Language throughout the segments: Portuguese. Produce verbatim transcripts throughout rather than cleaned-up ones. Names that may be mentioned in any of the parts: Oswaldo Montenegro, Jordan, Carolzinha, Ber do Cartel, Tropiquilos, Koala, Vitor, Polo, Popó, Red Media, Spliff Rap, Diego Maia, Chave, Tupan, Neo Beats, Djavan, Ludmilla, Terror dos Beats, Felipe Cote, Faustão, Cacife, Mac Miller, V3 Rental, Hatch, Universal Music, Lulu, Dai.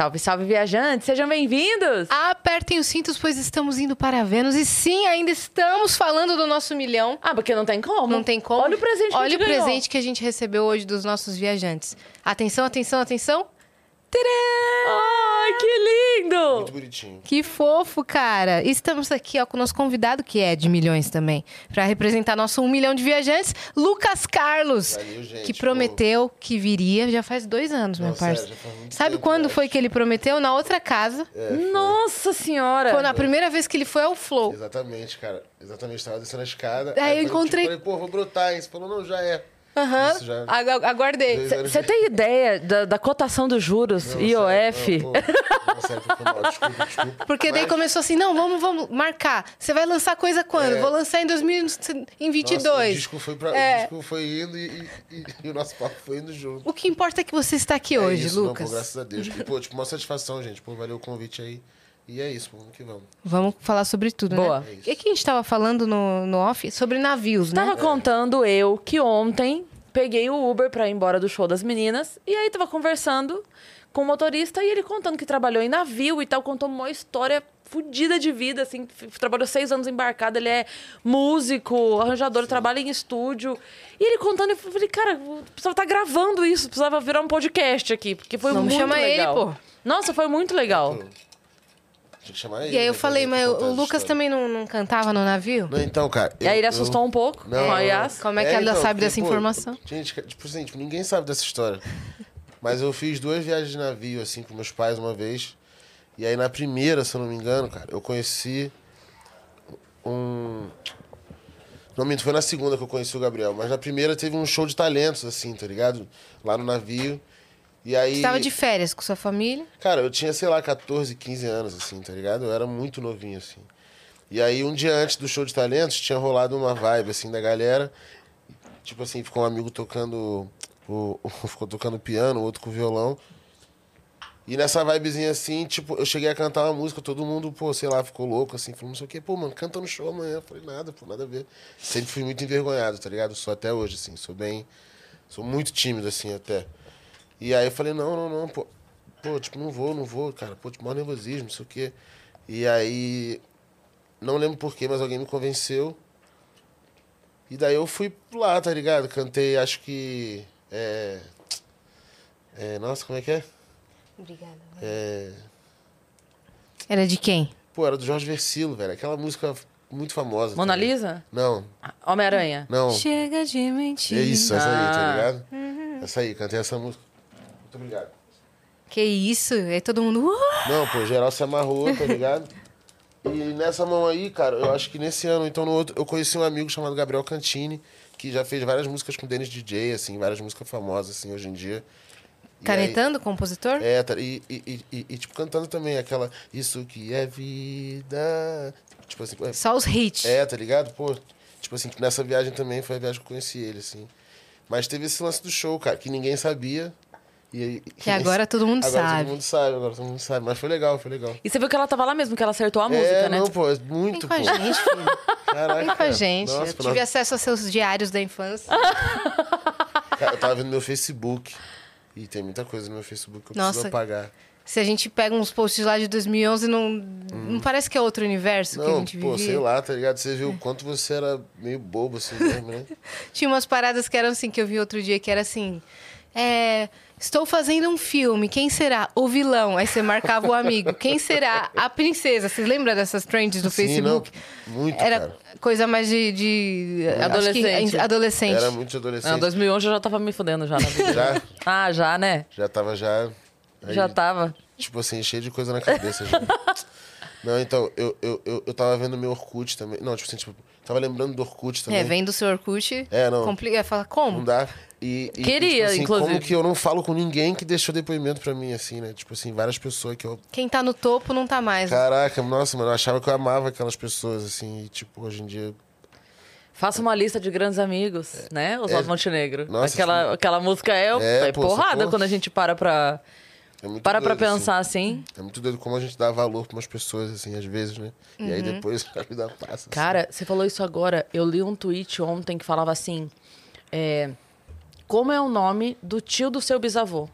Salve, salve, viajantes! Sejam bem-vindos! Apertem os cintos, pois estamos indo para Vênus. E sim, ainda estamos falando do nosso milhão. Ah, porque não tem como. Não tem como. Olha o presente que Olha a gente Olha o ganhou. presente que a gente recebeu hoje dos nossos viajantes. Atenção, atenção, atenção. Ai, oh, que lindo! Muito bonitinho. Que fofo, cara. Estamos aqui ó, com o nosso convidado, que é de milhões também, para representar nosso um milhão de viajantes, Luccas Carlos. Valeu, gente, que prometeu pô. que viria já faz dois anos, meu parceiro. Sabe tempo, quando foi que ele prometeu? Na outra casa. É, Nossa Senhora! Quando a primeira vez que ele foi ao Flow. Exatamente, cara. Exatamente, estava descendo a escada. Aí, aí eu encontrei... Tipo, falei, pô, vou brotar, hein? Você falou, não, já é. Aham, já... aguardei. Você tem ideia da, da cotação dos juros, não, I O F? Não, pô, não, sério, não, desculpa, desculpa. Porque daí mas... começou assim, não, vamos, vamos marcar. Você vai lançar coisa quando? É... Vou lançar em dois mil e vinte e dois. Nossa, o, disco foi pra... é. o disco foi indo e, e, e o nosso papo foi indo junto. O que importa é que você está aqui é hoje, isso, Luccas. Não, pô, graças a Deus. E, pô, tipo, uma satisfação, gente. Pô, valeu o convite aí. E é isso, vamos que vamos. Vamos falar sobre tudo, Boa. né? Boa. É e que a gente tava falando no, no off sobre navios, né? Tava é. contando eu que ontem peguei o Uber pra ir embora do show das meninas. E aí tava conversando com o motorista e ele contando que trabalhou em navio e tal. Contou uma história fodida de vida, assim. Trabalhou seis anos embarcado, ele é músico, arranjador, Sim. trabalha em estúdio. E ele contando, eu falei, cara, precisava estar gravando isso. Precisava virar um podcast aqui, porque foi Não muito chama legal. Ele, pô. Nossa, foi muito legal. É. Chamar ele, e aí eu né, falei, mas o Luccas também não, não cantava no navio? Não, então, cara... Eu, e aí ele assustou eu... um pouco não, com a Yas. Como é que é, ela então, sabe porque, dessa pô, informação? Gente, tipo assim, tipo, ninguém sabe dessa história. Mas eu fiz duas viagens de navio, assim, com meus pais uma vez. E aí na primeira, se eu não me engano, cara, eu conheci um... Não, minto, foi na segunda que eu conheci o Gabriel. Mas na primeira teve um show de talentos, assim, tá ligado? Lá no navio. E aí... Você tava de férias com sua família? Cara, eu tinha, sei lá, quatorze, quinze anos, assim, tá ligado? Eu era muito novinho, assim. E aí, um dia antes do show de talentos, tinha rolado uma vibe, assim, da galera. Tipo assim, ficou um amigo tocando... O, o, ficou tocando piano, o outro com violão. E nessa vibezinha, assim, tipo, eu cheguei a cantar uma música, todo mundo, pô, sei lá, ficou louco, assim. Falou, não sei o quê, pô, mano, canta no show amanhã. Eu falei, nada, pô, nada a ver. Sempre fui muito envergonhado, tá ligado? Sou até hoje, assim, sou bem... Sou muito tímido, assim, até... E aí eu falei, não, não, não, pô, pô, tipo, não vou, não vou, cara, pô, tipo, maior nervosismo, não sei o quê. E aí, não lembro porquê, mas alguém me convenceu. E daí eu fui lá, tá ligado? Cantei, acho que, é... é nossa, como é que é? Obrigada. É... Era de quem? Pô, era do Jorge Versilo, velho, aquela música... Muito famosa. Mona também. Lisa? Não. Homem-Aranha? Não. Chega de mentir. É isso, essa ah. aí, tá ligado? Uhum. Essa aí, cantei essa música. Muito obrigado. Que isso? Aí todo mundo... Uh! Não, pô, geral se amarrou, tá ligado? E nessa mão aí, cara, eu acho que nesse ano, então no outro, eu conheci um amigo chamado Gabriel Cantini, que já fez várias músicas com o Dennis D J, assim, várias músicas famosas, assim, hoje em dia. Canetando, aí, compositor? É, e, e, e, e, tipo, cantando também aquela... Isso que é vida... Tipo assim, só os hits. É, tá ligado? Pô, tipo assim, nessa viagem também foi a viagem que eu conheci ele, assim. Mas teve esse lance do show, cara, que ninguém sabia. E, que e agora esse... todo mundo agora sabe. Agora todo mundo sabe, agora todo mundo sabe. Mas foi legal, foi legal. E você viu que ela tava lá mesmo, que ela acertou a é, música, né? Não, pô, muito, Vem pô. Com a gente, filho. Caraca. Vem com a gente. Nossa, eu tive nós... acesso aos seus diários da infância. Cara, eu tava vendo meu Facebook. E tem muita coisa no meu Facebook que eu Nossa. preciso apagar. Se a gente pega uns posts lá de dois mil e onze, não, hum. não parece que é outro universo não, que a gente vive. Pô, sei lá, tá ligado? Você viu o quanto você era meio bobo, assim, mesmo, né? Tinha umas paradas que eram assim, que eu vi outro dia, que era assim... É, estou fazendo um filme, quem será? O vilão. Aí você marcava o amigo. Quem será? A princesa. Vocês lembram dessas trends do Sim, Facebook? Não, muito, Era cara. coisa mais de... de adolescente. Que, adolescente. Era muito adolescente. Em dois mil e onze eu já tava me fudendo já na vida. Já? Ah, já, né? Já tava já... Aí, já tava. Tipo assim, cheio de coisa na cabeça. Já. Não, então, eu, eu, eu, eu tava vendo meu Orkut também. Não, tipo assim, tipo, tava lembrando do Orkut também. É, vendo o seu Orkut. É, não. Complica, fala, como? Não dá. E, e, Queria, e, tipo assim, inclusive. Como que eu não falo com ninguém que deixou depoimento pra mim, assim, né? Tipo assim, várias pessoas que eu... Quem tá no topo não tá mais. Caraca, né? Nossa, mano, eu achava que eu amava aquelas pessoas, assim. E, tipo, hoje em dia... Faça uma lista de grandes amigos, é, né? Oswaldo é, Montenegro. Nossa, aquela, assim, aquela música é, é, é pô, porrada porra. quando a gente para pra... É muito Para doido, pra pensar assim. assim. É muito doido como a gente dá valor pra umas pessoas, assim, às vezes, né? Uhum. E aí depois a vida passa. Cara, assim. Você falou isso agora. Eu li um tweet ontem que falava assim... É, como é o nome do tio do seu bisavô?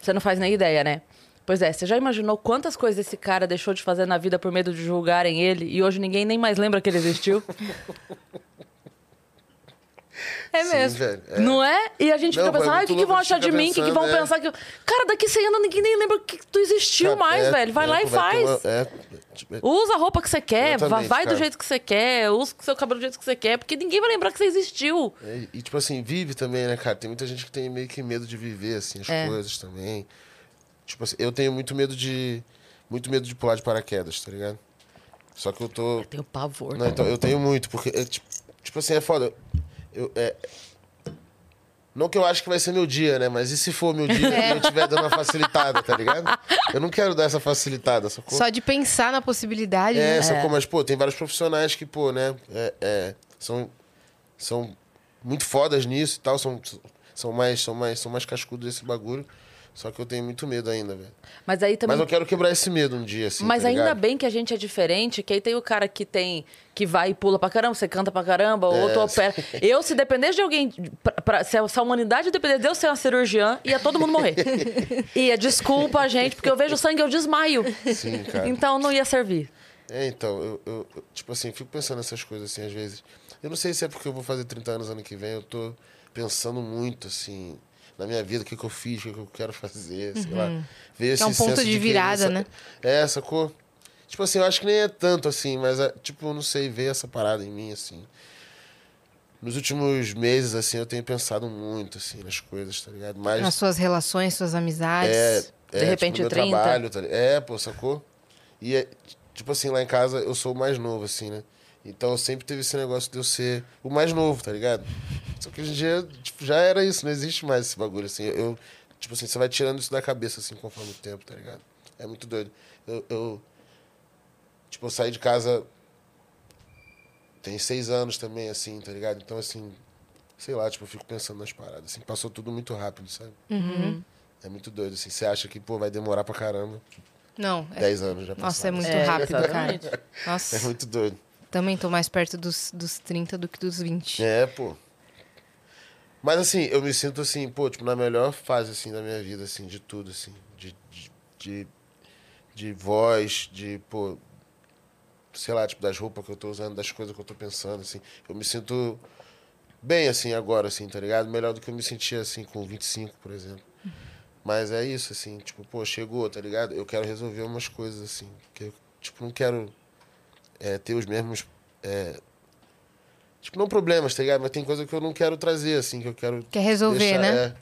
Você não faz nem ideia, né? Pois é, você já imaginou quantas coisas esse cara deixou de fazer na vida por medo de julgarem ele e hoje ninguém nem mais lembra que ele existiu? É mesmo. Sim, velho, é. Não é? E a gente não, fica pensando, ai, o que, que vão achar de mim? O que, que vão é. pensar? Que... Cara, daqui cem anos ninguém nem lembra que tu existiu cara, mais, é, velho. Vai é, lá e faz. Uma, é... Usa a roupa que você quer, exatamente, vai cara. do jeito que você quer, usa o seu cabelo do jeito que você quer, porque ninguém vai lembrar que você existiu. É, e, tipo assim, vive também, né, cara? Tem muita gente que tem meio que medo de viver, assim, as é. coisas também. Tipo assim, eu tenho muito medo de... Muito medo de pular de paraquedas, tá ligado? Só que eu tô... Eu tenho pavor. Não, então, eu tenho muito, porque... É, tipo, tipo assim, é foda... Eu, é... Não que eu acho que vai ser meu dia, né? Mas e se for meu dia é. e eu estiver dando uma facilitada, tá ligado? Eu não quero dar essa facilitada, sacou? Só de pensar na possibilidade, é, né? É, sacou? Mas, pô, tem vários profissionais que, pô, né? É, é, são, são muito fodas nisso e tal. São, são, mais, são, mais, são mais cascudos desse bagulho. Só que eu tenho muito medo ainda, velho. Mas aí também... Mas eu quero quebrar esse medo um dia, assim, Mas tá ainda ligado? bem que a gente é diferente, que aí tem o cara que tem... Que vai e pula pra caramba, você canta pra caramba, é. outro opera... Eu, se depender de alguém... Pra, pra, se a humanidade depender de eu ser uma cirurgiã, ia todo mundo morrer. Ia, desculpa, a gente, porque eu vejo sangue, eu desmaio. Sim, cara. Então, não ia servir. É, então, eu... eu tipo assim, fico pensando nessas coisas, assim, às vezes. Eu não sei se é porque eu vou fazer trinta anos ano que vem, eu tô pensando muito, assim... Na minha vida, o que, que eu fiz, o que, que eu quero fazer, sei uhum. lá. Ver esse é um ponto de, de virada, querer, né? É, sacou? Tipo assim, eu acho que nem é tanto assim, mas, é, tipo, eu não sei, ver essa parada em mim, assim. Nos últimos meses, assim, eu tenho pensado muito, assim, nas coisas, tá ligado? Mas, nas suas relações, suas amizades. É, é de repente, tipo, meu trinta trabalho, tá ligado? É, pô, sacou? E, é, tipo assim, lá em casa, eu sou o mais novo, assim, né? Então, sempre teve esse negócio de eu ser o mais novo, tá ligado? Só que hoje em dia, tipo, já era isso. Não existe mais esse bagulho, assim. Eu, tipo assim, você vai tirando isso da cabeça, assim, conforme o tempo, tá ligado? É muito doido. Eu, eu tipo, eu saí de casa... Tem seis anos também, assim, tá ligado? Então, assim, sei lá, tipo, eu fico pensando nas paradas. Assim, passou tudo muito rápido, sabe? Uhum. É muito doido, assim. Você acha que, pô, vai demorar pra caramba. Não. Dez é... anos já passou. Nossa, é muito é, rápido, cara. Nossa. É muito doido. Também tô mais perto dos, dos trinta do que dos vinte. É, pô. Mas, assim, eu me sinto, assim, pô, tipo, na melhor fase, assim, da minha vida, assim, de tudo, assim. De, de, de, de voz, de, pô, sei lá, tipo, das roupas que eu tô usando, das coisas que eu tô pensando, assim. Eu me sinto bem, assim, agora, assim, tá ligado? Melhor do que eu me sentia, assim, com vinte e cinco, por exemplo. Mas é isso, assim, tipo, pô, chegou, tá ligado? Eu quero resolver umas coisas, assim, que eu, tipo, não quero... É, ter os mesmos, é, tipo, não problemas, tá ligado? Mas tem coisa que eu não quero trazer, assim, que eu quero... Quer resolver, deixar, né?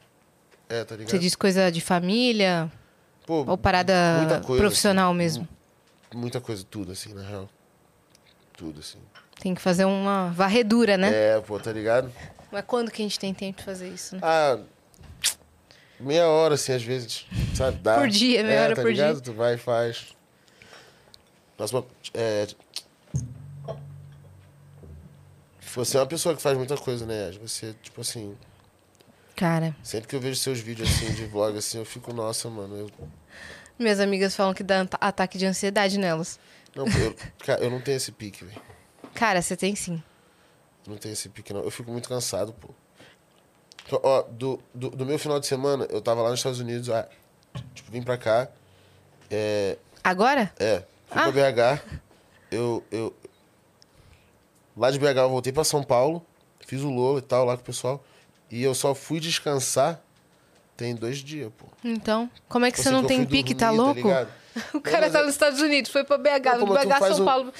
É, é, tá ligado? Você diz coisa de família, pô, ou parada coisa, profissional assim, mesmo? Muita coisa, tudo, assim, na real. Tudo, assim. Tem que fazer uma varredura, né? É, pô, tá ligado? Mas quando que a gente tem tempo de fazer isso, né? Ah, meia hora, assim, às vezes, sabe? Dá. Por dia, meia é, hora tá por ligado? dia. Tu vai e faz. Nossa, é... Você é uma pessoa que faz muita coisa, né? Você, tipo assim... Cara... Sempre que eu vejo seus vídeos, assim, de vlog, assim, eu fico... Nossa, mano, eu... Minhas amigas falam que dá ataque de ansiedade nelas. Não, eu, cara, eu não tenho esse pique, velho. Cara, você tem sim. Não tenho esse pique, não. Eu fico muito cansado, pô. Então, ó, do, do, do meu final de semana, eu tava lá nos Estados Unidos, ah, tipo, vim pra cá. É... Agora? É. Fui ah. pra B H. Eu... eu Lá de B H eu voltei pra São Paulo, fiz o Lô e tal lá com o pessoal. E eu só fui descansar tem dois dias, pô. Então, como é que você não tem pique, tá louco? O cara tá nos Estados Unidos, foi pra B H, do B H São Paulo.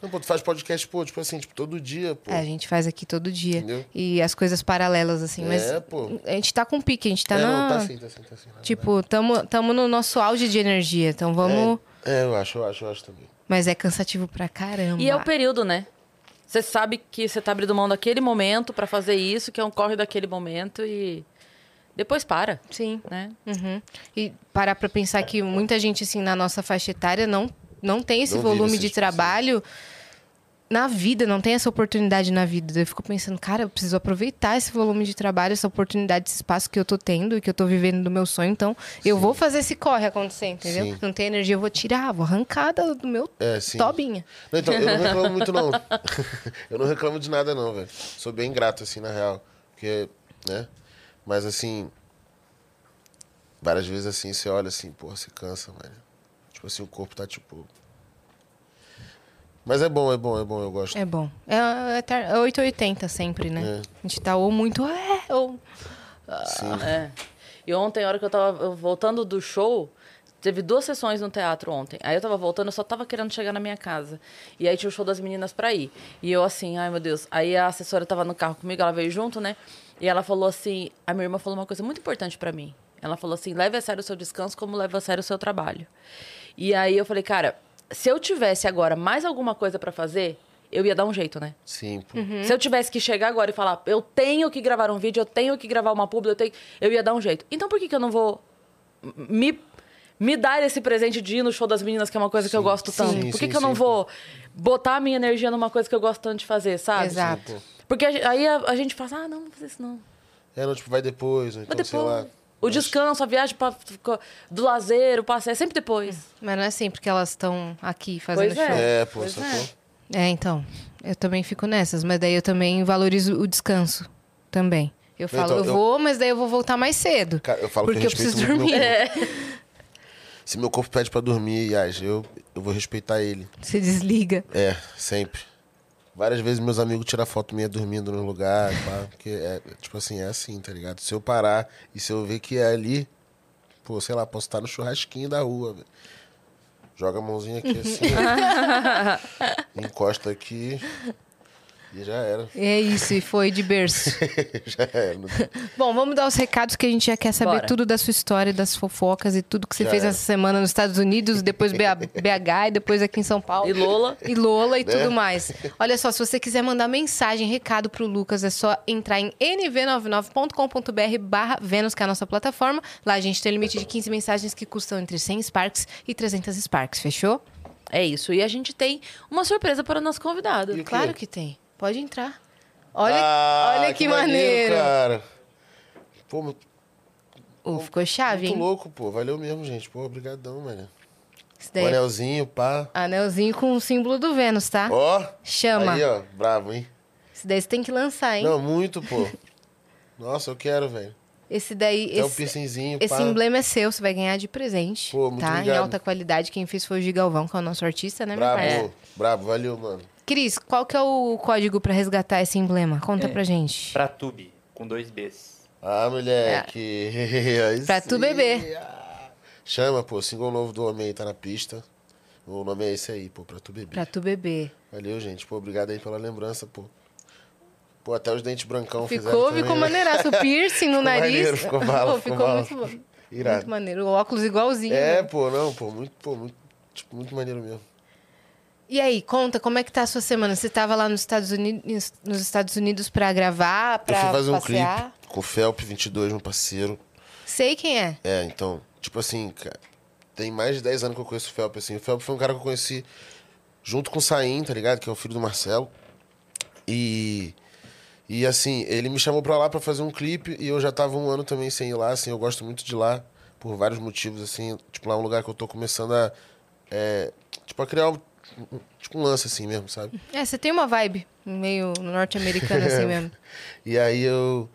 Não, pô, tu faz podcast, pô, tipo assim, tipo, todo dia, pô. É, a gente faz aqui todo dia. Entendeu? E as coisas paralelas, assim, mas... É, pô. A gente tá com pique, a gente tá na... Não, tá sim, tá sim, tá sim. Tipo, tamo, tamo no nosso auge de energia, então vamos... É, eu acho, eu acho, eu acho também. Mas é cansativo pra caramba. E é o período, né? Você sabe que você tá abrindo mão daquele momento pra fazer isso, que é um corre daquele momento e depois para. Sim. Né? Uhum. E parar pra pensar que muita gente, assim, na nossa faixa etária não, não tem esse não volume de trabalho na vida, não tem essa oportunidade na vida. Eu fico pensando, cara, eu preciso aproveitar esse volume de trabalho, essa oportunidade, esse espaço que eu tô tendo e que eu tô vivendo do meu sonho. Então, sim, eu vou fazer esse corre acontecer, entendeu? Sim. Não tem energia, eu vou tirar, vou arrancar do meu é, tobinha. Não, então, eu não reclamo muito, não. Eu não reclamo de nada, não, velho. Sou bem grato, assim, na real. Porque, né? Mas, assim... Várias vezes assim, você olha assim, porra, você cansa, mano. Tipo assim, o corpo tá tipo... Mas é bom, é bom, é bom, eu gosto. É bom. É, é oitocentos e oitenta sempre, né? É. A gente tá ou muito... É, ou... Sim. É. E ontem, a hora que eu tava voltando do show... Teve duas sessões no teatro ontem. Aí eu tava voltando, eu só tava querendo chegar na minha casa. E aí tinha o show das meninas pra ir. E eu assim, ai meu Deus. Aí a assessora tava no carro comigo, ela veio junto, né? E ela falou assim, a minha irmã falou uma coisa muito importante pra mim. Ela falou assim, leve a sério o seu descanso como leva a sério o seu trabalho. E aí eu falei, cara, se eu tivesse agora mais alguma coisa pra fazer... Eu ia dar um jeito, né? Sim. Pô. Uhum. Se eu tivesse que chegar agora e falar, eu tenho que gravar um vídeo, eu tenho que gravar uma publi, eu tenho... Eu ia dar um jeito. Então por que que eu não vou me... Me dar esse presente de ir no show das meninas, que é uma coisa sim, que eu gosto tanto. Sim, Por que, sim, que eu não sim. vou botar a minha energia numa coisa que eu gosto tanto de fazer, sabe? Exato. Porque a, aí a, a gente fala, ah, não, não vou fazer isso não. É, não, tipo, vai depois, ou então, depois, sei lá. O mas... descanso, a viagem pra, do lazer, o passeio, é sempre depois. É. Mas não é sempre que elas estão aqui fazendo pois show. É, é pô, pois sacou? É. é, então, eu também fico nessas, mas daí eu também valorizo o descanso também. Eu falo, então, eu, eu vou, mas daí eu vou voltar mais cedo. Cara, eu falo porque que eu preciso dormir. É. Se meu corpo pede pra dormir, Yas, eu, eu vou respeitar ele. Você desliga. É, sempre. Várias vezes meus amigos tiram foto minha dormindo no lugar, pá, porque é, tipo assim, é assim, tá ligado? Se eu parar e se eu ver que é ali, pô, sei lá, posso estar no churrasquinho da rua, velho. Joga a mãozinha aqui assim, encosta aqui... E já era. É isso, e foi de berço. Já era. Bom, vamos dar os recados que a gente já quer saber. Bora. Tudo da sua história, das fofocas e tudo que você já fez era. Essa semana nos Estados Unidos, depois B H e depois aqui em São Paulo. E Lola. E Lola e né? tudo mais. Olha só, se você quiser mandar mensagem, recado pro Luccas, é só entrar em nv noventa e nove ponto com ponto br barra Vênus, que é a nossa plataforma. Lá a gente tem limite de quinze mensagens que custam entre cem Sparks e trezentos Sparks, fechou? É isso, e a gente tem uma surpresa para o nosso convidado. E claro que tem. Pode entrar. Olha, ah, olha que, que maneiro, cara. Pô, meu... uh, pô, ficou chave, muito hein? Louco, pô. Valeu mesmo, gente. Pô, obrigadão, mano. Esse daí... O anelzinho, pá. Anelzinho com o símbolo do Vênus, tá? Ó. Oh, Chama. Aí, ó. Bravo, hein? Esse daí você tem que lançar, hein? Não, muito, pô. Nossa, eu quero, velho. Esse daí... É um piercingzinho, pá. Esse emblema é seu. Você vai ganhar de presente. Pô, muito tá? Obrigado. Em alta qualidade. Quem fez foi o Gigi Galvão, que é o nosso artista, né, Bravo, meu pai? Bravo. Valeu, mano. Cris, qual que é o código pra resgatar esse emblema? Conta é, pra gente. Pra Tube, com dois Bs. Ah, moleque. É. Pra tu bebê. Chama, pô. Single novo do homem aí, tá na pista. O nome é esse aí, pô. Pra tu bebê. Pra tu bebê. Valeu, gente. Pô, obrigado aí pela lembrança, pô. Pô, até os dentes brancão ficou, fizeram também, Ficou, né? maneiraço. O piercing no ficou nariz. Maneiro, ficou bala, pô, ficou, ficou muito bom. Irado. Muito maneiro. O óculos igualzinho. É, né? pô. Não, pô. Muito, pô. Muito, tipo, muito maneiro mesmo. E aí, conta, como é que tá a sua semana? Você tava lá nos Estados Unidos, nos Estados Unidos pra gravar, pra passear? Eu fui fazer passear. um clipe com o Felp vinte e dois, meu parceiro. Sei quem é. É, então, tipo assim, cara, tem mais de dez anos que eu conheço o Felp, assim. O Felp foi um cara que eu conheci junto com o Sain, tá ligado? Que é o filho do Marcelo. E, e assim, ele me chamou pra lá pra fazer um clipe e eu já tava um ano também sem ir lá, assim. Eu gosto muito de lá, por vários motivos, assim. Tipo, lá é um lugar que eu tô começando a... É, tipo, a criar... Um, Tipo um lance assim mesmo, sabe? É, você tem uma vibe meio norte-americana assim mesmo. E aí eu...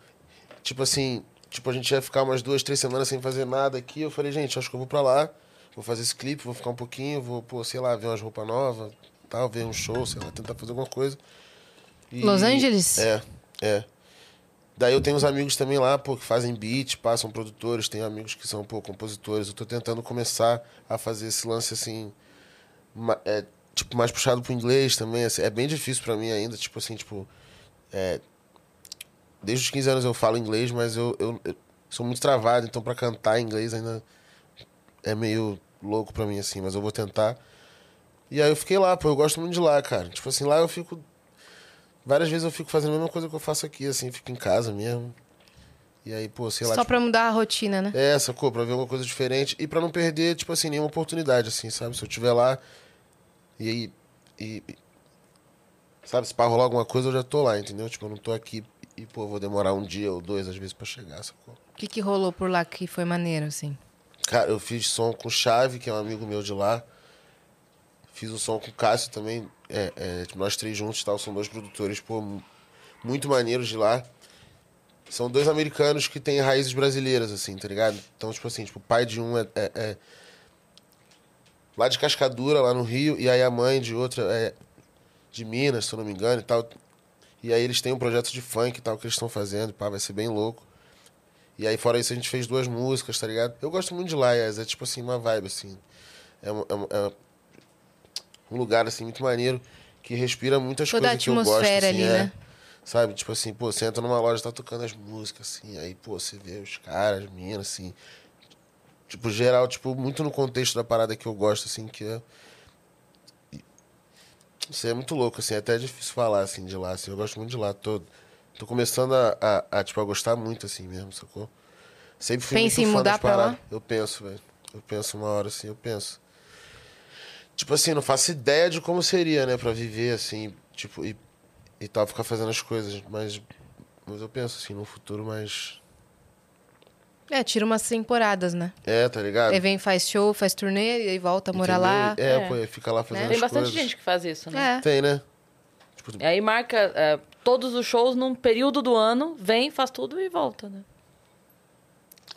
Tipo assim... Tipo, a gente ia ficar umas duas, três semanas sem fazer nada aqui. Eu falei, gente, acho que eu vou pra lá. Vou fazer esse clipe, vou ficar um pouquinho. Vou, pô, sei lá, ver umas roupas novas. Tal, ver um show, sei lá, tentar fazer alguma coisa. E... Los Angeles? É, é. Daí eu tenho uns amigos também lá, pô, que fazem beat, passam produtores. Tenho amigos que são, pô, compositores. Eu tô tentando começar a fazer esse lance assim... Uma, é, tipo, mais puxado pro inglês também, assim, é bem difícil pra mim ainda, tipo assim, tipo... É, desde os quinze anos eu falo inglês, mas eu, eu, eu sou muito travado, então pra cantar em inglês ainda é meio louco pra mim, assim, mas eu vou tentar. E aí eu fiquei lá, pô, eu gosto muito de lá, cara. Tipo assim, lá eu fico... Várias vezes eu fico fazendo a mesma coisa que eu faço aqui, assim, fico em casa mesmo. E aí, pô, sei lá... Só tipo, pra mudar a rotina, né? É, sacou? Pra ver alguma coisa diferente e pra não perder, tipo assim, nenhuma oportunidade, assim, sabe? Se eu tiver lá... E aí, e, e, sabe, se pra rolar alguma coisa, eu já tô lá, entendeu? Tipo, eu não tô aqui e, pô, vou demorar um dia ou dois, às vezes, pra chegar, sacou? O que que rolou por lá que foi maneiro, assim? Cara, eu fiz som com o Chave, que é um amigo meu de lá. Fiz o som com o Cássio também, é, é, tipo, nós três juntos e tal, são dois produtores, pô, muito maneiros de lá. São dois americanos que têm raízes brasileiras, assim, tá ligado? Então, tipo assim, tipo, o pai de um é, é, é... lá de Cascadura, lá no Rio, e aí a mãe de outra é de Minas, se eu não me engano, e tal. E aí eles têm um projeto de funk e tal que eles estão fazendo, pá, vai ser bem louco. E aí, fora isso, a gente fez duas músicas, tá ligado? Eu gosto muito de lá, é tipo assim, uma vibe, assim. É um, é um, é um lugar, assim, muito maneiro, que respira muitas toda coisas que eu gosto. Toda a atmosfera ali, né? É, sabe? Tipo assim, pô, você entra numa loja, tá tocando as músicas, assim. Aí, pô, você vê os caras, as meninas, assim. Tipo, geral, tipo, muito no contexto da parada que eu gosto, assim, que é... Isso é muito louco, assim. É até difícil falar, assim, de lá, assim. Eu gosto muito de lá todo. Tô começando a, a, a, tipo, a gostar muito, assim, mesmo, sacou? Sempre fui muito fã em mudar pra lá? Eu penso, velho. Eu penso uma hora, assim, eu penso. Tipo assim, não faço ideia de como seria, né? Pra viver, assim, tipo, e, e tal, ficar fazendo as coisas. Mas, mas eu penso, assim, num futuro mais... É, tira umas temporadas, né? É, tá ligado? Aí vem, faz show, faz turnê, e aí volta a morar lá. É, é, pô, fica lá fazendo né? as coisas. Tem bastante gente que faz isso, né? É. Tem, né? Tipo... E aí marca... É... todos os shows num período do ano, vem, faz tudo e volta, né?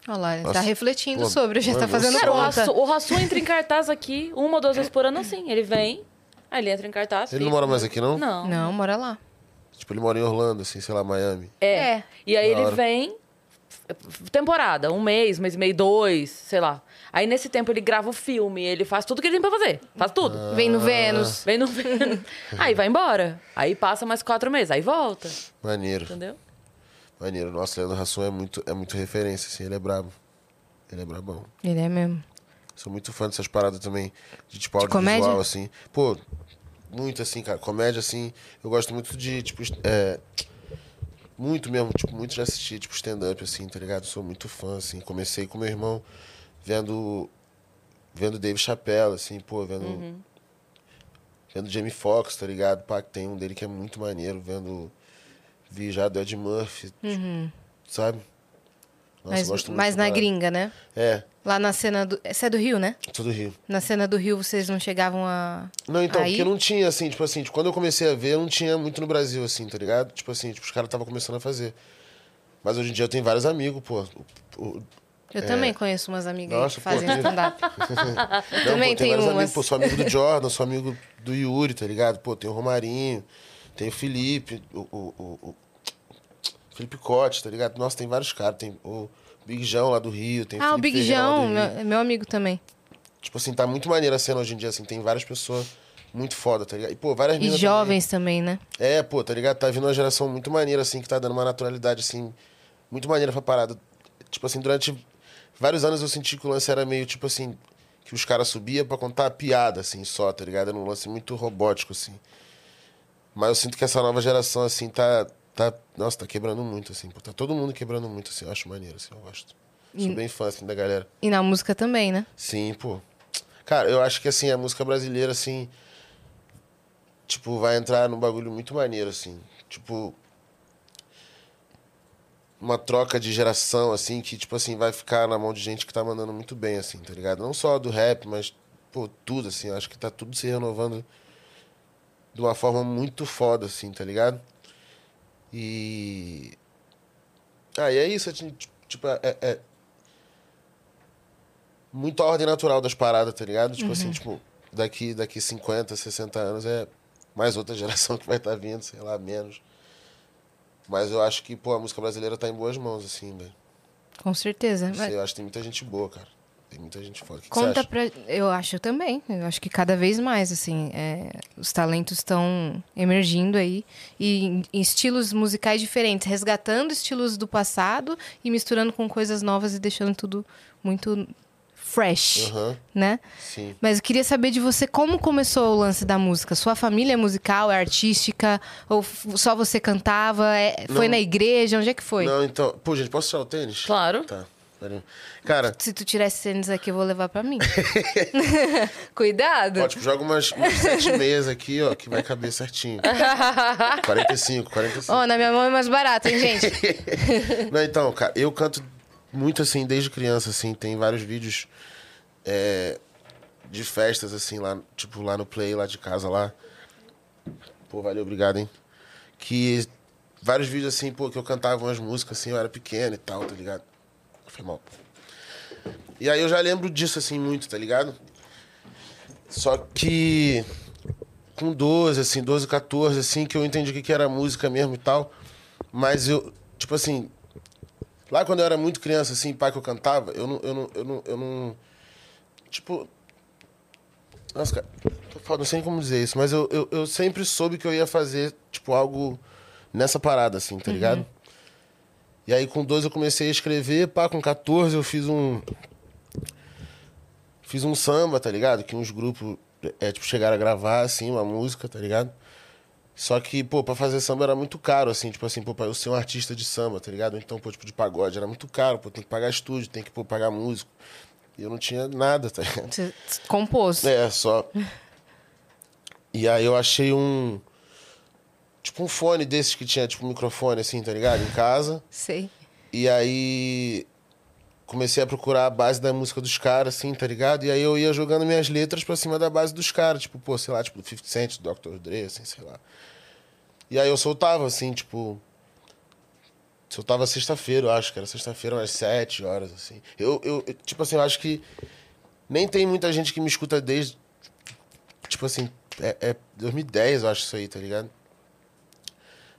Olha lá, ele tá refletindo pô, sobre, já tá fazendo cara, conta. O Hasson entra em cartaz aqui, uma ou duas vezes por ano, assim. Ele vem, aí ele entra em cartaz. Ele fica, não mora mais aqui, não? Não. Não, mora lá. Tipo, ele mora em Orlando, assim, sei lá, Miami. É, é. E aí ele vem, temporada, um mês, mês e meio, dois, sei lá. Aí, nesse tempo, ele grava o filme, ele faz tudo que ele tem pra fazer. Faz tudo. Ah. Vem no Vênus. Vem no Vênus. Aí vai embora. Aí passa mais quatro meses, aí volta. Maneiro. Entendeu? Maneiro. Nossa, o Leandro Hasson é muito, é muito referência, assim. Ele é brabo. Ele é brabão. Ele é mesmo. Sou muito fã dessas paradas também. De, tipo, audiovisual, assim. Pô, muito, assim, cara. Comédia, assim, eu gosto muito de, tipo... É... Muito mesmo, tipo, muito de assistir, tipo, stand-up, assim, tá ligado? Sou muito fã, assim. Comecei com meu irmão... Vendo vendo Dave Chappelle, assim, pô, vendo... Uhum. Vendo Jamie Foxx, tá ligado? Pá, que tem um dele que é muito maneiro, vendo... Vi já do Ed Murphy, uhum. tipo, sabe? Nossa, mas gosto muito mas na gringa, né? É. Lá na cena do... Você é do Rio, né? Sou do Rio. Na cena do Rio, vocês não chegavam a... Não, então, a porque ir? Não tinha, assim, tipo assim, tipo, quando eu comecei a ver, não tinha muito no Brasil, assim, tá ligado? Tipo assim, tipo, os caras estavam começando a fazer. Mas hoje em dia eu tenho vários amigos, pô... O, o, Eu é. também conheço umas amigas Nossa, que fazem stand-up. Também tem umas. Amigos, pô, sou amigo do Jordan, sou amigo do Yuri, tá ligado? Pô, tem o Romarinho, tem o Felipe, o, o, o, o Felipe Cote, tá ligado? Nossa, tem vários caras. Tem o Big João lá do Rio, tem o Ah, Felipe o Big João, meu, meu amigo também. Tipo assim, tá muito maneiro a cena hoje em dia, assim. Tem várias pessoas muito foda, tá ligado? E, pô, várias meninas e jovens também. também, né? É, pô, tá ligado? Tá vindo uma geração muito maneira, assim, que tá dando uma naturalidade, assim, muito maneira pra parada. Tipo assim, durante... Vários anos eu senti que o lance era meio, tipo assim... Que os caras subiam pra contar piada, assim, só, tá ligado? Era um lance muito robótico, assim. Mas eu sinto que essa nova geração, assim, tá... tá nossa, tá quebrando muito, assim. Tá todo mundo quebrando muito, assim. Eu acho maneiro, assim, eu gosto. E... Sou bem fã, assim, da galera. E na música também, né? Sim, pô. Cara, eu acho que, assim, a música brasileira, assim... Tipo, vai entrar num bagulho muito maneiro, assim. Tipo... Uma troca de geração, assim, que, tipo assim, vai ficar na mão de gente que tá mandando muito bem, assim, tá ligado? Não só do rap, mas, pô, tudo, assim. Eu acho que tá tudo se renovando de uma forma muito foda, assim, tá ligado? E... Ah, e é isso, tipo, é... é... Muita ordem natural das paradas, tá ligado? Tipo uhum. assim, tipo, daqui, daqui cinquenta, sessenta anos é mais outra geração que vai estar vindo, sei lá, menos... Mas eu acho que, pô, a música brasileira tá em boas mãos, assim, velho. Com certeza. Não sei, mas... Eu acho que tem muita gente boa, cara. Tem muita gente foda. Que Conta que acha? pra... Eu acho também. Eu acho que cada vez mais, assim, é... os talentos estão emergindo aí. E em, em estilos musicais diferentes. Resgatando estilos do passado e misturando com coisas novas e deixando tudo muito... fresh, uhum. né? Sim. Mas eu queria saber de você como começou o lance da música. Sua família é musical, é artística? Ou só você cantava? É... Foi na igreja? Onde é que foi? Não, então... Pô, gente, posso tirar o tênis? Claro. Tá. Cara... Se tu tirar esse tênis aqui, eu vou levar pra mim. Cuidado. Ó, tipo, joga umas, umas sete meias aqui, ó, que vai caber certinho. quarenta e cinco, quarenta e cinco. Ó, oh, na minha mão é mais barato, hein, gente? Não, então, cara, eu canto... Muito, assim, desde criança, assim. Tem vários vídeos é, de festas, assim, lá, tipo, lá no Play, lá de casa, lá. Pô, valeu, obrigado, hein? Que vários vídeos assim, pô, que eu cantava umas músicas assim, eu era pequeno e tal, tá ligado? Foi mal. E aí eu já lembro disso assim muito, tá ligado? Só que com doze, assim, doze, quatorze, assim, que eu entendi o que era música mesmo e tal. Mas eu, tipo assim, lá quando eu era muito criança, assim, pai, que eu cantava, eu não, eu não, eu não, eu não tipo... Nossa, cara, tô falando, não sei como dizer isso, mas eu, eu, eu sempre soube que eu ia fazer, tipo, algo nessa parada, assim, tá ligado? Uhum. E aí com doze eu comecei a escrever, pá, com quatorze eu fiz um... Fiz um samba, tá ligado? Que uns grupos, é, tipo, chegaram a gravar, assim, uma música, tá ligado? Só que, pô, pra fazer samba era muito caro, assim, tipo assim, pô, pra eu ser um artista de samba, tá ligado? Então, pô, tipo, de pagode era muito caro, pô, tem que pagar estúdio, tem que, pô, pagar músico. E eu não tinha nada, tá ligado? Você compôs. É, só. E aí eu achei um... Tipo um fone desses que tinha, tipo, um microfone, assim, tá ligado? Em casa. Sei. E aí comecei a procurar a base da música dos caras, assim, tá ligado? E aí eu ia jogando minhas letras pra cima da base dos caras. Tipo, pô, sei lá, tipo, fifty cent, doutor Dre, assim, sei lá. E aí eu soltava, assim, tipo... Soltava sexta-feira, eu acho, que era sexta-feira, umas sete horas, assim. Eu, eu, tipo assim, eu acho que... Nem tem muita gente que me escuta desde... Tipo assim, é, é dois mil e dez, eu acho, isso aí, tá ligado?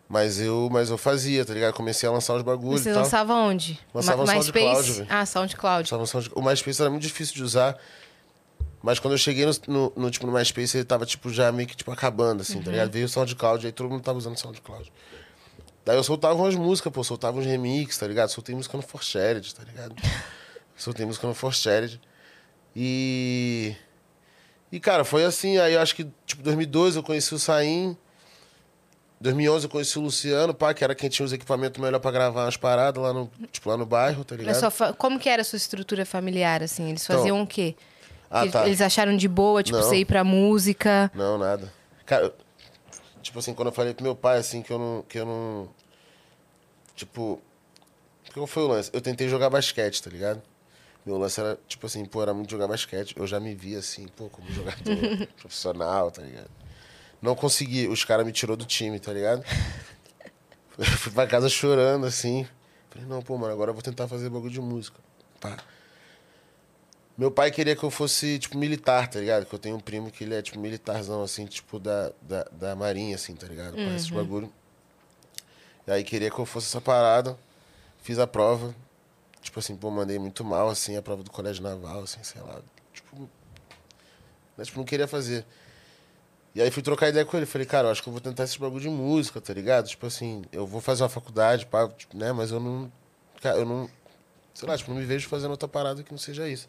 Mas eu, mas eu fazia, tá ligado? Comecei a lançar os bagulhos e tal. Você lançava onde? Lançava Ma- no SoundCloud, velho. Ah, SoundCloud. Sound... O MySpace era muito difícil de usar. Mas quando eu cheguei no, no, no, tipo, no MySpace, ele tava tipo, já meio que tipo, acabando, assim, uhum. Tá ligado? Veio o SoundCloud, aí todo mundo tava usando o SoundCloud. Daí eu soltava umas músicas, pô. Soltava uns remixes, tá ligado? Soltei música no four shared, tá ligado? Soltei música no four shared. E... E, cara, foi assim. Aí eu acho que, tipo, dois mil e doze eu conheci o Sain... dois mil e onze eu conheci o Luciano, pá, que era quem tinha os equipamentos melhor pra gravar umas paradas lá no, tipo, lá no bairro, tá ligado? Mas só, como que era a sua estrutura familiar, assim? Eles faziam então, o quê? Ah, eles, tá. Eles acharam de boa, tipo, não. Você ir pra música? Não, nada. Cara, eu, tipo assim, quando eu falei pro meu pai, assim, que eu não... Que eu não tipo... Qual foi o lance? Eu tentei jogar basquete, tá ligado? Meu lance era, tipo assim, pô, era muito jogar basquete. Eu já me via, assim, pô, como jogador profissional, tá ligado? Não consegui, os caras me tirou do time, tá ligado? Eu fui pra casa chorando, assim. Falei, não, pô, mano, agora eu vou tentar fazer bagulho de música. Pá. Meu pai queria que eu fosse, tipo, militar, tá ligado? Que eu tenho um primo que ele é, tipo, militarzão, assim, tipo, da, da, da marinha, assim, tá ligado? Uhum. Esses bagulho. E aí queria que eu fosse essa parada. Fiz a prova. Tipo assim, pô, mandei muito mal, assim, a prova do colégio naval, assim, sei lá. Tipo, mas, tipo, não queria fazer. E aí fui trocar ideia com ele, falei, cara, eu acho que eu vou tentar esse bagulho de música, tá ligado? Tipo assim, eu vou fazer uma faculdade, pá, tipo, né? Mas eu não, cara, eu não, sei lá, tipo, não me vejo fazendo outra parada que não seja isso.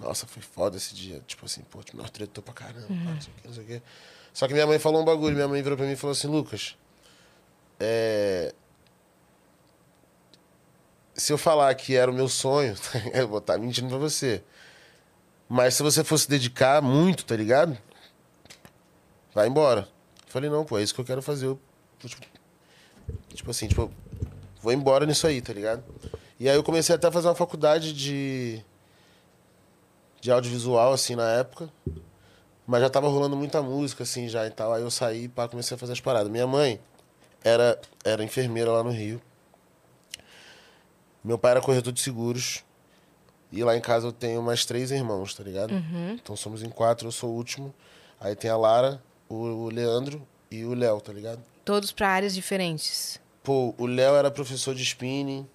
Nossa, foi foda esse dia, tipo assim, pô, tipo, nós tretou pra caramba, uhum. Pá, não sei o que, não sei o que. Só que minha mãe falou um bagulho, minha mãe virou pra mim e falou assim, Lucas, é... se eu falar que era o meu sonho, eu vou estar mentindo pra você, mas se você fosse dedicar muito, tá ligado? Vai embora. Falei, não, pô, é isso que eu quero fazer. Eu, tipo, tipo assim, tipo, vou embora nisso aí, tá ligado? E aí eu comecei até a fazer uma faculdade de, de audiovisual, assim, na época. Mas já tava rolando muita música, assim, já e tal. Aí eu saí, pá, comecei a fazer as paradas. Minha mãe era, era enfermeira lá no Rio. Meu pai era corretor de seguros. E lá em casa eu tenho mais três irmãos, tá ligado? Uhum. Então somos em quatro, eu sou o último. Aí tem a Lara... O Leandro e o Léo, tá ligado? Todos pra áreas diferentes. Pô, o Léo era professor de spinning.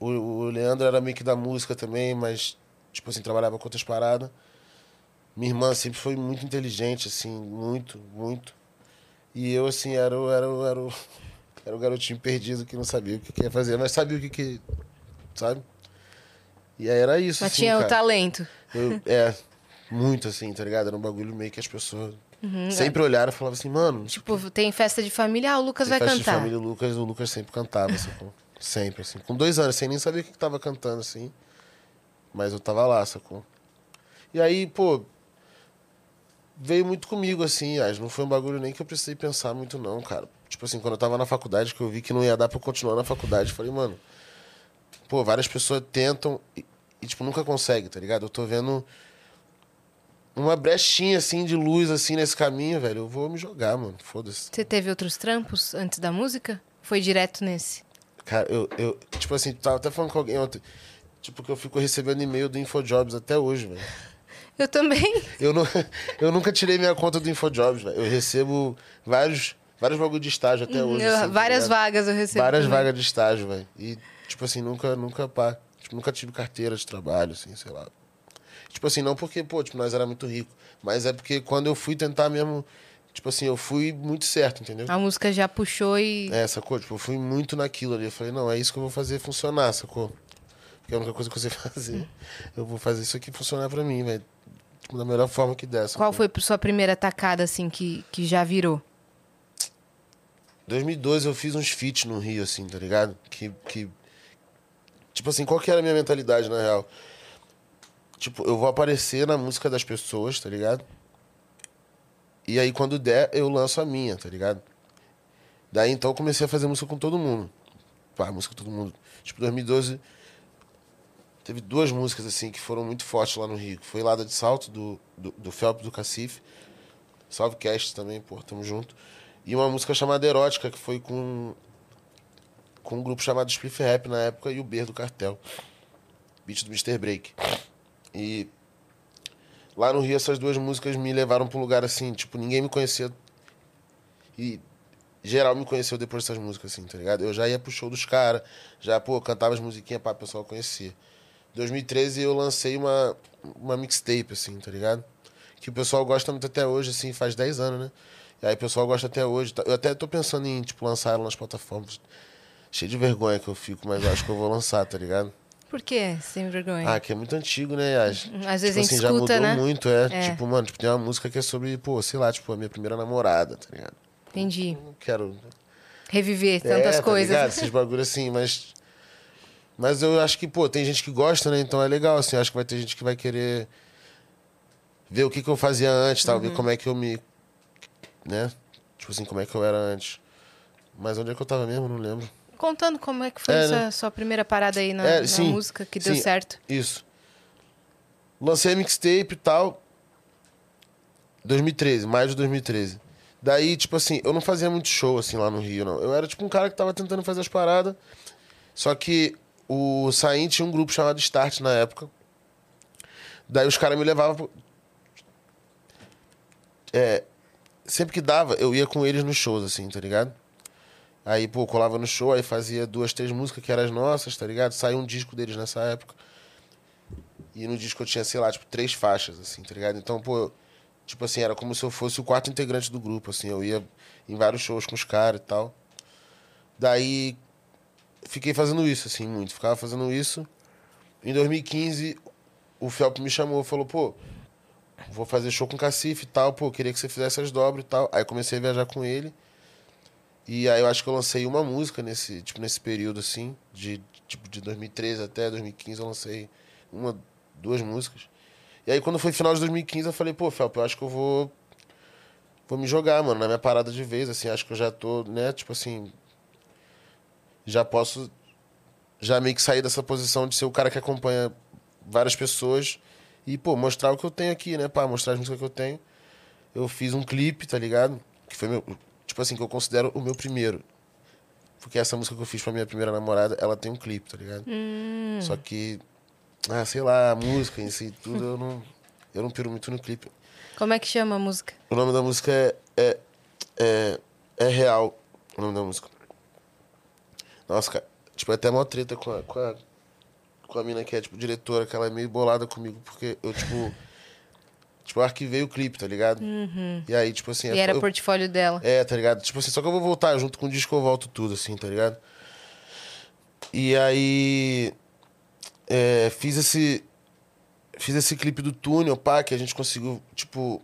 O, o Leandro era meio que da música também, mas, tipo assim, trabalhava com outras paradas. Minha irmã sempre foi muito inteligente, assim, muito, muito. E eu, assim, era o, era o, era o, era o garotinho perdido que não sabia o que ia fazer, mas sabia o que que... Sabe? E aí era isso, mas assim, tinha cara. O talento. Eu, é, muito, assim, tá ligado? Era um bagulho meio que as pessoas... Uhum, sempre olharam e falavam assim, mano... Tipo, tipo, tem festa de família, ah, o Lucas vai cantar. Festa de família, o Lucas, o Lucas sempre cantava, assim, com, sempre, assim. Com dois anos, sem nem saber o que, que tava cantando, assim. Mas eu tava lá, sacou? E aí, pô... Veio muito comigo, assim, acho. Não foi um bagulho nem que eu precisei pensar muito, não, cara. Tipo assim, quando eu tava na faculdade, que eu vi que não ia dar pra eu continuar na faculdade, eu falei, mano... Pô, várias pessoas tentam e, e tipo, nunca conseguem, tá ligado? Eu tô vendo... Uma brechinha, assim, de luz, assim, nesse caminho, velho. Eu vou me jogar, mano. Foda-se. Você teve outros trampos antes da música? Foi direto nesse? Cara, eu... eu tipo assim, tava até falando com alguém ontem. Tipo, que eu fico recebendo e-mail do InfoJobs até hoje, velho. Eu também. Eu, não, eu nunca tirei minha conta do InfoJobs, velho. Eu recebo vários... Vários bagulho de estágio até hoje. Eu, assim, várias tá vagas eu recebi. Várias também. Vagas de estágio, velho. E, tipo assim, nunca, nunca, pá. Tipo, nunca tive carteira de trabalho, assim, sei lá. Tipo assim, não porque, pô, tipo, nós era muito rico. Mas é porque quando eu fui tentar mesmo... Tipo assim, eu fui muito certo, entendeu? A música já puxou e... É, sacou? Tipo, eu fui muito naquilo ali. Eu falei, não, é isso que eu vou fazer funcionar, sacou? Porque é a única coisa que eu sei fazer. Eu vou fazer isso aqui funcionar pra mim, velho. Tipo, da melhor forma que der. Sacou? Qual foi a sua primeira tacada, assim, que, que já virou? Em dois mil e doze eu fiz uns feats no Rio, assim, tá ligado? Que, que... Tipo assim, qual que era a minha mentalidade, na real? Tipo, eu vou aparecer na música das pessoas, tá ligado? E aí, quando der, eu lanço a minha, tá ligado? Daí, então, eu comecei a fazer música com todo mundo. Pá, música com todo mundo. Tipo, dois mil e doze, teve duas músicas, assim, que foram muito fortes lá no Rio. Foi Lada de Salto, do, do, do Felp, do Cacife. Salve Cast também, pô, tamo junto. E uma música chamada Erótica, que foi com, com um grupo chamado Spliff Rap na época e o Ber do Cartel. Beat do mister Break. E lá no Rio essas duas músicas me levaram pra um lugar assim, tipo, ninguém me conhecia. E geral me conheceu depois dessas músicas, assim, tá ligado? Eu já ia pro show dos caras, já, pô, cantava as musiquinhas pra o pessoal conhecer. Em dois mil e treze eu lancei uma, uma mixtape, assim, tá ligado? Que o pessoal gosta muito até hoje, assim, faz dez anos, né? E aí o pessoal gosta até hoje. Eu até tô pensando em, tipo, lançar ela nas plataformas. Cheio de vergonha que eu fico, mas eu acho que eu vou lançar, tá ligado? Por quê? Sem vergonha. Ah, que é muito antigo, né? Às, Às vezes tipo, a gente assim, escuta, já mudou, né? Muito, é. é. Tipo, mano, tipo, tem uma música que é sobre, pô, sei lá, tipo, a minha primeira namorada, tá ligado? Entendi. Não quero... Reviver tantas é, coisas. Tá ligado? Esses bagulho assim, mas... Mas eu acho que, pô, tem gente que gosta, né? Então é legal, assim, eu acho que vai ter gente que vai querer ver o que que eu fazia antes, tal, uhum. Ver como é que eu me... Né? Tipo assim, como é que eu era antes. Mas onde é que eu tava mesmo? Não lembro. Contando como é que foi é, essa né? sua primeira parada aí na, é, na sim, música que sim, deu certo. Isso. Lancei mixtape e tal. dois mil e treze, maio de dois mil e treze. Daí, tipo assim, eu não fazia muito show assim lá no Rio, não. Eu era tipo um cara que tava tentando fazer as paradas. Só que o Sain tinha um grupo chamado Start na época. Daí os caras me levavam pro... É... Sempre que dava, eu ia com eles nos shows, assim, tá ligado? Aí, pô, colava no show, aí fazia duas, três músicas que eram as nossas, tá ligado? Saiu um disco deles nessa época. E no disco eu tinha, sei lá, tipo, três faixas, assim, tá ligado? Então, pô, tipo assim, era como se eu fosse o quarto integrante do grupo, assim. Eu ia em vários shows com os caras e tal. Daí, fiquei fazendo isso, assim, muito. Ficava fazendo isso. Em dois mil e quinze, o Felp me chamou e falou, pô... Vou fazer show com o Cacife e tal, pô, queria que você fizesse as dobras e tal. Aí comecei a viajar com ele. E aí eu acho que eu lancei uma música nesse, tipo, nesse período, assim, de, tipo, de dois mil e treze até dois mil e quinze, eu lancei uma, duas músicas. E aí quando foi final de dois mil e quinze, eu falei, pô, Felp, eu acho que eu vou, vou me jogar, mano, na minha parada de vez, assim, acho que eu já tô, né, tipo assim, já posso, já meio que sair dessa posição de ser o cara que acompanha várias pessoas. E, pô, mostrar o que eu tenho aqui, né, pá? Mostrar as músicas que eu tenho. Eu fiz um clipe, tá ligado? Que foi meu... Tipo assim, que eu considero o meu primeiro. Porque essa música que eu fiz pra minha primeira namorada, ela tem um clipe, tá ligado? Hum. Só que... Ah, sei lá, a música em si, tudo, eu não... Eu não piro muito no clipe. Como é que chama a música? O nome da música é... É... É, é Real, o nome da música. Nossa, cara. Tipo, é até mó treta com a... Com a... com a mina que é, tipo, diretora, que ela é meio bolada comigo, porque eu, tipo... tipo, eu arquivei o clipe, tá ligado? Uhum. E aí, tipo assim... E era eu, portfólio dela. É, tá ligado? Tipo assim, só que eu vou voltar junto com o disco, eu volto tudo, assim, tá ligado? E aí... É, fiz esse... Fiz esse clipe do túnel, pá, que a gente conseguiu, tipo...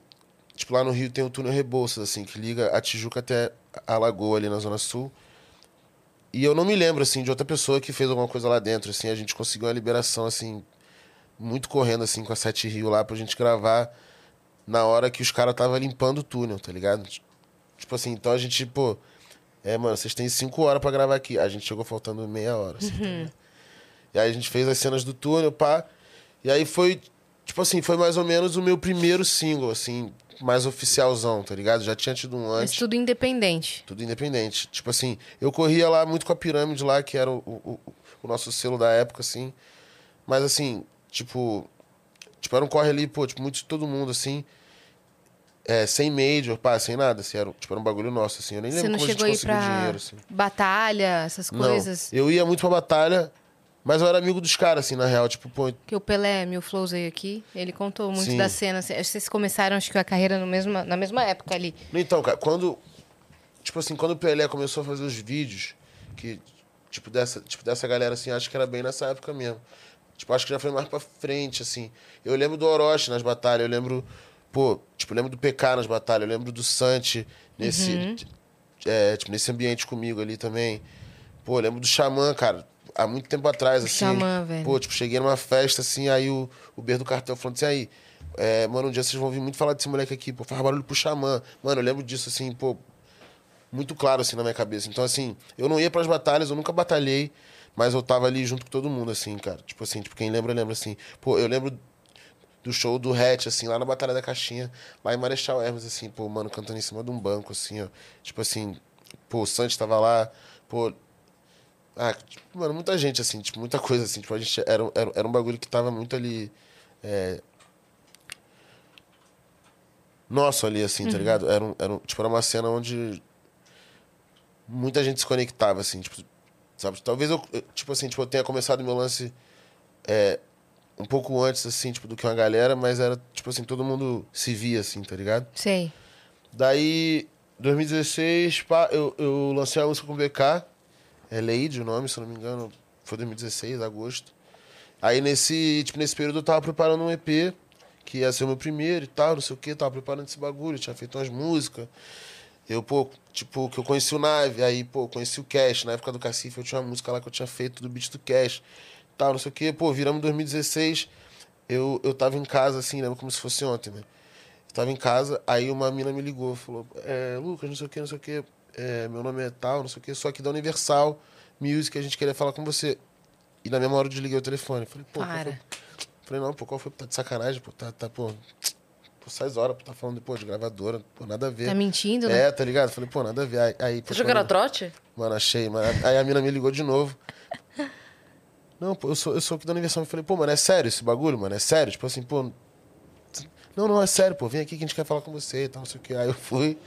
Tipo, lá no Rio tem o túnel Rebouças, assim, que liga a Tijuca até a Lagoa, ali na Zona Sul. E eu não me lembro, assim, de outra pessoa que fez alguma coisa lá dentro, assim. A gente conseguiu uma liberação, assim, muito correndo, assim, com a Sete Rio lá pra gente gravar na hora que os caras estavam limpando o túnel, tá ligado? Tipo assim, então a gente, pô... É, mano, vocês têm cinco horas pra gravar aqui. A gente chegou faltando meia hora, assim, uhum. Tá, e aí a gente fez as cenas do túnel, pá. E aí foi, tipo assim, foi mais ou menos o meu primeiro single, assim, mais oficialzão, tá ligado? Já tinha tido um antes. Mas tudo independente. Tudo independente. Tipo assim, eu corria lá muito com a Pirâmide lá, que era o, o, o nosso selo da época, assim. Mas assim, tipo... Tipo, era um corre ali, pô, tipo, muito de todo mundo, assim... É, sem major, pá, sem nada, assim, era, tipo, era um bagulho nosso, assim, eu nem Você lembro como a gente conseguiu pra dinheiro, assim. Batalha, essas coisas? Não, eu ia muito pra batalha, mas eu era amigo dos caras, assim, na real, tipo, pô... Que o Pelé, Mil Flows aí aqui, ele contou muito Sim. da cena, assim, vocês começaram, acho que, a carreira no mesmo, na mesma época ali. Então, cara, quando, tipo assim, quando o Pelé começou a fazer os vídeos, que, tipo, dessa, tipo, dessa galera, assim, acho que era bem nessa época mesmo. Tipo, acho que já foi mais pra frente, assim. Eu lembro do Orochi nas batalhas, eu lembro... Pô, tipo, eu lembro do P K nas batalhas, eu lembro do Sante nesse, uhum. é, tipo, nesse ambiente comigo ali também. Pô, eu lembro do Xamã, cara, há muito tempo atrás, assim. Xamã, velho. Pô, tipo, cheguei numa festa, assim, aí o, o Ber do Cartel falando assim, aí, é, mano, um dia vocês vão ouvir muito falar desse moleque aqui, pô, faz barulho pro Xamã. Mano, eu lembro disso, assim, pô, muito claro, assim, na minha cabeça. Então, assim, eu não ia pras batalhas, eu nunca batalhei, mas eu tava ali junto com todo mundo, assim, cara. Tipo assim, tipo, quem lembra, lembra, assim. Pô, eu lembro... do show do Hatch, assim, lá na Batalha da Caixinha, lá em Marechal Hermes, assim, pô, mano, cantando em cima de um banco, assim, ó. Tipo assim, pô, o Sante tava lá, pô... Ah, tipo, mano, muita gente, assim, tipo, muita coisa, assim, tipo, a gente... Era, era, era um bagulho que tava muito ali... É... Nosso ali, assim, uhum. tá ligado? Era, um, era, um, tipo, era uma cena onde... Muita gente se conectava, assim, tipo... Sabe? Talvez eu, tipo assim, tipo, eu tenha começado meu lance... É... Um pouco antes, assim, tipo, do que uma galera, mas era, tipo assim, todo mundo se via, assim, tá ligado? Sei. Daí, dois mil e dezesseis, pá, eu, eu lancei a música com o B K, é Lady o nome, se eu não me engano, foi dois mil e dezesseis, agosto. Aí, nesse, tipo, nesse período, eu tava preparando um E P, que ia ser o meu primeiro e tal, não sei o quê, tava preparando esse bagulho, tinha feito umas músicas. Eu, pô, tipo, que eu conheci o Navi, aí, pô, conheci o Cash, na época do Cacife, eu tinha uma música lá que eu tinha feito do beat do Cash. Tal, não sei o que, pô, viramos em dois mil e dezesseis, eu, eu tava em casa, assim, lembro como se fosse ontem, né? Eu tava em casa, aí uma mina me ligou, falou, é, Lucas, não sei o que, não sei o que, é, meu nome é tal, não sei o que, só que da Universal Music, a gente queria falar com você. E na mesma hora eu desliguei o telefone, falei, pô, Para. falei, não, pô, qual foi, tá de sacanagem, pô, tá, tá, pô, pô, seis horas, pô, tá falando, pô, de gravadora, pô, nada a ver. Tá mentindo, né? É, tá ligado? Falei, pô, nada a ver. Aí, aí, tá jogando a trote? Mano, achei, mano, aí a mina me ligou de novo. Não, pô, eu sou, eu sou aqui da Universal. Eu falei, pô, mano, é sério esse bagulho, mano? É sério? Tipo assim, pô... Não, não, é sério, pô. Vem aqui que a gente quer falar com você e tal, não sei o que. Aí eu fui...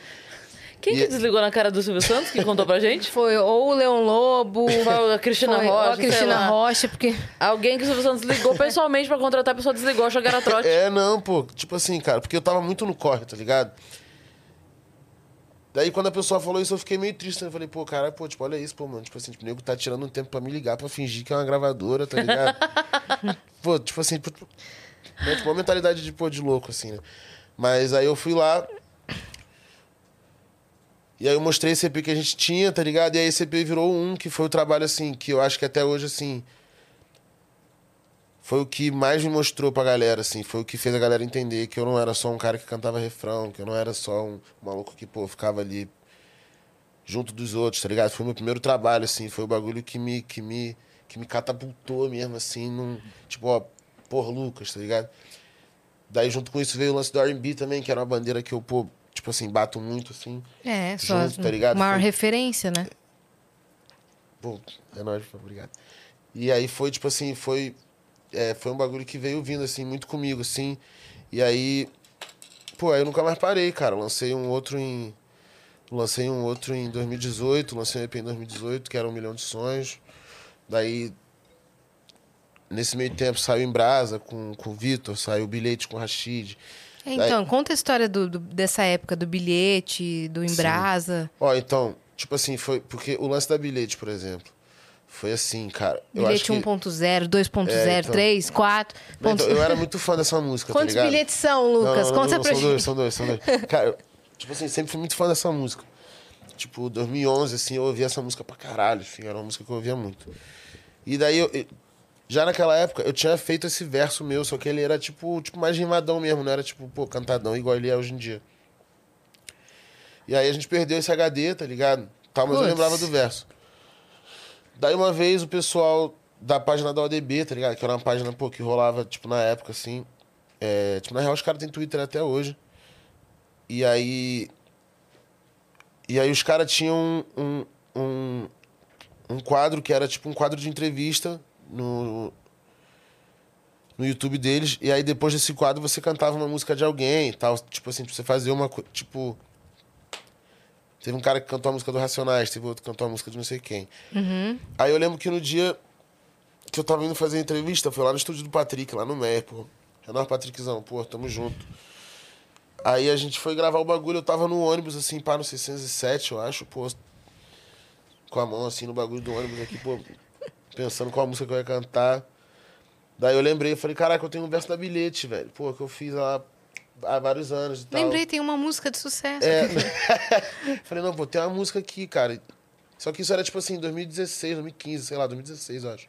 Quem e... que desligou na cara do Silvio Santos que contou pra gente? Foi ou o Leão Lobo... Ou a Cristina Foi, Rocha, ou a Cristina Rocha, porque... Alguém que o Silvio Santos ligou pessoalmente pra contratar, a pessoa desligou, achou que era trote. É, não, pô. Tipo assim, cara, porque eu tava muito no corre, tá ligado? Daí, quando a pessoa falou isso, eu fiquei meio triste, né? Eu falei, pô, cara, pô, tipo, olha isso, pô, mano. Tipo assim, tipo, o nego tá tirando um tempo pra me ligar, pra fingir que é uma gravadora, tá ligado? Pô, tipo assim, tipo, né? Tipo, uma mentalidade de, pô, de louco, assim, né? Mas aí eu fui lá, e aí eu mostrei esse E P que a gente tinha, tá ligado? E aí esse E P virou um, que foi o trabalho, assim, que eu acho que até hoje, assim, foi o que mais me mostrou pra galera, assim. Foi o que fez a galera entender que eu não era só um cara que cantava refrão, que eu não era só um maluco que, pô, ficava ali junto dos outros, tá ligado? Foi o meu primeiro trabalho, assim. Foi o bagulho que me, que me, que me catapultou mesmo, assim, num... Tipo, ó, por Lucas, tá ligado? Daí, junto com isso, veio o lance do R and B também, que era uma bandeira que eu, pô, tipo assim, bato muito, assim. É, junto, só tá ligado? Maior foi... referência, né? Pô, é nóis, pô, obrigado. E aí foi, tipo assim, foi... É, foi um bagulho que veio vindo, assim, muito comigo, assim. E aí... Pô, aí eu nunca mais parei, cara. Lancei um outro em... Lancei um outro em dois mil e dezoito. Lancei um E P em dois mil e dezoito, que era Um Milhão de Sonhos. Daí... Nesse meio tempo, saiu Em Brasa com, com o Vitor. Saiu o Bilhete com o Rashid. É, então, daí... conta a história do, do, dessa época, do Bilhete, do Em Brasa. Ó, então, tipo assim, foi... Porque o lance da Bilhete, por exemplo... Foi assim, cara. Bilhete um ponto zero, dois ponto zero, é, então... três, quatro... Então, ponto... eu era muito fã dessa música, Quantos tá ligado? Bilhetes são, Lucas? Não, não, Conta não, não, pra são gente. Dois, são dois, são dois. Cara, eu, tipo assim, sempre fui muito fã dessa música. Tipo, dois mil e onze, assim, eu ouvia essa música pra caralho. Enfim, era uma música que eu ouvia muito. E daí, eu, eu, já naquela época, eu tinha feito esse verso meu, só que ele era, tipo, tipo mais rimadão mesmo. Não era, tipo, pô, cantadão, igual ele é hoje em dia. E aí, a gente perdeu esse H D, tá ligado? Tá, mas Puts. eu lembrava do verso. Daí uma vez o pessoal da página da O D B, tá ligado? Que era uma página, pô, que rolava, tipo, na época, assim. É, tipo, na real, os caras têm Twitter até hoje. E aí... E aí os caras tinham um, um, um quadro que era tipo um quadro de entrevista no, no YouTube deles. E aí depois desse quadro você cantava uma música de alguém e tal. Tipo assim, pra você fazer uma coisa... Tipo... Teve um cara que cantou a música do Racionais, teve outro que cantou a música de não sei quem. Uhum. Aí eu lembro que no dia que eu tava indo fazer a entrevista, foi lá no estúdio do Patrick, lá no Mer, pô. Renan Patrickzão, pô, tamo junto. Aí a gente foi gravar o bagulho, eu tava no ônibus, assim, pá, no seiscentos e sete, eu acho, pô. Com a mão, assim, no bagulho do ônibus aqui, pô. Pensando qual a música que eu ia cantar. Daí eu lembrei, eu falei, caraca, eu tenho um verso da Bilhete, velho. Pô, que eu fiz lá... há vários anos e tal. Lembrei, tem uma música de sucesso. É. Falei, não, pô, tem uma música aqui, cara. Só que isso era, tipo assim, dois mil e dezesseis, dois mil e quinze, sei lá, dois mil e dezesseis, eu acho.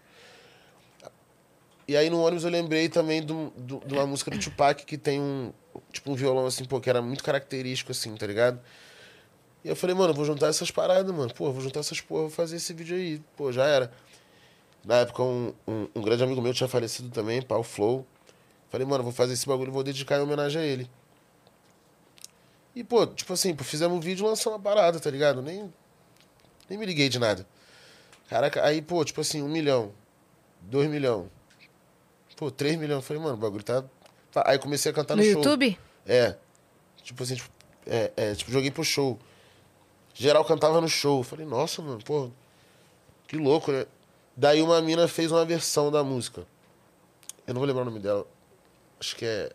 E aí, no ônibus, eu lembrei também de uma música do Tupac que tem um, tipo, um violão, assim, pô, que era muito característico, assim, tá ligado? E eu falei, mano, eu vou juntar essas paradas, mano. Pô, eu vou juntar essas porra, vou fazer esse vídeo aí. Pô, já era. Na época, um, um, um grande amigo meu tinha falecido também, pá, o Flow. Falei, mano, vou fazer esse bagulho, vou dedicar em homenagem a ele. E, pô, tipo assim, pô, fizemos um vídeo e lançamos uma parada, tá ligado? Nem, nem me liguei de nada. Caraca, aí, pô, tipo assim, um milhão, dois milhão, pô, três milhão. Falei, mano, o bagulho tá... tá. Aí comecei a cantar no, no show. No YouTube? É. Tipo assim, tipo, é, é, tipo, joguei pro show. Geral cantava no show. Falei, nossa, mano, pô, que louco, né? Daí uma mina fez uma versão da música. Eu não vou lembrar o nome dela. Acho que é...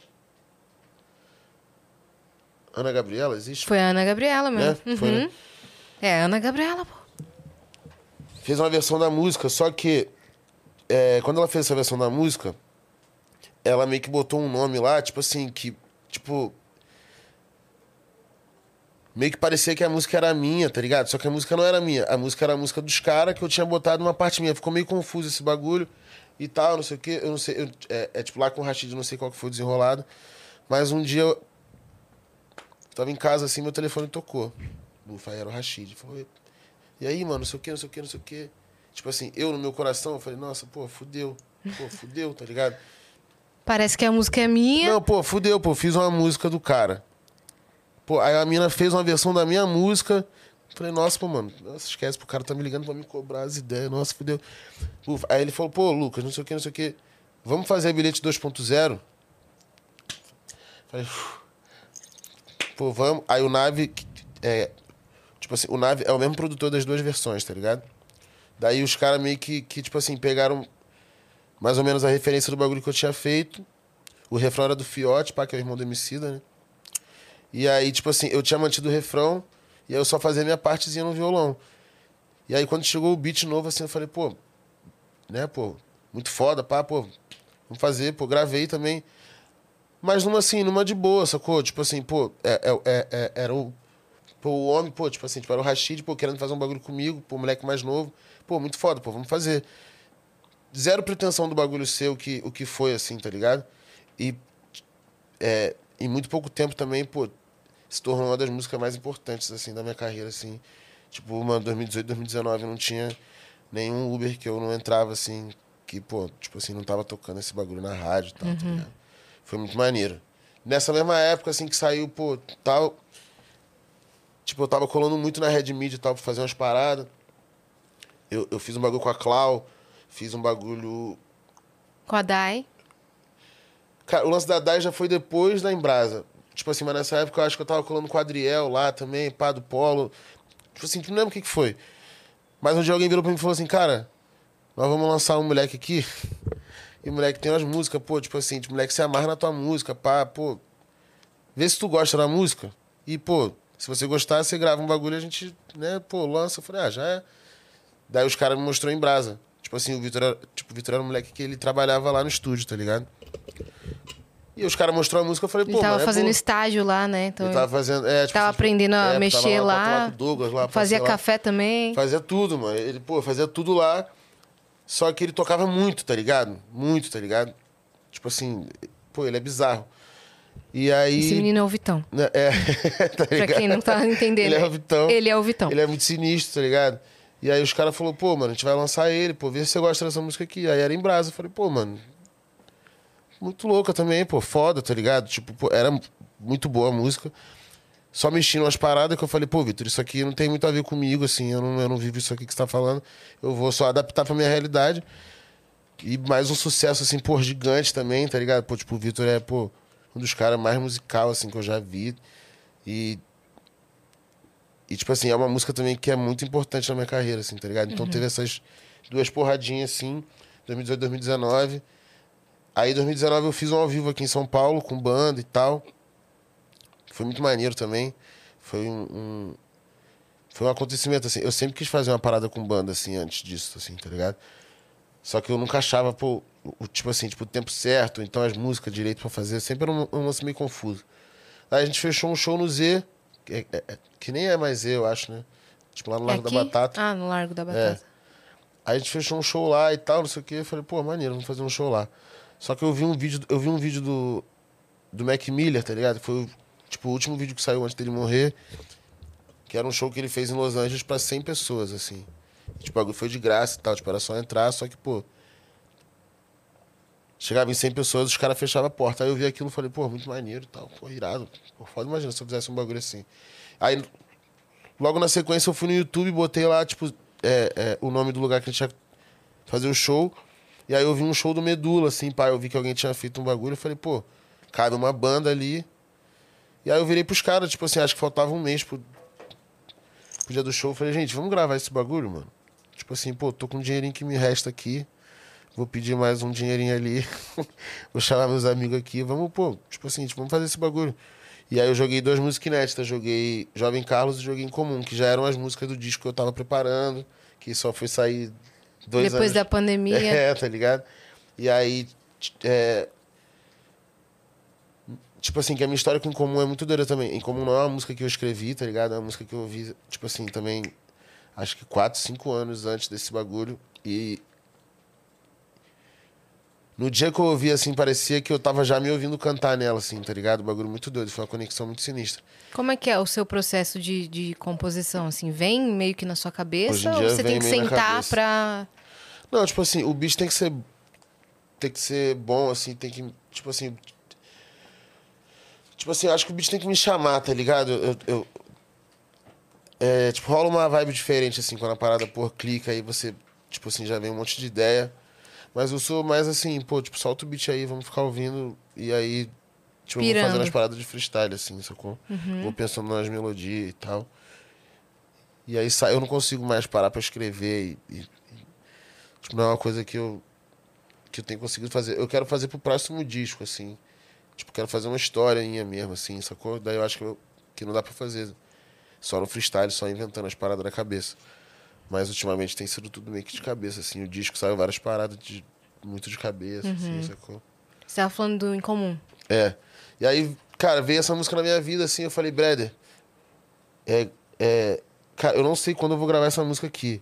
Ana Gabriela, existe? Foi a Ana Gabriela mesmo. Né? Uhum. Foi, né? É, Ana Gabriela, pô. Fez uma versão da música, só que... É, quando ela fez essa versão da música, ela meio que botou um nome lá, tipo assim, que... Tipo... Meio que parecia que a música era minha, tá ligado? Só que a música não era minha. A música era a música dos caras, que eu tinha botado uma parte minha. Ficou meio confuso esse bagulho. E tal, não sei o quê, eu não sei, eu, é, é tipo lá com o Rashid, não sei qual que foi desenrolado, mas um dia eu tava em casa assim, meu telefone tocou, ufa, era o Rashid, falou, e aí, mano, não sei o quê, não sei o quê, não sei o quê, tipo assim, eu no meu coração, eu falei, nossa, pô, fudeu, pô, fudeu, tá ligado? Parece que a música é minha. Não, pô, fudeu, pô, fiz uma música do cara, pô, aí a mina fez uma versão da minha música. Falei, nossa, pô, mano, nossa, esquece, pô, o cara tá me ligando pra me cobrar as ideias, nossa, fudeu. Ufa. Aí ele falou, pô, Lucas, não sei o que, não sei o que, vamos fazer a Bilhete dois ponto zero? Falei, uf. Pô, vamos. Aí o Navi, é, tipo assim, o Navi é o mesmo produtor das duas versões, tá ligado? Daí os caras meio que, que, tipo assim, pegaram mais ou menos a referência do bagulho que eu tinha feito. O refrão era do Fiote, pá, que é o irmão do Emicida, né? E aí, tipo assim, eu tinha mantido o refrão. E aí eu só fazia minha partezinha no violão. E aí quando chegou o beat novo, assim, eu falei, pô, né, pô, muito foda, pá, pô, vamos fazer, pô, gravei também. Mas numa assim, numa de boa, sacou? Tipo assim, pô, é, é, é, era o, pô, o homem, pô, tipo assim, tipo, era o Rashid, pô, querendo fazer um bagulho comigo, pô, moleque mais novo. Pô, muito foda, pô, vamos fazer. Zero pretensão do bagulho ser o que, o que foi, assim, tá ligado? E é, em muito pouco tempo também, pô, se tornou uma das músicas mais importantes, assim, da minha carreira, assim. Tipo, mano, dois mil e dezoito, dois mil e dezenove, não tinha nenhum Uber que eu não entrava, assim, que, pô, tipo assim, não tava tocando esse bagulho na rádio e tal, uhum. Tá ligado? Foi muito maneiro. Nessa mesma época, assim, que saiu, pô, tal... Tipo, eu tava colando muito na Red Media e tal, pra fazer umas paradas. Eu, eu fiz um bagulho com a Clau, fiz um bagulho... Com a Dai? Cara, o lance da Dai já foi depois da Embrasa. Tipo assim, mas nessa época eu acho que eu tava colando com o Adriel lá também, pá, do Polo. Tipo assim, não lembro o que que foi. Mas um dia alguém virou pra mim e falou assim, cara, nós vamos lançar um moleque aqui. E o moleque tem umas músicas, pô, tipo assim, tipo, moleque se amarra na tua música, pá, pô. Vê se tu gosta da música. E, pô, se você gostar, você grava um bagulho e a gente, né, pô, lança. Eu falei, ah, já é. Daí os caras me mostrou em brasa. Tipo assim, o Vitor era, tipo, o Vitor era um moleque que ele trabalhava lá no estúdio, tá ligado? E os caras mostraram a música, eu falei, pô, ele tava mano, fazendo é estágio lá, né? Então, ele tava fazendo... É, tipo, tava aprendendo a é, mexer lá, lá, Douglas, lá. Fazia café lá. Também. Fazia tudo, mano. Ele, pô, fazia tudo lá. Só que ele tocava muito, tá ligado? Muito, tá ligado? Tipo assim, pô, ele é bizarro. E aí... Esse menino é o Vitão. É, tá ligado? Pra quem não tá entendendo. Ele é o Vitão. Ele é o Vitão. Ele é muito sinistro, tá ligado? E aí os caras falaram, pô, mano, a gente vai lançar ele, pô, vê se você gosta dessa música aqui. Aí era em brasa. Eu falei, pô, mano... Muito louca também, pô, foda, tá ligado? Tipo, pô, era muito boa a música. só mexendo umas paradas que eu falei, pô, Vitor, isso aqui não tem muito a ver comigo, assim, eu não, eu não vivo isso aqui que você tá falando, eu vou só adaptar pra minha realidade. E mais um sucesso, assim, pô, gigante também, tá ligado? Pô, tipo, o Vitor é, pô, um dos caras mais musical, assim, que eu já vi. E... E, tipo assim, é uma música também que é muito importante na minha carreira, assim, tá ligado? Então, uhum. teve essas duas porradinhas, assim, dois mil e dezoito, dois mil e dezenove. Aí, em dois mil e dezenove, eu fiz um ao vivo aqui em São Paulo, com banda e tal. Foi muito maneiro também. Foi um... um... Foi um acontecimento, assim. Eu sempre quis fazer uma parada com banda, assim, antes disso, assim, tá ligado? Só que eu nunca achava, pô, o, tipo assim, tipo, o tempo certo, então as músicas direito pra fazer. Sempre era um, um lance meio confuso. Aí a gente fechou um show no Zê, que, é, é, que nem é mais Zê, eu acho, né? Tipo, lá no Largo aqui? Da Batata. Ah, no Largo da Batata. É. Aí a gente fechou um show lá e tal, não sei o quê. Eu falei, pô, maneiro, vamos fazer um show lá. Só que eu vi um vídeo, eu vi um vídeo do, do Mac Miller, tá ligado? Foi, tipo, o último vídeo que saiu antes dele morrer, que era um show que ele fez em Los Angeles pra cem pessoas, assim. Tipo, o bagulho foi de graça e tal, tipo, era só entrar, só que, pô... Chegava em cem pessoas, os caras fechavam a porta. Aí eu vi aquilo e falei, pô, muito maneiro e tal, pô, irado. Pô, foda, imagina se eu fizesse um bagulho assim. Aí, logo na sequência, eu fui no YouTube, botei lá, tipo, é, é, o nome do lugar que a gente ia fazer o show. E aí eu vi um show do Medula, assim, pá, eu vi que alguém tinha feito um bagulho, eu falei, pô, cabe uma banda ali. E aí eu virei pros caras, tipo assim, acho que faltava um mês pro, pro dia do show. Eu falei, gente, vamos gravar esse bagulho, mano? Tipo assim, pô, tô com um dinheirinho que me resta aqui, vou pedir mais um dinheirinho ali, vou chamar meus amigos aqui, vamos, pô, tipo assim, tipo, vamos fazer esse bagulho. E aí eu joguei duas músicas inéditas, joguei Jovem Carlos e joguei Em Comum, que já eram as músicas do disco que eu tava preparando, que só foi sair dois anos. Depois da pandemia. É, tá ligado? E aí, é... tipo assim, que a minha história com Em Comum é muito doida também. Em Comum não é uma música que eu escrevi, tá ligado? É uma música que eu ouvi, tipo assim, também... Acho que quatro, cinco anos antes desse bagulho. E... No dia que eu ouvi, assim, parecia que eu tava já me ouvindo cantar nela, assim, tá ligado? O bagulho muito doido. Foi uma conexão muito sinistra. Como é que é o seu processo de, de composição, assim? Vem meio que na sua cabeça? Ou você tem que sentar pra... Não, tipo assim, o bicho tem que ser... Tem que ser bom, assim, tem que... Tipo assim... Tipo assim, acho que o bicho tem que me chamar, tá ligado? Eu... eu... É, tipo, rola uma vibe diferente, assim, quando a parada, pô, clica, aí você, tipo assim, já vem um monte de ideia. Mas eu sou mais assim, pô, tipo, solta o beat aí, vamos ficar ouvindo. E aí, tipo, eu vou fazendo as paradas de freestyle, assim, sacou? Uhum. Vou pensando nas melodias e tal. E aí sai, eu não consigo mais parar pra escrever. E, e, tipo, não é uma coisa que eu, que eu tenho conseguido fazer. Eu quero fazer pro próximo disco, assim. Tipo, quero fazer uma historinha mesmo, assim, sacou? Daí eu acho que, eu, que não dá pra fazer. Só no freestyle, só inventando as paradas na cabeça. Mas ultimamente tem sido tudo meio que de cabeça, assim. O disco saiu várias paradas de, muito de cabeça, uhum. assim, sacou? Você tava falando do Em Comum. É. E aí, cara, veio essa música na minha vida, assim, eu falei, brother, é, é, cara, eu não sei quando eu vou gravar essa música aqui.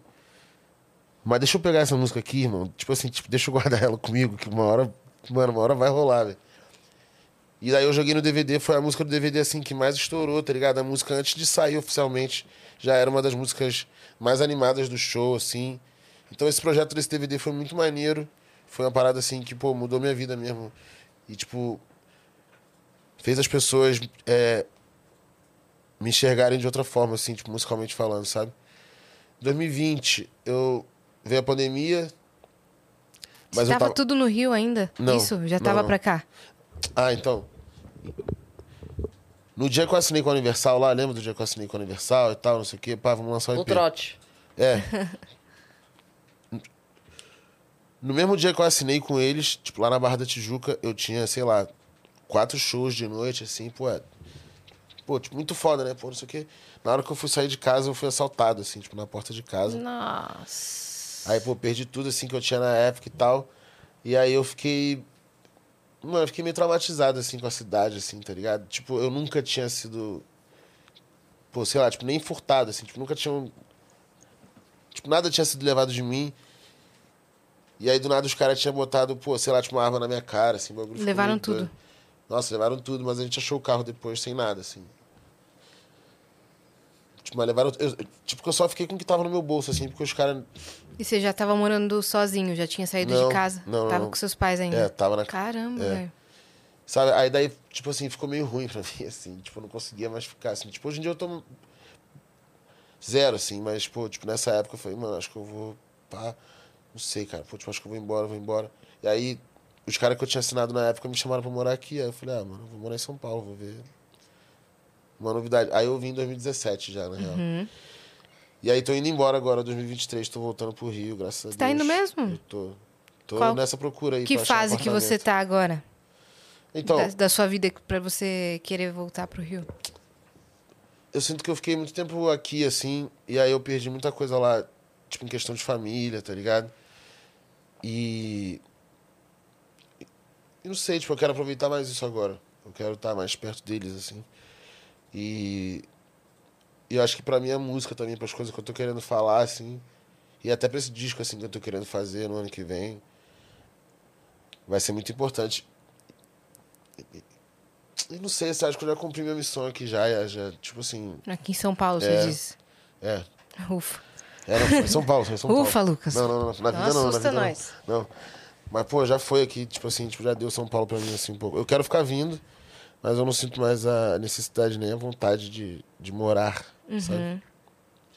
Mas deixa eu pegar essa música aqui, irmão. Tipo assim, tipo, deixa eu guardar ela comigo, que uma hora, mano, uma hora vai rolar, velho. E daí eu joguei no D V D, foi a música do D V D, assim, que mais estourou, tá ligado? A música, antes de sair oficialmente, já era uma das músicas mais animadas do show, assim. Então esse projeto desse D V D foi muito maneiro. Foi uma parada, assim, que, pô, mudou minha vida mesmo. E, tipo, fez as pessoas é, me enxergarem de outra forma, assim, tipo, musicalmente falando, sabe? Em dois mil e vinte, eu... veio a pandemia, mas eu tava... Tava tudo no Rio ainda? Não. Isso? Já tava não, não. pra cá? Ah, então. No dia que eu assinei com a Universal lá, lembra do dia que eu assinei com a Universal e tal, não sei o quê, pá, vamos lançar o E P. O trote. É. No mesmo dia que eu assinei com eles, tipo, lá na Barra da Tijuca, eu tinha, sei lá, quatro shows de noite, assim, pô, é... Pô, tipo, muito foda, né, pô, não sei o quê. Na hora que eu fui sair de casa, eu fui assaltado, assim, tipo, na porta de casa. Nossa. Aí, pô, perdi tudo, assim, que eu tinha na época e tal. E aí eu fiquei... Mano, eu fiquei meio traumatizado, assim, com a cidade, assim, tá ligado? Tipo, eu nunca tinha sido... Pô, sei lá, tipo, nem furtado, assim. Tipo, nunca tinha... Tipo, nada tinha sido levado de mim. E aí, do nada, os caras tinham botado, pô, sei lá, tipo, uma arma na minha cara, assim. Bagulho levaram tudo. Doido. Nossa, levaram tudo, mas a gente achou o carro depois sem nada, assim. Tipo, mas levaram... Eu, tipo, que eu só fiquei com o que tava no meu bolso, assim, porque os caras... E você já tava morando sozinho? Já tinha saído não, de casa? Não, Tava não. com seus pais ainda? É, tava na... Caramba, é. velho. Sabe? Aí daí, tipo assim, ficou meio ruim pra mim, assim. Tipo, eu não conseguia mais ficar assim. Tipo, hoje em dia eu tô zero, assim. Mas, pô, tipo, nessa época eu falei, mano, acho que eu vou... Pá, não sei, cara. Pô, tipo, acho que eu vou embora, vou embora. E aí, os caras que eu tinha assinado na época me chamaram pra morar aqui. Aí eu falei, ah, mano, eu vou morar em São Paulo, vou ver... Uma novidade. Aí eu vim em dois mil e dezessete já, na real. Uhum. E aí tô indo embora agora, dois mil e vinte e três. Tô voltando pro Rio, graças a Deus. Você tá indo mesmo? Eu tô. Tô Qual? nessa procura aí. Que fase que você tá agora? Então, da, da sua vida pra você querer voltar pro Rio? Eu sinto que eu fiquei muito tempo aqui, assim, e aí eu perdi muita coisa lá, tipo, em questão de família, tá ligado? E... Eu não sei, tipo, eu quero aproveitar mais isso agora. Eu quero estar mais perto deles, assim. E... E eu acho que pra mim a música também, pras coisas que eu tô querendo falar, assim, e até pra esse disco, assim, que eu tô querendo fazer no ano que vem, vai ser muito importante. Eu não sei, acho que eu já cumpri minha missão aqui já, já tipo assim... Aqui em São Paulo, é, você diz? É. Ufa. É, não, foi São Paulo, foi São Ufa, Paulo. Ufa, Lucas. Não, não, não, na vida não, não, na vida nós. não. não. Mas, pô, já foi aqui, tipo assim, tipo, já deu São Paulo pra mim, assim, um pouco. Eu quero ficar vindo, mas eu não sinto mais a necessidade nem a vontade de, de morar, uhum. sabe?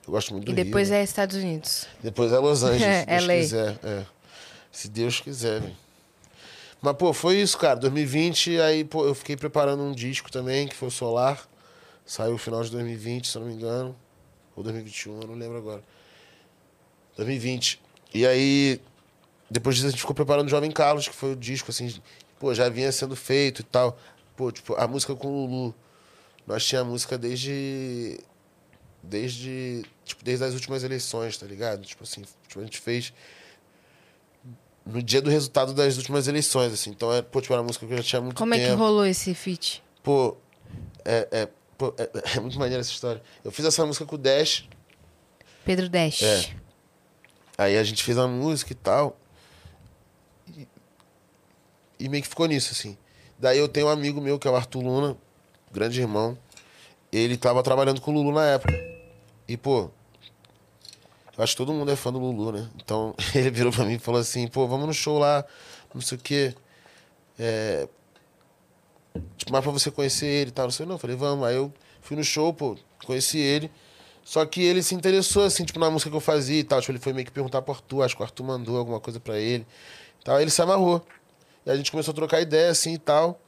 Eu gosto muito do Rio. E depois Rio, é né? Estados Unidos. Depois é Los Angeles, é, se Deus L A. Quiser. É. Se Deus quiser, velho. Mas, pô, foi isso, cara. dois mil e vinte, aí, pô, eu fiquei preparando um disco também, que foi o Solar. Saiu no final de dois mil e vinte, se eu não me engano. Ou dois mil e vinte e um, eu não lembro agora. dois mil e vinte. E aí, depois disso, a gente ficou preparando o Jovem Carlos, que foi o disco, assim... Pô, já vinha sendo feito e tal. Pô, tipo, a música com o Lulu. Nós tínhamos a música desde... Desde... Tipo, desde as últimas eleições, tá ligado? Tipo assim, tipo, a gente fez... No dia do resultado das últimas eleições, assim. Então, é, pô, tipo, era uma música que eu já tinha muito Como tempo. Como é que rolou esse feat? Pô, é, é, pô é, é muito maneira essa história. Eu fiz essa música com o Dash. Pedro Dash. É. Aí a gente fez a música e tal. E, e meio que ficou nisso, assim. Daí eu tenho um amigo meu, que é o Arthur Luna, grande irmão. Ele tava trabalhando com o Lulu na época. E, pô... Eu acho que todo mundo é fã do Lulu, né? Então, ele virou pra mim e falou assim, pô, vamos no show lá, não sei o quê. É... Tipo, mais pra você conhecer ele e tal, não sei o que. Não, falei, vamos. Aí eu fui no show, pô, conheci ele. Só que ele se interessou, assim, tipo, na música que eu fazia e tal. Tipo, ele foi meio que perguntar pro Arthur, acho que o Arthur mandou alguma coisa pra ele. E tal. Aí ele se amarrou. E a gente começou a trocar ideia, assim, e tal.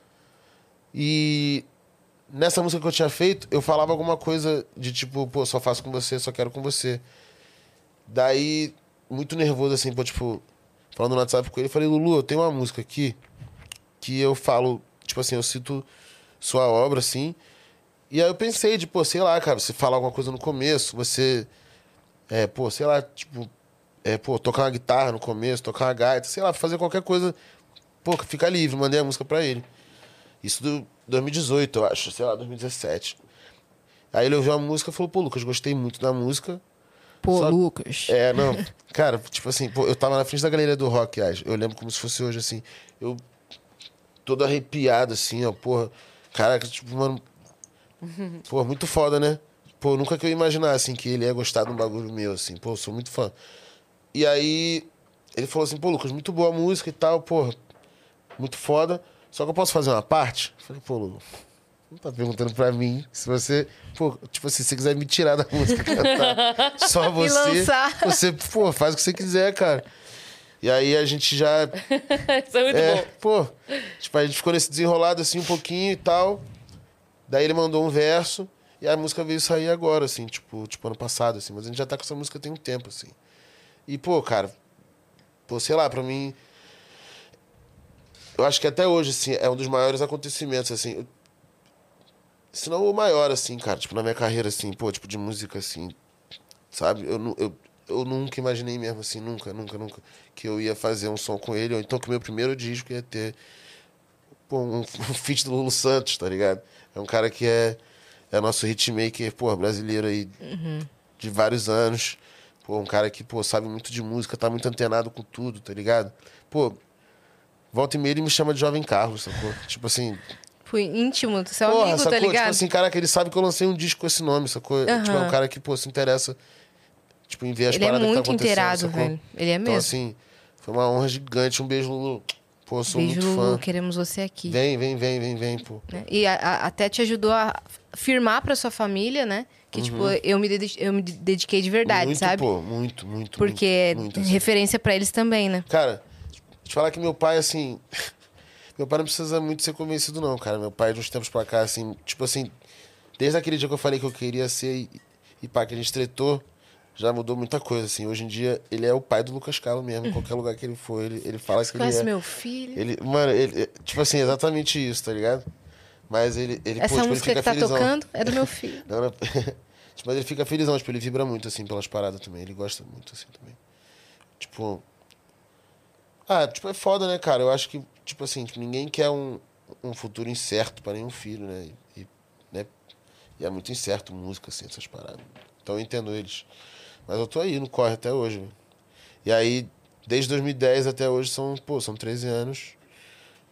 E... Nessa música que eu tinha feito, eu falava alguma coisa de tipo, pô, só faço com você, só quero com você. Daí, muito nervoso, assim, pô, tipo, falando no WhatsApp com ele, eu falei, Lulu, eu tenho uma música aqui que eu falo, tipo assim, eu cito sua obra, assim. E aí eu pensei de, pô, sei lá, cara, você falar alguma coisa no começo, você, é, pô, sei lá, tipo, é, pô, tocar uma guitarra no começo, tocar uma gaita, sei lá, fazer qualquer coisa, pô, fica livre, mandei a música pra ele. Isso do dois mil e dezoito, eu acho, sei lá, dois mil e dezessete. Aí ele ouviu a música e falou, pô, Lucas, gostei muito da música. Pô, Só... Lucas. É, não. Cara, tipo assim, pô, eu tava na frente da galeria do rock, acho. Eu lembro como se fosse hoje, assim. Eu todo arrepiado, assim, ó, porra. Caraca, tipo, mano... Pô, muito foda, né? Pô, nunca que eu ia imaginar, assim, que ele ia gostar de um bagulho meu, assim. Pô, eu sou muito fã. E aí, ele falou assim, pô, Lucas, muito boa a música e tal, porra. Muito foda. Só que eu posso fazer uma parte? Eu falei, pô, Lucas... Não tá perguntando pra mim. Se você... Pô, tipo assim, se você quiser me tirar da música, cantar só você... E lançar. Você, pô, faz o que você quiser, cara. E aí a gente já... Isso é muito é, bom. Pô, tipo, a gente ficou nesse desenrolado, assim, um pouquinho e tal. Daí ele mandou um verso e a música veio sair agora, assim, tipo, tipo ano passado, assim. Mas a gente já tá com essa música tem um tempo, assim. E, pô, cara... Pô, sei lá, pra mim... Eu acho que até hoje, assim, é um dos maiores acontecimentos, assim... Se não o maior, assim, cara, tipo, na minha carreira, assim, pô, tipo, de música, assim, sabe? Eu, eu, eu nunca imaginei mesmo, assim, nunca, nunca, nunca, que eu ia fazer um som com ele, ou então que o meu primeiro disco ia ter, pô, um, um feat do Lulu Santos, tá ligado? É um cara que é, é nosso hitmaker, pô, brasileiro aí, uhum. de vários anos, pô, um cara que, pô, sabe muito de música, tá muito antenado com tudo, tá ligado? Pô, volta e meia ele me chama de Jovem Carlos, sacou? Tipo assim... Fui íntimo, seu Porra, amigo, sacou? Tá ligado? Tipo assim, cara, que ele sabe que eu lancei um disco com esse nome, sacou? Uhum. Tipo, é um cara que, pô, se interessa, tipo, em ver as ele paradas é muito que tá acontecendo, inteirado, velho. Ele é mesmo. Então, assim, foi uma honra gigante. Um beijo, Lulu. Pô, sou Beijo, muito fã. Queremos você aqui. Vem, vem, vem, vem, vem, pô. E a, a, até te ajudou a firmar pra sua família, né? Que, uhum. tipo, eu me, dediquei, eu me dediquei de verdade, muito, sabe? Pô, muito, muito, Porque muito. Porque é assim. Referência pra eles também, né? Cara, te falar que meu pai, assim... Meu pai não precisa muito ser convencido, não, cara. Meu pai, de uns tempos pra cá, assim... Tipo assim, desde aquele dia que eu falei que eu queria ser... E, e pá, que a gente tretou... Já mudou muita coisa, assim. Hoje em dia, ele é o pai do Luccas Carlos mesmo. Em qualquer lugar que ele for, ele, ele fala que ele é... Você conhece meu filho? Ele, mano, ele, tipo assim, exatamente isso, tá ligado? Mas ele, ele Essa pô, tipo, música ele fica que felizão. Tá tocando é do meu filho. não, não... Mas ele fica felizão, tipo, ele vibra muito, assim, pelas paradas também. Ele gosta muito, assim, também. Tipo... Ah, tipo, é foda, né, cara? Eu acho que, tipo assim, tipo, ninguém quer um, um futuro incerto pra nenhum filho, né? E, né? E é muito incerto música, assim, essas paradas. Então eu entendo eles. Mas eu tô aí, no corre até hoje, velho. E aí, desde dois mil e dez até hoje, são, pô, são treze anos.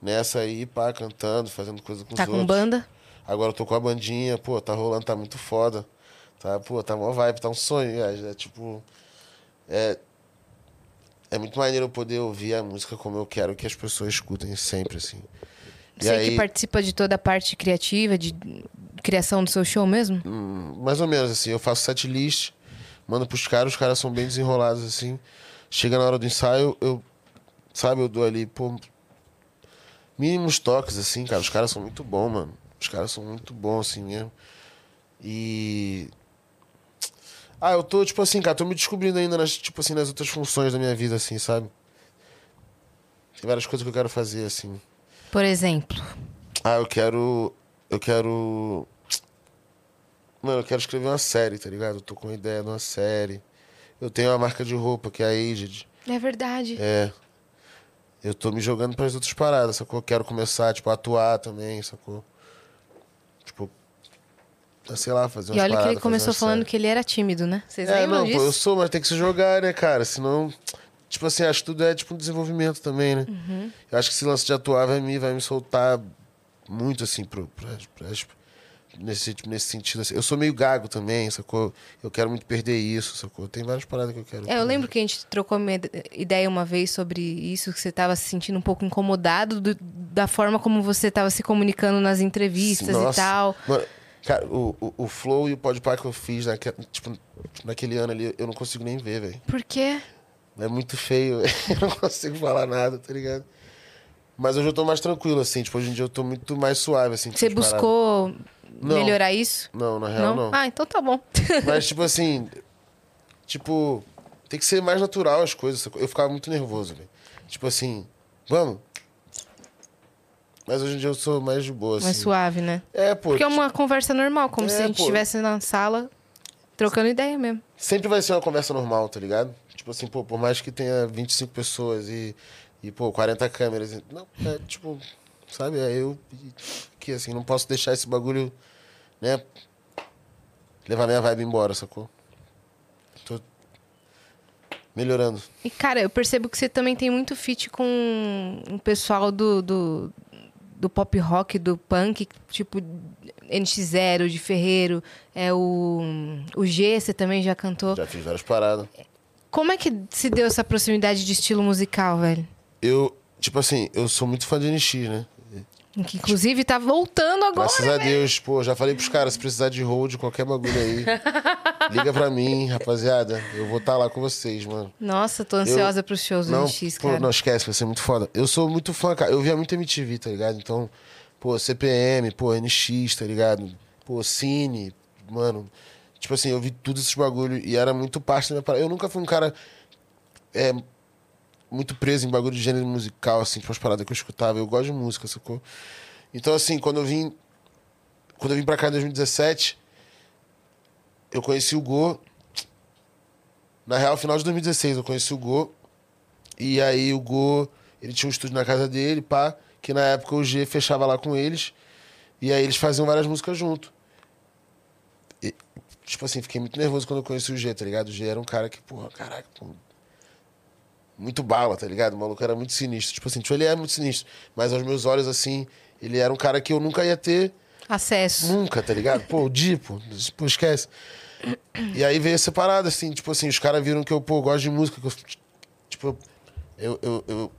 Nessa aí, pá, cantando, fazendo coisa com os outros. Tá com banda? Agora eu tô com a bandinha, pô, tá rolando, tá muito foda. Tá, pô, tá mó vibe, tá um sonho, velho. É tipo... É, é muito maneiro eu poder ouvir a música como eu quero, que as pessoas escutem sempre, assim. E Você aí... que participa de toda a parte criativa, de criação do seu show mesmo? Hum, mais ou menos, assim. Eu faço setlist... Manda pros caras, os caras são bem desenrolados, assim. Chega na hora do ensaio, eu... Sabe, eu dou ali, pô... Mínimos toques, assim, cara. Os caras são muito bons, mano. Os caras são muito bons, assim, mesmo. E... Ah, eu tô, tipo assim, cara, tô me descobrindo ainda, nas, tipo assim, nas outras funções da minha vida, assim, sabe? Tem várias coisas que eu quero fazer, assim. Por exemplo? Ah, eu quero... Eu quero... Mano, eu quero escrever uma série, tá ligado? Eu tô com uma ideia de uma série. Eu tenho uma marca de roupa, que é a Aged. É verdade. É. Eu tô me jogando pras outras paradas, sacou? Eu quero começar, tipo, a atuar também, sacou? Tipo, sei lá, fazer umas paradas. E olha paradas, que ele começou falando série. Que ele era tímido, né? Vocês é, lembram não, disso? Pô, eu sou, mas tem que se jogar, né, cara? Senão, tipo assim, acho que tudo é, tipo, um desenvolvimento também, né? Uhum. Eu acho que esse lance de atuar vai me, vai me soltar muito, assim, pro... pras, pras, Nesse, tipo, nesse sentido, assim. Eu sou meio gago também, sacou? Eu quero muito perder isso, sacou? Tem várias paradas que eu quero... É, eu lembro que a gente trocou minha ideia uma vez sobre isso, que você tava se sentindo um pouco incomodado do, da forma como você tava se comunicando nas entrevistas. Nossa. E tal. Mano, cara, o, o, o flow e o podpar que eu fiz naque, tipo, naquele ano ali, eu não consigo nem ver, velho. Por quê? É muito feio, eu não consigo falar nada, tá ligado? Mas hoje eu tô mais tranquilo, assim, tipo, hoje em dia eu tô muito mais suave, assim. Você buscou... Não, melhorar isso? Não, na real não? não. Ah, então tá bom. Mas tipo assim, tipo, tem que ser mais natural as coisas. Eu ficava muito nervoso, velho. Tipo assim, vamos. Mas hoje em dia eu sou mais de boa, assim. Mais suave, né? É, pô. Porque é uma conversa normal, como é, se a gente estivesse na sala trocando ideia mesmo. Sempre vai ser uma conversa normal, tá ligado? Tipo assim, pô, por mais que tenha vinte e cinco pessoas e, e pô, quarenta câmeras. Não, é tipo... Sabe, eu que assim, não posso deixar esse bagulho, né, levar minha vibe embora, sacou? Tô melhorando. E, cara, eu percebo que você também tem muito feat com o pessoal do, do, do pop rock, do punk, tipo N X zero, de Ferreiro, é o, o G, você também já cantou. Já fiz várias paradas. Como é que se deu essa proximidade de estilo musical, velho? Eu, tipo assim, eu sou muito fã de N X, né? Que inclusive tá voltando agora. Graças a Deus, véio. Pô, já falei pros caras, se precisar de hold, qualquer bagulho aí, liga pra mim, rapaziada. Eu vou estar tá lá com vocês, mano. Nossa, tô ansiosa eu... pros shows do não, N X, cara. Pô, não, esquece, vai ser muito foda. Eu sou muito fã, cara. Eu via muito M T V, tá ligado? Então, pô, C P M, pô, N X, tá ligado? Pô, Cine, mano. Tipo assim, eu vi tudo esses bagulhos e era muito parte da minha parada. Eu nunca fui um cara... É, muito preso em bagulho de gênero musical, assim, tipo as paradas que eu escutava. Eu gosto de música, sacou? Então, assim, quando eu vim... Quando eu vim pra cá em dois mil e dezessete, eu conheci o Go... Na real, final de dois mil e dezesseis, eu conheci o Go. E aí o Go... Ele tinha um estúdio na casa dele, pá. Que na época o G fechava lá com eles. E aí eles faziam várias músicas junto. E, tipo assim, fiquei muito nervoso quando eu conheci o G, tá ligado? O G era um cara que, porra, caraca... Muito bala, tá ligado? O maluco era muito sinistro. Tipo assim, tipo, ele é muito sinistro. Mas aos meus olhos, assim, ele era um cara que eu nunca ia ter... Acesso. Nunca, tá ligado? Pô, o Di, pô, pô, esquece. E aí veio essa parada, assim, tipo assim, os caras viram que eu, pô, gosto de música, que eu, tipo, eu, eu, eu,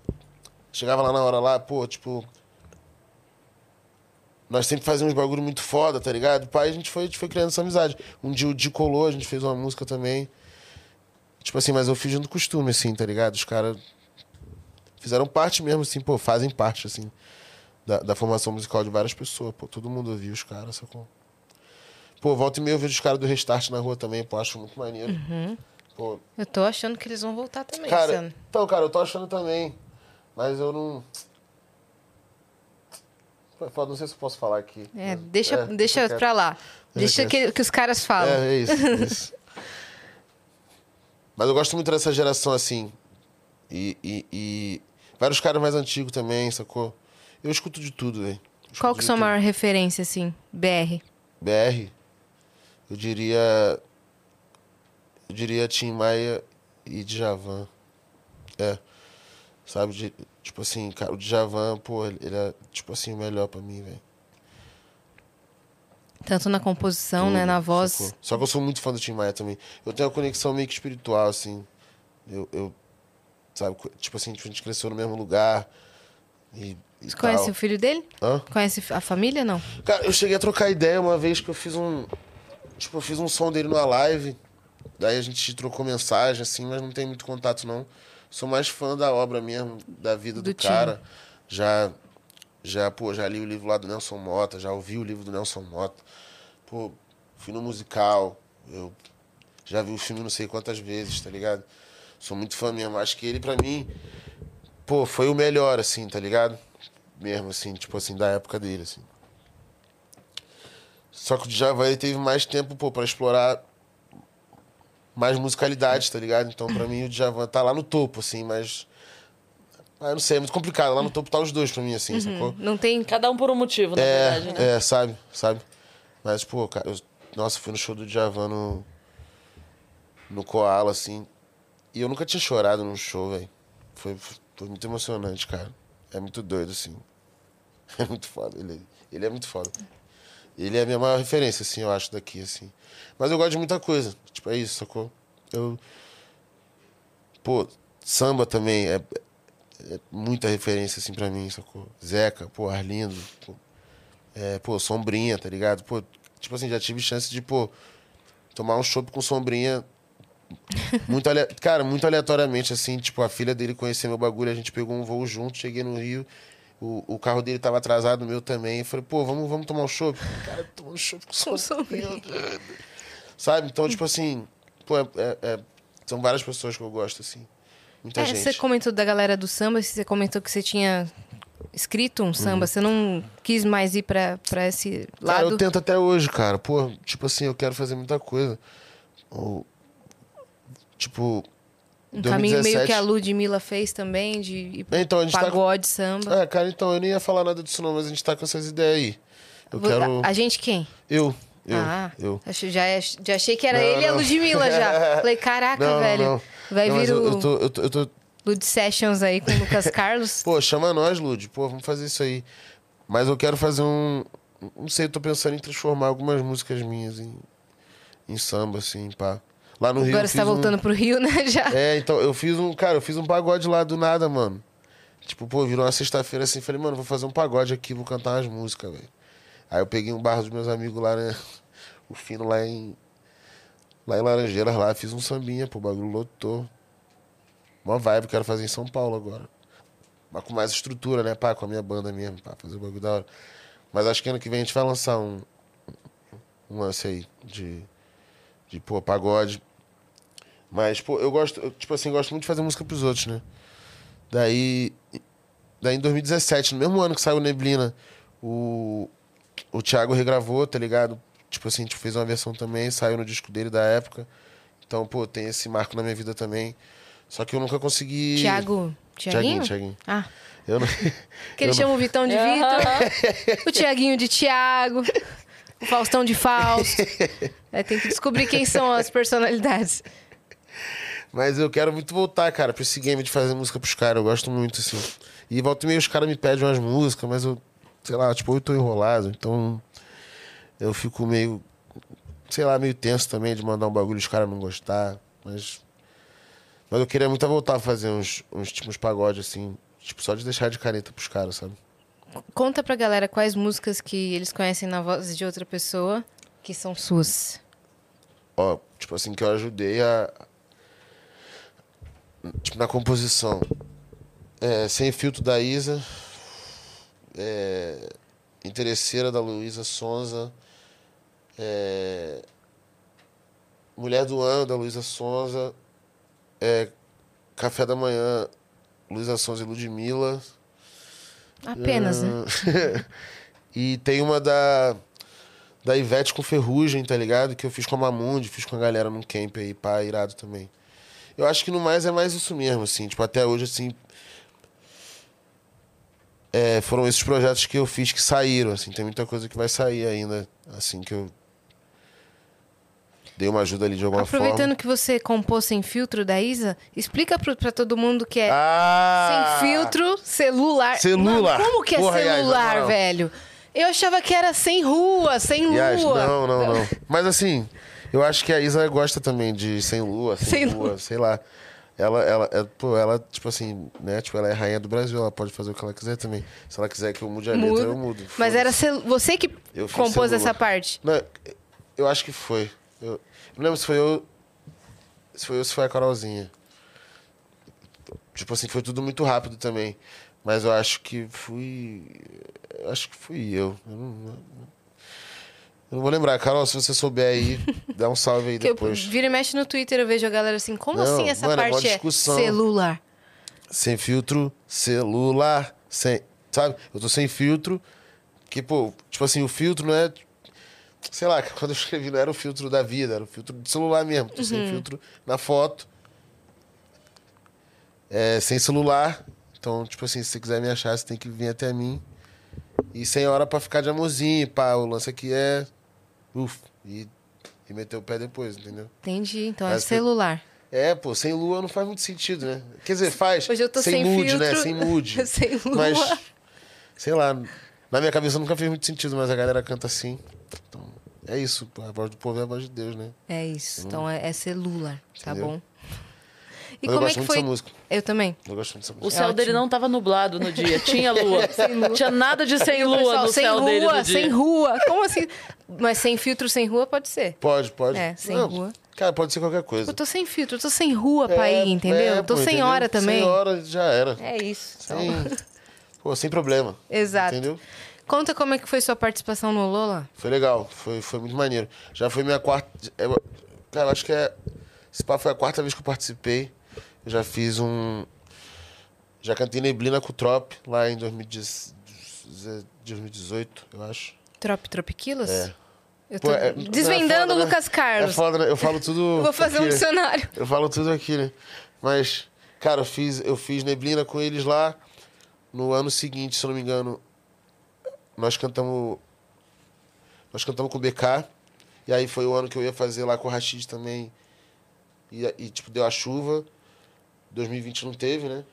Chegava lá na hora lá, pô, tipo... Nós sempre fazíamos bagulho muito foda, tá ligado? Pai, a gente foi, a gente foi criando essa amizade. Um dia o Di colou, a gente fez uma música também. Tipo assim, mas eu fiz no costume, assim, tá ligado? Os caras fizeram parte mesmo, assim, pô, fazem parte, assim, da, da formação musical de várias pessoas, pô. Todo mundo ouvia os caras, sacou? Pô, volta e meia eu vejo os caras do Restart na rua também, pô, acho muito maneiro. Uhum. Pô. Eu tô achando que eles vão voltar também, cara. Sendo. Então, cara, eu tô achando também, mas eu não... Pô, não sei se eu posso falar aqui. É, deixa, é, deixa pra quero. Lá. Deixa que, que os caras falam. É, é isso, é isso. Mas eu gosto muito dessa geração, assim, e, e, e vários caras mais antigos também, sacou? Eu escuto de tudo, velho. Qual que sua maior referência, assim, B R? B R? Eu diria... Eu diria Tim Maia e Djavan. É. Sabe, de, tipo assim, cara, o Djavan, pô, ele é, tipo assim, o melhor pra mim, velho. Tanto na composição, tudo, né, na voz. Sacou? Só que eu sou muito fã do Tim Maia também. Eu tenho uma conexão meio que espiritual, assim. Eu, eu sabe, tipo assim, a gente cresceu no mesmo lugar. E, e Você conhece tal. O filho dele? Hã? Conhece a família, não? Cara, eu cheguei a trocar ideia uma vez que eu fiz um... Tipo, eu fiz um som dele numa live. Daí a gente trocou mensagem, assim, mas não tem muito contato, não. Sou mais fã da obra mesmo, da vida do, do cara. Já... Já, pô, já li o livro lá do Nelson Motta, já ouvi o livro do Nelson Motta. Pô, fui no musical, eu já vi o filme não sei quantas vezes, tá ligado? Sou muito fã mesmo. Acho que ele, pra mim, pô, foi o melhor, assim, tá ligado? Mesmo, assim, tipo assim, da época dele, assim. Só que o Djavan, ele teve mais tempo, pô, pra explorar mais musicalidade, tá ligado? Então, pra mim, o Djavan tá lá no topo, assim, mas... Ah, eu não sei, é muito complicado. Lá no topo tá os dois pra mim, assim, uhum. Sacou? Não tem... Cada um por um motivo, na é, verdade, né? É, sabe, sabe? Mas, pô, cara, eu... Nossa, fui no show do Djavan no... No Koala, assim. E eu nunca tinha chorado num show, velho. Foi, foi muito emocionante, cara. É muito doido, assim. É muito foda. Ele, ele é muito foda. Ele é a minha maior referência, assim, eu acho, daqui, assim. Mas eu gosto de muita coisa. Tipo, é isso, sacou? Eu... Pô, samba também é... É muita referência, assim, pra mim, sacou? Zeca, pô, Arlindo, pô, é, pô, Sombrinha, tá ligado? Pô, tipo assim, já tive chance de, pô, tomar um chopp com Sombrinha, muito ale... cara, muito aleatoriamente, assim, tipo, a filha dele conhecia meu bagulho, a gente pegou um voo junto, cheguei no Rio, o, o carro dele tava atrasado, o meu também, e falei, pô, vamos, vamos tomar um chopp? Cara, tomando chopp com Sombrinha, sabe? Então, tipo assim, pô, é, é, são várias pessoas que eu gosto, assim. Muita é, gente. Você comentou da galera do samba, você comentou que você tinha escrito um samba, uhum. Você não quis mais ir pra, pra esse lado? Cara, eu tento até hoje, cara. Pô, tipo assim, eu quero fazer muita coisa. Ou, tipo... Um dois mil e dezessete... caminho meio que a Ludmilla fez também, de ir então, a gente pagode, tá... samba. É, cara, então, eu nem ia falar nada disso não, mas a gente tá com essas ideias aí. Eu Vou... quero... A gente quem? Eu. Eu, ah, eu. Já, já achei que era não, ele não. E a Ludmilla já. Falei, caraca, não, velho. Não, não. Vai não, vir eu, o eu tô, eu tô, eu tô... Lud Sessions aí com o Luccas Carlos. Pô, chama nós, Lud. Pô, vamos fazer isso aí. Mas eu quero fazer um... Não sei, eu tô pensando em transformar algumas músicas minhas em, em samba, assim, pá. Lá no Agora Rio... Agora você tá voltando um... pro Rio, né, já? É, então, eu fiz um... Cara, eu fiz um pagode lá do nada, mano. Tipo, pô, virou uma sexta-feira assim. Falei, mano, vou fazer um pagode aqui, vou cantar umas músicas, velho. Aí eu peguei um barro dos meus amigos lá, né? O Fino lá em... Lá em Laranjeiras, lá, fiz um sambinha, pô, o bagulho lotou. Uma vibe, quero fazer em São Paulo agora. Mas com mais estrutura, né, pá, com a minha banda mesmo, pá, fazer o bagulho da hora. Mas acho que ano que vem a gente vai lançar um... Um lance aí de... De, pô, pagode. Mas, pô, eu gosto... Eu, tipo assim, gosto muito de fazer música pros outros, né? Daí... Daí em dois mil e dezessete, no mesmo ano que saiu Neblina, o... O Thiago regravou, tá ligado? Tipo assim, a gente fez uma versão também, saiu no disco dele da época. Então, pô, tem esse marco na minha vida também. Só que eu nunca consegui... Thiago? Thiaguinho? Thiaguinho. Ah. Eu não... Que ele eu chama não... o Vitão de uhum. Vitor, o Thiaguinho de Thiago, o Faustão de Fausto. É, tem que descobrir quem são as personalidades. Mas eu quero muito voltar, cara, pra esse game de fazer música pros caras. Eu gosto muito, assim. E volta e meio os caras me pedem umas músicas, mas eu... Sei lá, tipo, eu tô enrolado, então eu fico meio, sei lá, meio tenso também de mandar um bagulho e os caras não gostar. Mas, mas eu queria muito voltar a fazer uns, uns, tipo, uns pagodes, assim, Tipo, só de deixar de careta pros caras, sabe? Conta pra galera quais músicas que eles conhecem na voz de outra pessoa que são suas. Ó, tipo assim, que eu ajudei a... Tipo, na composição. É, Sem Filtro, da Isa. É, Interesseira, da Luísa Sonza. É, Mulher do Ano, da Luísa Sonza. É, Café da Manhã, Luísa Sonza e Ludmilla. Apenas, uh, né? E tem uma da... Da Ivete com Ferrugem, tá ligado? Que eu fiz com a Mamundi, fiz com a galera num camp aí, pá, irado também. Eu acho que no mais é mais isso mesmo, assim. Tipo, até hoje, assim... É, foram esses projetos que eu fiz que saíram, assim. Tem muita coisa que vai sair ainda, assim, que eu... Dei uma ajuda ali de alguma Aproveitando forma. Aproveitando que você compôs Sem Filtro, da Isa, explica pra todo mundo que é... Ah! Sem Filtro, celular... Celular! Mano, como que é Porra, celular, Isa, velho? Eu achava que era sem rua, sem lua. Yes, não, não, não. Mas assim, eu acho que a Isa gosta também de sem lua, sem, sem lua, lua, sei lá. Ela, ela, é, pô, ela, tipo assim, né? Tipo, ela é rainha do Brasil, ela pode fazer o que ela quiser também. Se ela quiser que eu mude a letra, Mudo. eu mudo. Mas era cel... você que compôs essa parte? Não, eu acho que foi. Eu... Não lembro se foi eu, se foi eu, se foi a Carolzinha. Tipo assim, foi tudo muito rápido também. Mas eu acho que fui... Acho que fui eu. Eu não, eu não vou lembrar. Carol, se você souber aí, dá um salve aí depois. Eu viro e mexe no Twitter, eu vejo a galera assim, como não, assim essa mano, parte é celular? Sem filtro, celular, sem... Sabe? Eu tô sem filtro, que, pô, tipo assim, o filtro não é... Sei lá, quando eu escrevi, não era o filtro da vida, era o filtro de celular mesmo. Tô uhum. sem filtro na foto, é, sem celular... Então, tipo assim, se você quiser me achar, você tem que vir até mim. E sem hora pra ficar de amorzinho, pá, o lance aqui é... Uf, e, e meter o pé depois, entendeu? Entendi, então mas é celular. Que... É, pô, sem lua não faz muito sentido, né? Quer dizer, faz. Hoje eu tô sem, sem mood, filtro, né? Sem mood. Sem lua. Mas, sei lá, na minha cabeça nunca fez muito sentido, mas a galera canta assim. Então, é isso, a voz do povo é a voz de Deus, né? É isso, hum. então é, é celular, tá entendeu? Bom? E eu como gosto é que muito foi? Dessa música. Eu também. Eu gosto muito dessa música. O céu é dele não estava nublado no dia. Tinha lua. lua. Tinha nada de sem lua pessoal, no sem céu rua, dele no dia. Sem rua. Como assim? Mas sem filtro, sem rua, pode ser. Pode, pode. É, sem não, rua. Cara, pode ser qualquer coisa. Eu tô sem filtro, eu tô sem rua é, pra ir, entendeu? É, tô pô, sem entendeu? Hora também. Sem hora já era. É isso. Sem, pô, sem problema. Exato. Entendeu? Conta como é que foi sua participação no Lola. Foi legal. Foi, foi muito maneiro. Já foi minha quarta... Eu, cara, acho que é... Esse papo foi a quarta vez que eu participei. Eu já fiz um... Já cantei Neblina com o Trop, lá em dois mil e dezoito, eu acho. Trop, Tropiquilos? É. Eu tô Pô, é, desvendando é foda, o né? Luccas Carlos. É foda, né? Eu falo tudo... Eu vou fazer aqui, um dicionário. Eu falo tudo aqui, né? Mas, cara, eu fiz, eu fiz Neblina com eles lá. No ano seguinte, se eu não me engano, nós cantamos... Nós cantamos com o B K. E aí foi o ano que eu ia fazer lá com o Rashid também. E, e, tipo, deu a chuva. dois mil e vinte não teve, né?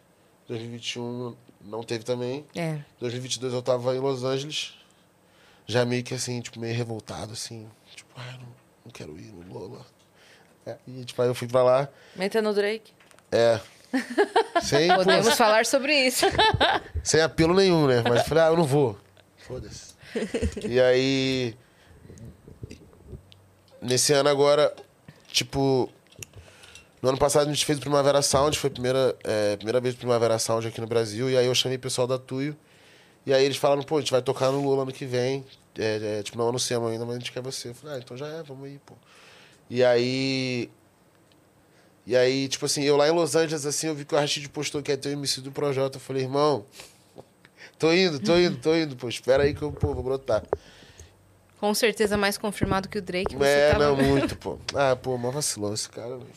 dois mil e vinte e um não teve também. É. dois mil e vinte e dois eu tava em Los Angeles. Já meio que, assim, tipo, meio revoltado, assim. Tipo, ah, não, não quero ir no Lola. É, e, tipo, aí eu fui pra lá. Meta no Drake. É. Sem, podemos pô, falar sobre isso. Sem apelo nenhum, né? Mas eu falei, ah, eu não vou. Foda-se. E aí... Nesse ano agora, tipo... No ano passado a gente fez o Primavera Sound, foi a primeira, é, primeira vez o Primavera Sound aqui no Brasil. E aí eu chamei o pessoal da Tuyo. E aí eles falaram, pô, a gente vai tocar no Lula ano que vem. É, é, tipo, não anunciamos ainda, mas a gente quer você. Eu falei, ah, então já é, vamos aí, pô. E aí... E aí, tipo assim, eu lá em Los Angeles, assim, eu vi que o Rashid postou que ia ter o M C do Projota. Eu falei, irmão, tô indo, tô indo, tô indo, pô. Espera aí que eu, pô, vou brotar. Com certeza mais confirmado que o Drake. Você é, tava... não, muito, pô. Ah, pô, mó vacilão esse cara, velho.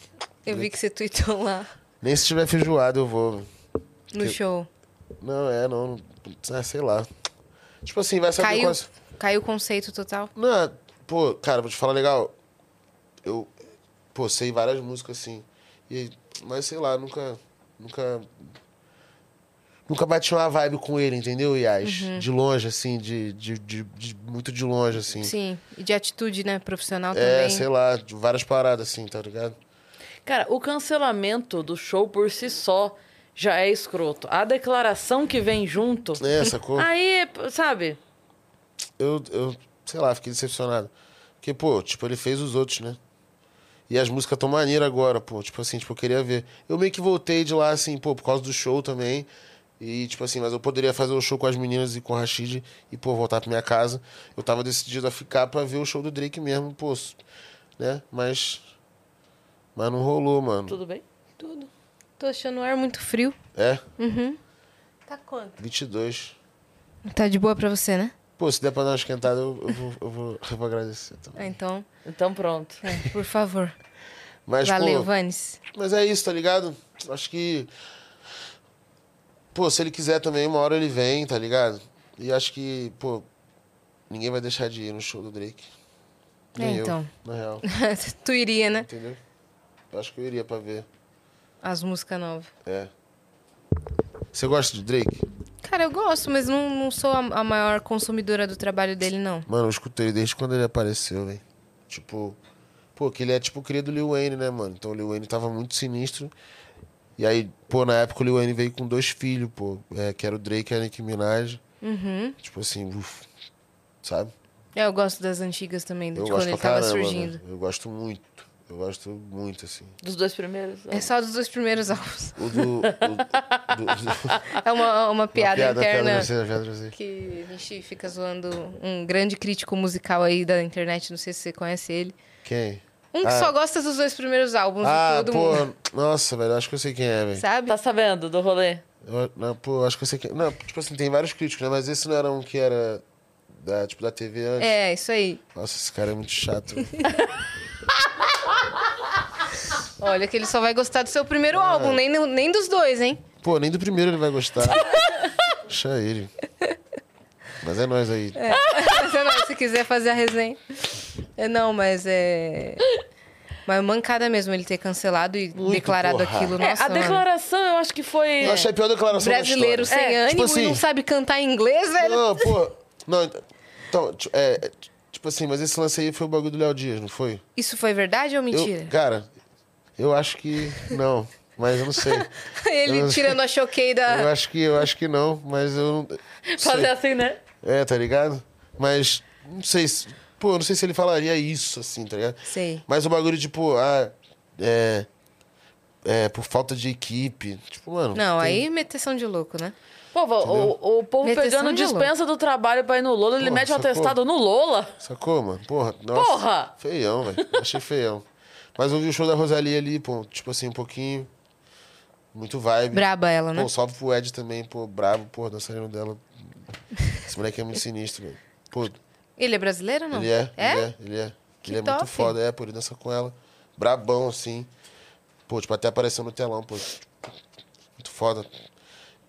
Eu vi que você tweetou lá. Nem se tiver feijoada eu vou. No que... show. Não, é, não. Ah, sei lá. Tipo assim, vai saber caiu, quase... Caiu o conceito total? Não, pô, cara, vou te falar legal. Eu, pô, sei várias músicas assim. E, mas sei lá, nunca. Nunca. Nunca bati uma vibe com ele, entendeu, Iás? Uhum. De longe, assim, de, de, de, de. Muito de longe, assim. Sim, e de atitude, né? Profissional é, também. É, sei lá, de várias paradas, assim, tá ligado? Cara, o cancelamento do show por si só já é escroto. A declaração que vem junto... É, sacou? Aí, sabe? Eu, eu, sei lá, fiquei decepcionado. Porque, pô, tipo, ele fez os outros, né? E as músicas tão maneiras agora, pô. Tipo assim, tipo, eu queria ver. Eu meio que voltei de lá, assim, pô, por causa do show também. E, tipo assim, mas eu poderia fazer o show com as meninas e com o Rashid e, pô, voltar pra minha casa. Eu tava decidido a ficar pra ver o show do Drake mesmo, pô, né? Mas... Mas não rolou, mano. Tudo bem? Tudo. Tô achando o ar muito frio. É? Uhum. Tá quanto? vinte e dois. Tá de boa pra você, né? Pô, se der pra dar uma esquentada, eu, eu, vou, eu, vou, eu vou agradecer também. É, então... Então pronto. É, por favor. Mas, valeu, pô, Vannes. Mas é isso, tá ligado? Acho que... Pô, se ele quiser também, uma hora ele vem, tá ligado? E acho que, pô, ninguém vai deixar de ir no show do Drake. Nem é, então. Eu, na real. Tu iria, né? Entendeu? Eu acho que eu iria pra ver. As músicas novas. É. Você gosta de Drake? Cara, eu gosto, mas não, não sou a, a maior consumidora do trabalho dele, não. Mano, eu escutei desde quando ele apareceu, velho. Tipo... Pô, que ele é tipo o cria do Lil Wayne, né, mano? Então o Lil Wayne tava muito sinistro. E aí, pô, na época o Lil Wayne veio com dois filhos, pô. É, que era o Drake e a Nicki Minaj. Uhum. Tipo assim, uf, sabe? É, eu gosto das antigas também, de eu quando ele tava caramba, surgindo. Né? Eu gosto muito. Eu gosto muito, assim. Dos dois primeiros? Álbuns. É só dos dois primeiros álbuns. O do... O, do, do... É uma, uma piada, uma piada interna piada você, piada você. Que a gente fica zoando um grande crítico musical aí da internet. Não sei se você conhece ele. Quem? Um que ah. só gosta dos dois primeiros álbuns. Ah, todo pô. Mundo. Nossa, velho. Acho que eu sei quem é, velho. Sabe? Tá sabendo do rolê? Eu, não, pô, acho que eu sei quem... Não, tipo assim, tem vários críticos, né? Mas esse não era um que era da, tipo, da T V antes. É, isso aí. Nossa, esse cara é muito chato. Olha que ele só vai gostar do seu primeiro ah. álbum, nem, nem dos dois, hein? Pô, nem do primeiro ele vai gostar. Deixa ele. Mas é nóis aí. É, mas é nóis, se quiser fazer a resenha. É, não, mas é... Mas mancada mesmo ele ter cancelado e muito declarado porra. Aquilo. Nossa, é, a mano. Declaração eu acho que foi... Eu achei a pior declaração brasileiro da história. Brasileiro sem é, ânimo tipo assim... e não sabe cantar em inglês, velho. Não, pô... Não, então, é... Tipo assim, mas esse lance aí foi o bagulho do Léo Dias, não foi? Isso foi verdade ou mentira? Eu, cara, eu acho que não, mas eu não sei. Ele não tirando sei. A choqueira. Eu acho que eu acho que não, mas eu não fazer sei. Assim, né? É, tá ligado? Mas não sei se... Pô, eu não sei se ele falaria isso, assim, tá ligado? Sei. Mas o bagulho, tipo, ah, é... É, por falta de equipe. Tipo, mano... Não, tem... aí meteção de louco, né? Pô, o, o povo meteção pegando dispensa Lola. Do trabalho pra ir no Lola, porra, ele mete o um atestado no Lola. Sacou, mano? Porra, nossa. Porra! Feião, velho. Achei feião. Mas eu vi o show da Rosalie ali, pô, tipo assim, um pouquinho. Muito vibe. Braba ela, né? Pô, salve pro Ed também, pô, brabo, pô, dançarino dela. Esse moleque é muito sinistro, velho. Pô. Ele é brasileiro ou não? Ele é, é, ele é. Ele é, que ele top. É muito foda, é, pô, ele dança com ela. Brabão, assim. Pô, tipo, até apareceu no telão, pô. Muito foda.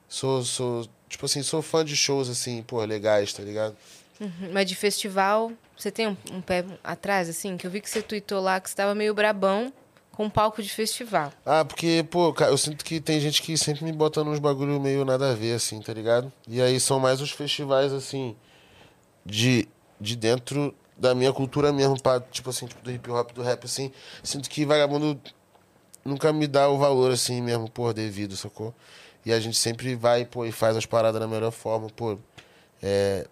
Sou, sou, tipo assim, sou fã de shows, assim, pô, legais, tá ligado? Uhum. Mas de festival, você tem um, um pé atrás, assim? Que eu vi que você tweetou lá que você tava meio brabão com um palco de festival. Ah, porque, pô, eu sinto que tem gente que sempre me bota nos bagulho meio nada a ver, assim, tá ligado? E aí são mais os festivais, assim, de, de dentro da minha cultura mesmo, pra, tipo assim, tipo, do hip hop, do rap, assim. Sinto que vagabundo nunca me dá o valor, assim, mesmo, pô, devido, sacou? E a gente sempre vai, pô, e faz as paradas da melhor forma, pô. É...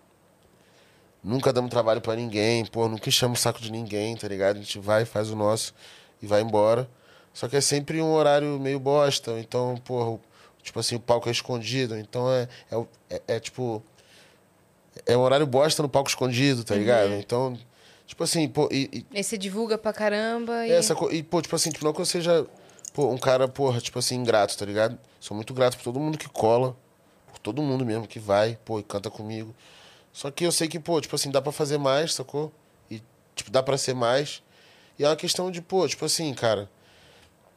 Nunca damos trabalho pra ninguém, pô. Nunca enchamos o saco de ninguém, tá ligado? A gente vai, faz o nosso e vai embora. Só que é sempre um horário meio bosta. Então, pô, tipo assim, o palco é escondido. Então, é, é, é, é tipo... É um horário bosta no palco escondido, tá ligado? Uhum. Então, tipo assim, pô... E, e... Aí você divulga pra caramba e... É, essa co... E, pô, tipo assim, tipo, não que eu seja... Pô, um cara, porra, tipo assim, ingrato, tá ligado? Sou muito grato por todo mundo que cola, por todo mundo mesmo que vai, pô, e canta comigo. Só que eu sei que, pô, tipo assim, dá pra fazer mais, sacou? E, tipo, dá pra ser mais. E é uma questão de, pô, tipo assim, cara,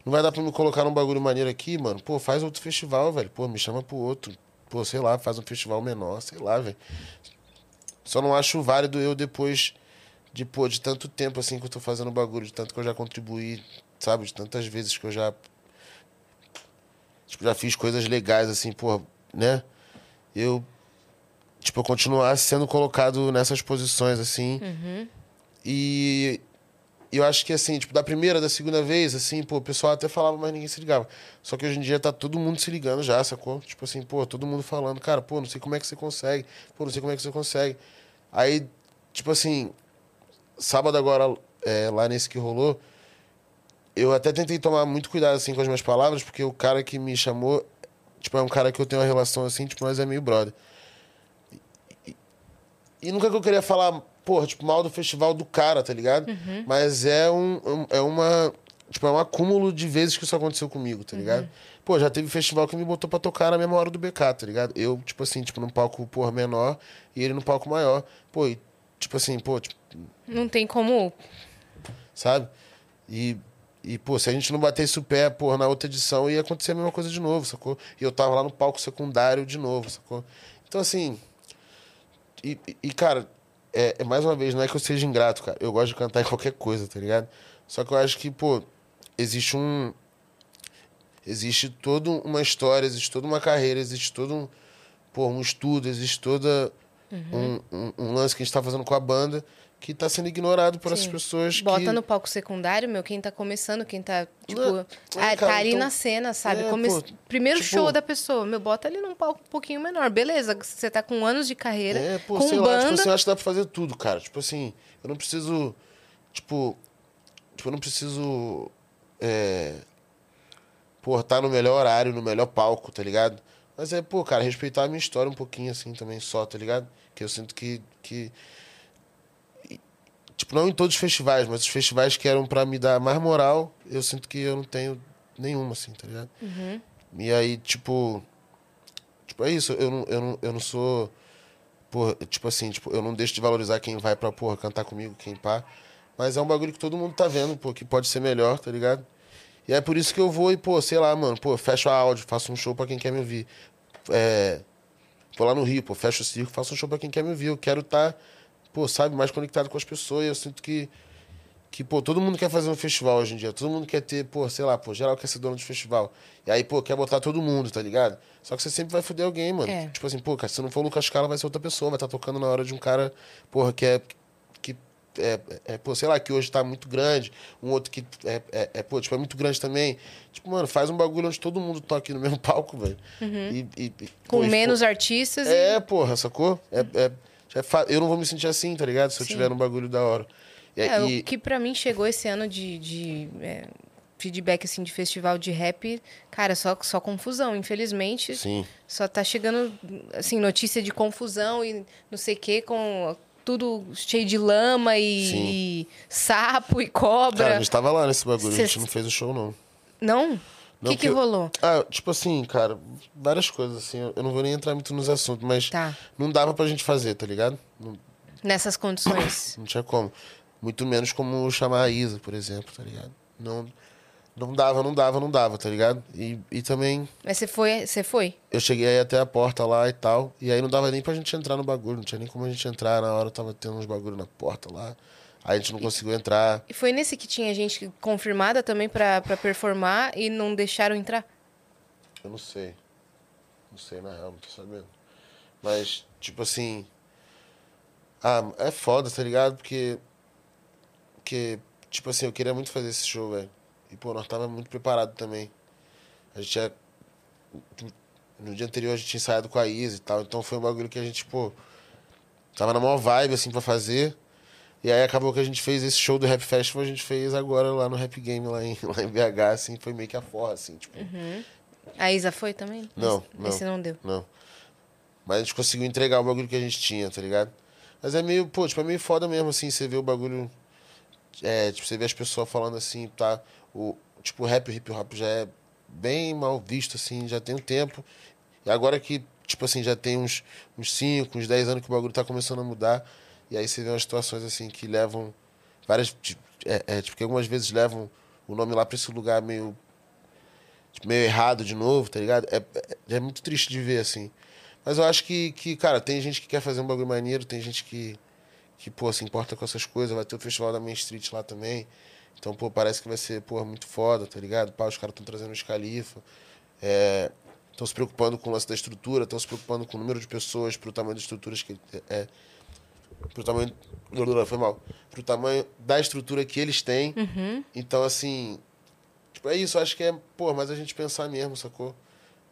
não vai dar pra me colocar num bagulho maneiro aqui, mano? Pô, faz outro festival, velho. Pô, me chama pro outro. Pô, sei lá, faz um festival menor, sei lá, velho. Só não acho válido eu depois de, pô, de tanto tempo, assim, que eu tô fazendo bagulho, de tanto que eu já contribuí, sabe, de tantas vezes que eu já tipo, já fiz coisas legais, assim, porra, né? Eu, tipo, eu continuar sendo colocado nessas posições, assim. Uhum. E, E eu acho que, assim, tipo, da primeira, da segunda vez, assim, pô, o pessoal até falava, mas ninguém se ligava. Só que hoje em dia tá todo mundo se ligando já, sacou? Tipo assim, pô, todo mundo falando, cara, pô, não sei como é que você consegue. Pô, não sei como é que você consegue. Aí, tipo assim, sábado agora, é, lá nesse que rolou, eu até tentei tomar muito cuidado, assim, com as minhas palavras, porque o cara que me chamou, tipo, é um cara que eu tenho uma relação, assim, tipo, nós é meio brother. E, e, e nunca que eu queria falar... Porra, tipo, mal do festival do cara, tá ligado? Uhum. Mas é um, um, é uma, tipo, é um acúmulo de vezes que isso aconteceu comigo, tá ligado? Uhum. Pô, já teve festival que me botou pra tocar na mesma hora do B K, tá ligado? Eu, tipo assim, tipo, num palco, porra, menor e ele num palco maior. Pô, e, tipo assim, pô, tipo... Não tem como... Sabe? E, e, pô, se a gente não batesse o pé, porra, na outra edição ia acontecer a mesma coisa de novo, sacou? E eu tava lá no palco secundário de novo, sacou? Então, assim... E, e cara... É, mais uma vez, não é que eu seja ingrato, cara. Eu gosto de cantar em qualquer coisa, tá ligado? Só que eu acho que, pô, existe um... Existe toda uma história, existe toda uma carreira, existe todo um... Pô, um estudo, existe todo uhum. um, um, um lance que a gente tá fazendo com a banda que tá sendo ignorado por Sim. essas pessoas Bota que... Bota no palco secundário, meu, quem tá começando, quem tá, tipo... Não, é, cara, tá ali então... na cena, sabe? É, Come... pô, Primeiro tipo... show da pessoa, meu, bota ali num palco um pouquinho menor. Beleza, você tá com anos de carreira, é, pô, com sei banda... Lá, tipo assim, eu acho que dá pra fazer tudo, cara. Tipo assim, eu não preciso... Tipo... Tipo, eu não preciso... É... Pô, tá no melhor horário, no melhor palco, tá ligado? Mas é, pô, cara, respeitar a minha história um pouquinho, assim, também só, tá ligado? Que eu sinto que... que... Tipo, não em todos os festivais, mas os festivais que eram pra me dar mais moral, eu sinto que eu não tenho nenhuma, assim, tá ligado? Uhum. E aí, tipo... Tipo, é isso. Eu não, eu não, eu não sou... Porra, tipo assim, tipo, eu não deixo de valorizar quem vai pra, porra, cantar comigo, quem pá. Mas é um bagulho que todo mundo tá vendo, pô, que pode ser melhor, tá ligado? E é por isso que eu vou e, pô, sei lá, mano, pô, fecho a áudio, faço um show pra quem quer me ouvir. É... Vou lá no Rio, pô, fecho o circo, faço um show pra quem quer me ouvir. Eu quero estar... Tá... Pô, sabe, mais conectado com as pessoas. E eu sinto que, que, pô, todo mundo quer fazer um festival hoje em dia. Todo mundo quer ter, pô, sei lá, pô, geral quer ser dono de festival. E aí, pô, quer botar todo mundo, tá ligado? Só que você sempre vai foder alguém, mano. É. Tipo assim, pô, cara, se não for o Luccas Carlos, vai ser outra pessoa. Vai estar tocando na hora de um cara, porra, que é, que é, é pô, sei lá, que hoje tá muito grande. Um outro que é, é, é, pô, tipo, é muito grande também. Tipo, mano, faz um bagulho onde todo mundo toca no mesmo palco, velho. Uhum. E, e, Com pô, menos pô, artistas. É, e... porra, sacou? É... é Eu não vou me sentir assim, tá ligado? Se eu Sim. tiver um bagulho da hora. E, é, e... O que pra mim chegou esse ano de, de é, feedback, assim, de festival de rap, cara, só, só confusão, infelizmente. Sim. Só tá chegando, assim, notícia de confusão e não sei o quê, com tudo cheio de lama e, e sapo e cobra. Cara, a gente tava lá nesse bagulho, Cê... a gente não fez o show, não. Não? O que, que rolou? Eu, ah, tipo assim, cara, várias coisas, assim. Eu não vou nem entrar muito nos assuntos, mas tá. não dava pra gente fazer, tá ligado? Não, Nessas condições? Não tinha como. Muito menos como chamar a Isa, por exemplo, tá ligado? Não, não dava, não dava, não dava, tá ligado? E, e também... Mas você foi, você foi? Eu cheguei aí até a porta lá e tal, e aí não dava nem pra gente entrar no bagulho, não tinha nem como a gente entrar. Na hora tava tendo uns bagulho na porta lá. Aí a gente não conseguiu entrar. E foi nesse que tinha gente confirmada também pra, pra performar e não deixaram entrar? Eu não sei. Não sei, na real, não tô sabendo. Mas, tipo assim... Ah, é foda, tá ligado? Porque... Porque, tipo assim, eu queria muito fazer esse show, velho. E, pô, nós tava muito preparado também. A gente já... No dia anterior a gente tinha ensaiado com a Isa e tal. Então foi um bagulho que a gente, pô... Tava na maior vibe, assim, pra fazer... E aí acabou que a gente fez esse show do Rap Festival, a gente fez agora lá no Rap Game, lá em, lá em B H, assim, foi meio que a forra, assim, tipo... Uhum. A Isa foi também? Não, não. Esse não deu? Não. Mas a gente conseguiu entregar o bagulho que a gente tinha, tá ligado? Mas é meio, pô, tipo, é meio foda mesmo, assim, você vê o bagulho... É, tipo, você vê as pessoas falando assim, tá... O, tipo, o rap, o hip hop já é bem mal visto, assim, já tem um tempo. E agora que, tipo assim, já tem uns cinco, uns dez anos que o bagulho tá começando a mudar... E aí você vê umas situações assim que levam várias. É, é, tipo, que algumas vezes levam o nome lá pra esse lugar meio. Tipo, meio errado de novo, tá ligado? É, é, é muito triste de ver, assim. Mas eu acho que, que, cara, tem gente que quer fazer um bagulho maneiro, tem gente que, que, pô, se importa com essas coisas. Vai ter o festival da Main Street lá também. Então, pô, parece que vai ser, pô, muito foda, tá ligado? Pá, os caras estão trazendo os Califa. É. Estão se preocupando com o lance da estrutura, estão se preocupando com o número de pessoas, pro tamanho das estruturas que. É, pro tamanho... Foi mal. Pro tamanho da estrutura que eles têm. Uhum. Então, assim... Tipo, é isso. Acho que é... Pô, mas a gente pensar mesmo, sacou?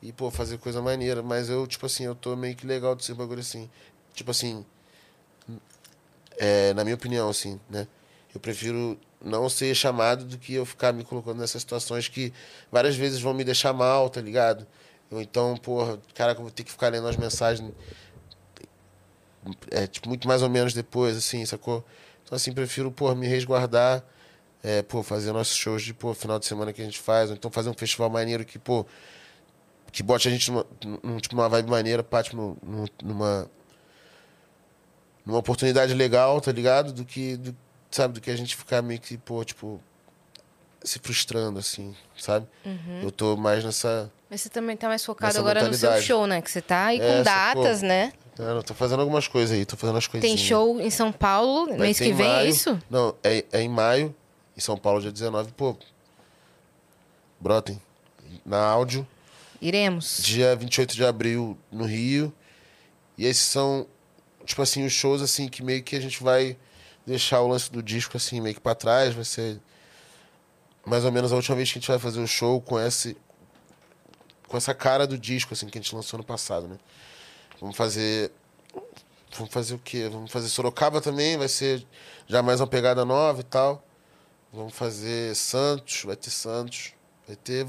E, pô, fazer coisa maneira. Mas eu, tipo assim, eu tô meio que legal desse bagulho, assim. Tipo assim... É, na minha opinião, assim, né? Eu prefiro não ser chamado do que eu ficar me colocando nessas situações que várias vezes vão me deixar mal, tá ligado? Ou então, porra, caraca, eu vou ter que ficar lendo as mensagens... É, tipo, muito mais ou menos depois, assim, sacou? Então, assim, prefiro, pô, me resguardar, é, pô, fazer nossos shows de, pô, final de semana que a gente faz, ou então fazer um festival maneiro que, pô, que bote a gente numa, num, tipo, numa vibe maneira, pá, tipo, num, numa... numa oportunidade legal, tá ligado? Do que, do, sabe, do que a gente ficar meio que, pô, tipo, se frustrando, assim, sabe? Uhum. Eu tô mais nessa... Mas você também tá mais focado agora no seu show, né? Que você tá aí com datas, né? Não, não, tô fazendo algumas coisas aí, tô fazendo as coisinhas. Tem show em São Paulo mês que vem, é isso? Não, é, é em maio, em São Paulo, dia dezenove, pô. Brotem. Na áudio. Iremos. Dia vinte e oito de abril, no Rio. E esses são, tipo assim, os shows, assim, que meio que a gente vai deixar o lance do disco, assim, meio que pra trás. Vai ser mais ou menos a última vez que a gente vai fazer o show com esse... com essa cara do disco, assim, que a gente lançou ano passado, né? Vamos fazer... Vamos fazer o quê? Vamos fazer Sorocaba também, vai ser já mais uma pegada nova e tal. Vamos fazer Santos, vai ter Santos, vai ter...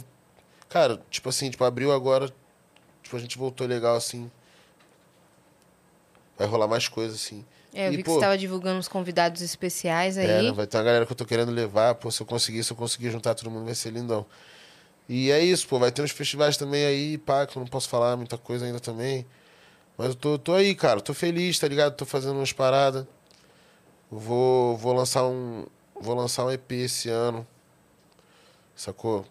Cara, tipo assim, tipo, abril agora, tipo, a gente voltou legal, assim. Vai rolar mais coisa, assim. É, eu e, vi que pô, você tava divulgando uns convidados especiais aí. É, né? Vai ter uma galera que eu tô querendo levar, pô, se eu conseguir, se eu conseguir juntar todo mundo, vai ser lindão. E é isso, pô, vai ter uns festivais também aí, pá, que eu não posso falar muita coisa ainda também. Mas eu tô, tô aí, cara, tô feliz, tá ligado? Tô fazendo umas paradas. Vou, vou lançar um vou lançar um E P esse ano, sacou?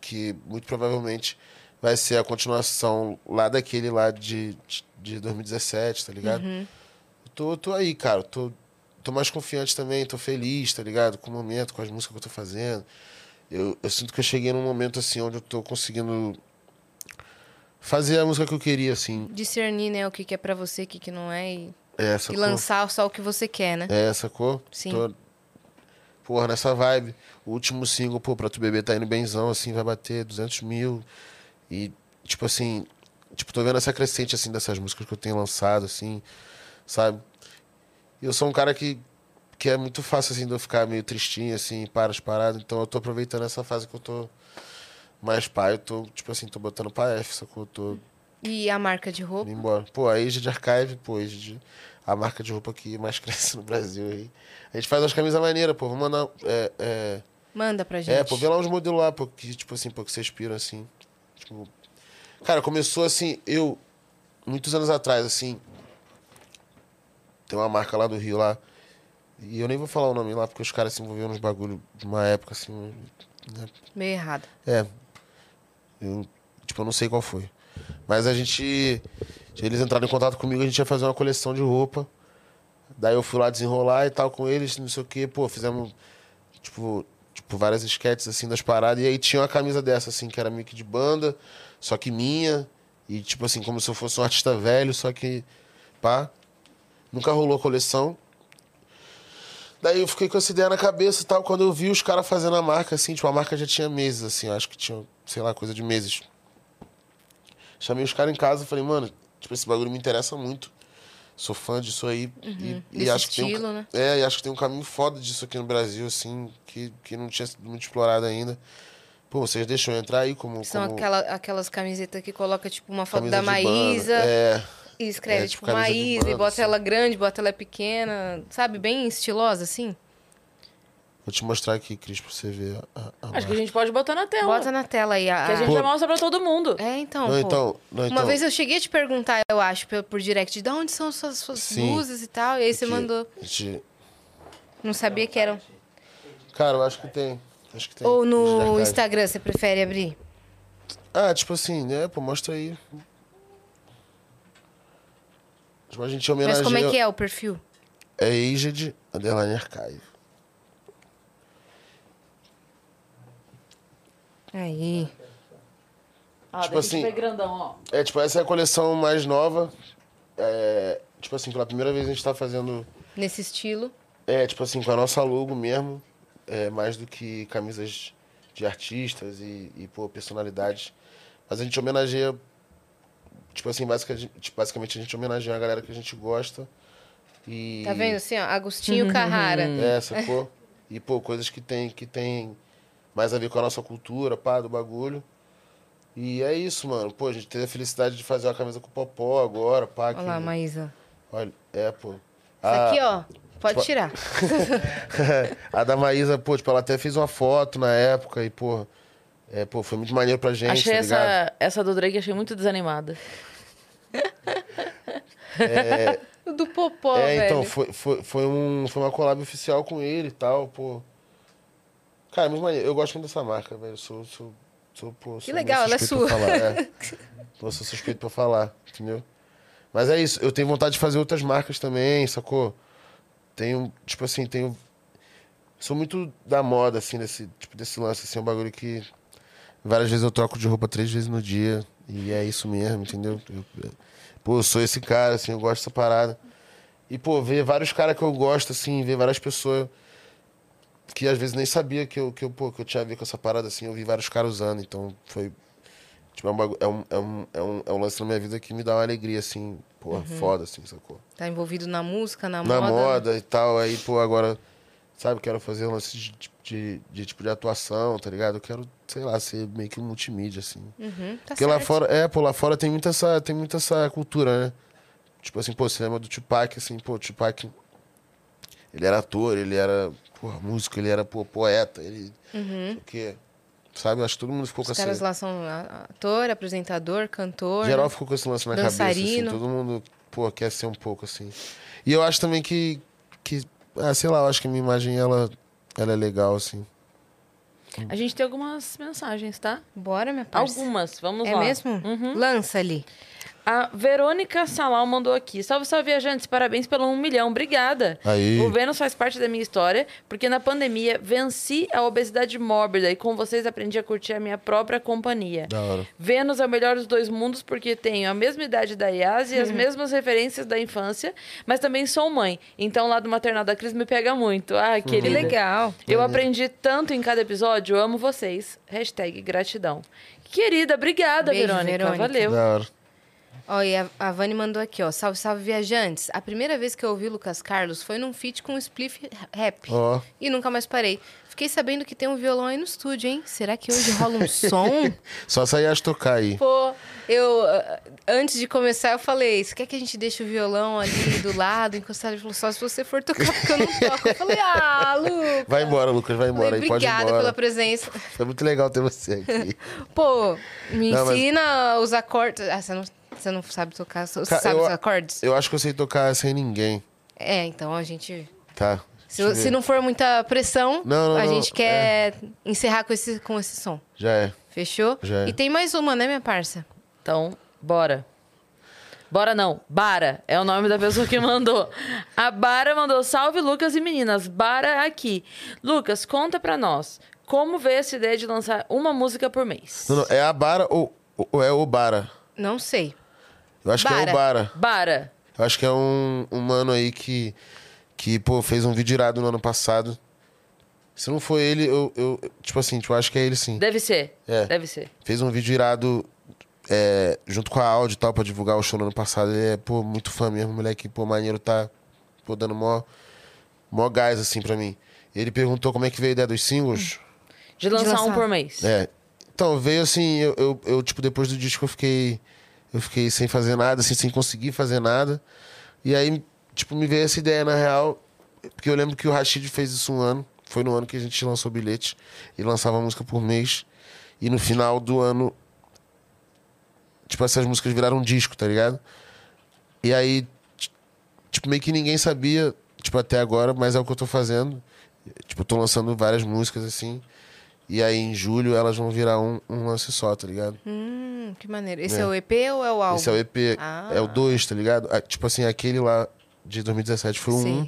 Que muito provavelmente vai ser a continuação lá daquele lá de, de dois mil e dezessete, tá ligado? Uhum. Tô, tô aí, cara, tô, tô mais confiante também, tô feliz, tá ligado? Com o momento, com as músicas que eu tô fazendo. Eu, eu sinto que eu cheguei num momento, assim, onde eu tô conseguindo fazer a música que eu queria, assim. Discernir, né, o que, que é pra você, o que, que não é. E, é, sacou? E lançar só o que você quer, né? É, sacou? Sim. Tô... Porra, nessa vibe. O último single, pô, Pra Tu Beber tá indo benzão, assim, vai bater duzentos mil. E, tipo assim, tipo, tô vendo essa crescente, assim, dessas músicas que eu tenho lançado, assim, sabe? Eu sou um cara que... que é muito fácil, assim, de eu ficar meio tristinho, assim, para as paradas. Então, eu tô aproveitando essa fase que eu tô mais pai. Eu tô, tipo assim, tô botando pra F, sacou? Eu tô... E a marca de roupa? Embora. Pô, a Age de Archive, pô, a, de... a marca de roupa que mais cresce no Brasil aí. A gente faz umas camisas maneiras, pô. Vou mandar... É, é... Manda pra gente. É, pô, vê lá uns modelos lá, pô, que, tipo assim, pô, que você inspira, assim. Tipo... Cara, começou, assim, eu... Muitos anos atrás, assim... Tem uma marca lá do Rio, lá... E eu nem vou falar o nome lá, porque os caras se envolveram nos bagulho de uma época, assim... Né? Meio errado. É. Eu, tipo, eu não sei qual foi. Mas a gente... Eles entraram em contato comigo, a gente ia fazer uma coleção de roupa. Daí eu fui lá desenrolar e tal com eles, não sei o quê. Pô, fizemos, tipo, tipo várias esquetes, assim, das paradas. E aí tinha uma camisa dessa, assim, que era meio que de banda, só que minha. E, tipo assim, como se eu fosse um artista velho, só que... Pá. Nunca rolou a coleção. Daí eu fiquei com essa ideia na cabeça e tal, quando eu vi os caras fazendo a marca, assim, tipo, a marca já tinha meses, assim, acho que tinha, sei lá, coisa de meses. Chamei os caras em casa e falei, mano, tipo, esse bagulho me interessa muito. Sou fã disso aí. Uhum. E, e acho estilo, que tem um, né? É, e acho que tem um caminho foda disso aqui no Brasil, assim, que, que não tinha sido muito explorado ainda. Pô, vocês deixam eu entrar aí como... São como... Aquela, aquelas camisetas que coloca, tipo, uma foto da Maísa. É... E escreve, é, tipo, tipo Maísa, e bota assim. Ela grande, bota ela pequena, sabe? Bem estilosa, assim. Vou te mostrar aqui, Cris, pra você ver a, a Acho marca. Que a gente pode botar na tela. Bota na tela aí. A... Que a gente pô. Já mostra pra todo mundo. É, então, não, pô. Então, não, então. Uma vez eu cheguei a te perguntar, eu acho, por, por direct, de onde são suas, suas blusas e tal, e aí você mandou. Gente... Não sabia que eram... Cara, eu acho que tem. Acho que tem. Ou no Instagram, você prefere abrir? Ah, tipo assim, né? Pô, mostra aí... A gente homenageia... Mas como é que é o perfil? É Aged Underline Archive. Aí. Ah, tipo assim, grandão, ó. É, tipo, essa é a coleção mais nova. É, tipo assim, pela primeira vez a gente tá fazendo... Nesse estilo? É, tipo assim, com a nossa logo mesmo, é, mais do que camisas de artistas e, e pô, personalidades. Mas a gente homenageia, tipo assim, basicamente, basicamente a gente homenageia a galera que a gente gosta. E... Tá vendo assim, ó, Agostinho Carrara. É, sacou? E, pô, coisas que tem, que tem mais a ver com a nossa cultura, pá, do bagulho. E é isso, mano. Pô, a gente teve a felicidade de fazer uma camisa com o Popó agora, pá. Olha lá, né? Maísa. Olha, é, pô. A... Isso aqui, ó, pode tipo... tirar. A da Maísa, pô, tipo, ela até fez uma foto na época e, pô, é, pô, foi muito maneiro pra gente, achei tá ligado? Essa, essa do Drake achei muito desanimada. É... Do Popó, é, velho. É, então, foi, foi, foi, um, foi uma collab oficial com ele e tal, pô. Cara, muito maneiro. Eu gosto muito dessa marca, velho. Eu sou... sou... Sou, pô, que sou legal, ela é sua. Falar, é. Pô, sou suspeito pra falar, entendeu? Mas é isso, eu tenho vontade de fazer outras marcas também, sacou? Tenho, tipo assim, tenho... Sou muito da moda, assim, desse, tipo, desse lance, assim, um bagulho que... Várias vezes eu troco de roupa três vezes no dia, e é isso mesmo, entendeu? Eu, pô, eu sou esse cara, assim, eu gosto dessa parada. E, pô, ver vários caras que eu gosto, assim, ver várias pessoas... que às vezes nem sabia que eu, que eu, pô, que eu tinha a ver com essa parada, assim, eu vi vários caras usando, então foi, tipo, é um, bagu... é, um, é, um, é, um, é um lance na minha vida que me dá uma alegria, assim, pô, uhum. Foda, assim, sacou? Tá envolvido na música, na, na moda? Na moda e tal, aí, pô, agora, sabe, quero fazer um lance de, de, de, de, tipo, de atuação, tá ligado? Eu quero, sei lá, ser meio que um multimídia, assim. Uhum, tá porque certo. Lá fora, é, pô, lá fora tem muita essa, tem muita essa cultura, né? Tipo assim, pô, você lembra do Tupac, assim, pô, Tupac... Ele era ator, ele era, porra, músico, ele era, pô, poeta, ele... Uhum. Porque, sabe, acho que todo mundo ficou Os com essa... Os caras lá são ator, apresentador, cantor... Geral ficou com esse lance na dançarino. Cabeça, assim, todo mundo, pô, quer ser um pouco, assim. E eu acho também que, que ah, sei lá, eu acho que a minha imagem, ela, ela é legal, assim. A gente tem algumas mensagens, tá? Bora, minha parceira. Algumas, vamos é lá. É mesmo? Uhum. Lança ali. A Verônica Salau mandou aqui. Salve, salve, viajantes. Parabéns pelo um milhão. Obrigada. Aí. O Vênus faz parte da minha história, porque na pandemia venci a obesidade mórbida e com vocês aprendi a curtir a minha própria companhia. Da hora. Vênus é o melhor dos dois mundos, porque tenho a mesma idade da Yas e as mesmas referências da infância, mas também sou mãe. Então, o lado maternal da Cris me pega muito. Ah, que uhum. legal. Eu uhum. aprendi tanto em cada episódio. Eu amo vocês. Hashtag gratidão. Querida, obrigada, beijo, Verônica. Verônica. Valeu. Da hora. Olha, a Vani mandou aqui, ó. Salve, salve, viajantes. A primeira vez que eu ouvi Luccas Carlos foi num feat com um spliff rap. Oh. E nunca mais parei. Fiquei sabendo que tem um violão aí no estúdio, hein? Será que hoje rola um som? Só sair a tocar aí. Pô, eu... Antes de começar, eu falei, você quer que a gente deixe o violão ali do lado, encostado? Ele falou, só se você for tocar, porque eu não toco. Eu falei, ah, Lucas. Vai embora, Lucas, vai embora. Falei, obrigada pode ir embora. Pela presença. Foi muito legal ter você aqui. Pô, me não, ensina mas... os acordes... Ah, você não... Você não sabe tocar, você Ca sabe eu, os acordes? Eu acho que eu sei tocar sem ninguém. É, então a gente... Tá. Se, se não for muita pressão, não, não, a não, gente não. quer é. encerrar com esse, com esse som. Já é. Fechou? Já é. E tem mais uma, né, minha parça? Então, bora. Bora não, Bara. É o nome da pessoa que mandou. A Bara mandou, salve Lucas e meninas, Bara aqui. Lucas, conta pra nós, como veio essa ideia de lançar uma música por mês? Não, não, é a Bara ou, ou é o Bara? Não sei. Eu acho Bara. que é o Bara. Bara. Eu acho que é um, um mano aí que, que, pô, fez um vídeo irado no ano passado. Se não for ele, eu... eu tipo assim, tipo, eu acho que é ele sim. Deve ser. É. Deve ser. Fez um vídeo irado é, junto com a áudio e tal, pra divulgar o show no ano passado. Ele é, pô, muito fã mesmo. O moleque, pô, maneiro, tá pô, dando mó, mó gás, assim, pra mim. Ele perguntou como é que veio a ideia dos singles. De lançar, De lançar. um por mês. É. Então, veio assim, eu, eu, eu, tipo, depois do disco eu fiquei... Eu fiquei sem fazer nada, assim, sem conseguir fazer nada. E aí, tipo, me veio essa ideia, na real. Porque eu lembro que o Rashid fez isso um ano. Foi no ano que a gente lançou o bilhete. E lançava a música por mês. E no final do ano... Tipo, essas músicas viraram um disco, tá ligado? E aí, tipo, meio que ninguém sabia, tipo, até agora. Mas é o que eu tô fazendo. Tipo, eu tô lançando várias músicas, assim... E aí, em julho, elas vão virar um, um lance só, tá ligado? Hum, que maneiro. Esse é. é o E P ou é o álbum? Esse é o E P. Ah. É o dois, tá ligado? Ah, tipo assim, aquele lá de dois mil e dezessete foi o um.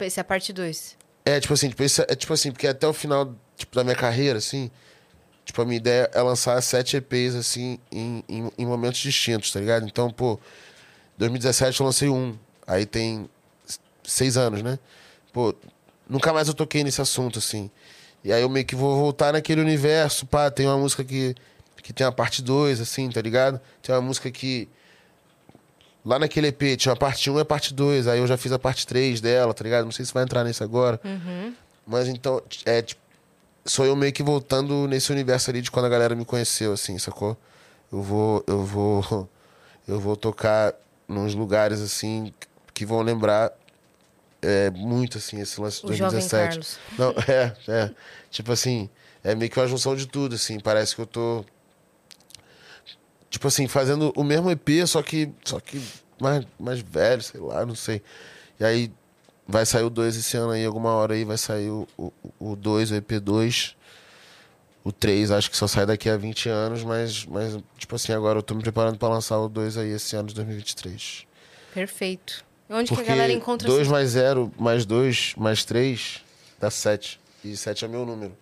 Essa é a parte dois. É, tipo assim, tipo, esse é, tipo assim porque até o final tipo, da minha carreira, assim... Tipo, a minha ideia é lançar sete E Ps, assim, em, em, em momentos distintos, tá ligado? Então, pô... dois mil e dezessete eu lancei um. Aí tem seis anos, né? Pô, nunca mais eu toquei nesse assunto, assim. E aí eu meio que vou voltar naquele universo, pá, tem uma música que, que tem a parte dois, assim, tá ligado? Tem uma música que... Lá naquele E P tinha a parte um e a parte dois, aí eu já fiz a parte três dela, tá ligado? Não sei se vai entrar nisso agora. Uhum. Mas então, é, tipo, sou eu meio que voltando nesse universo ali de quando a galera me conheceu, assim, sacou? Eu vou, eu vou, eu vou tocar nos lugares, assim, que vão lembrar é, muito, assim, esse lance de dois mil e dezessete. O Jovem Carlos. Não, é, é. Tipo assim, é meio que uma junção de tudo, assim, parece que eu tô... Tipo assim, fazendo o mesmo E P, só que, só que mais, mais velho, sei lá, não sei. E aí vai sair o dois esse ano aí, alguma hora aí vai sair o dois, o, o, o E P dois. O três, acho que só sai daqui a vinte anos, mas, mas tipo assim, agora eu tô me preparando pra lançar o dois aí esse ano de dois mil e vinte e três. Perfeito. Onde Porque que a galera encontra... dois mais zero, mais dois, mais três, dá sete. E sete é meu número.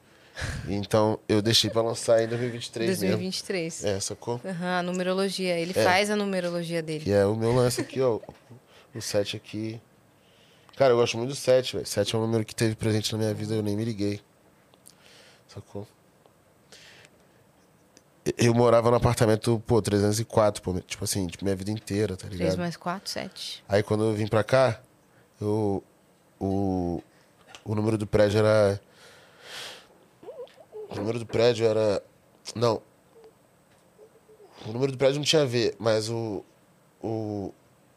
Então, eu deixei pra lançar em dois mil e vinte e três dois mil e vinte e três Mesmo. É, sacou? Aham, a numerologia. Ele é. faz a numerologia dele. E é, o meu lance aqui, ó. O sete aqui. Cara, eu gosto muito do sete, velho. sete é um número que teve presente na minha vida, eu nem me liguei. Sacou? Eu morava no apartamento, pô, trezentos e quatro, pô, tipo assim, tipo, minha vida inteira, tá ligado? três mais quatro, sete. Aí, quando eu vim pra cá, eu... O, o número do prédio era... O número do prédio era... Não. O número do prédio não tinha a ver, mas o... O,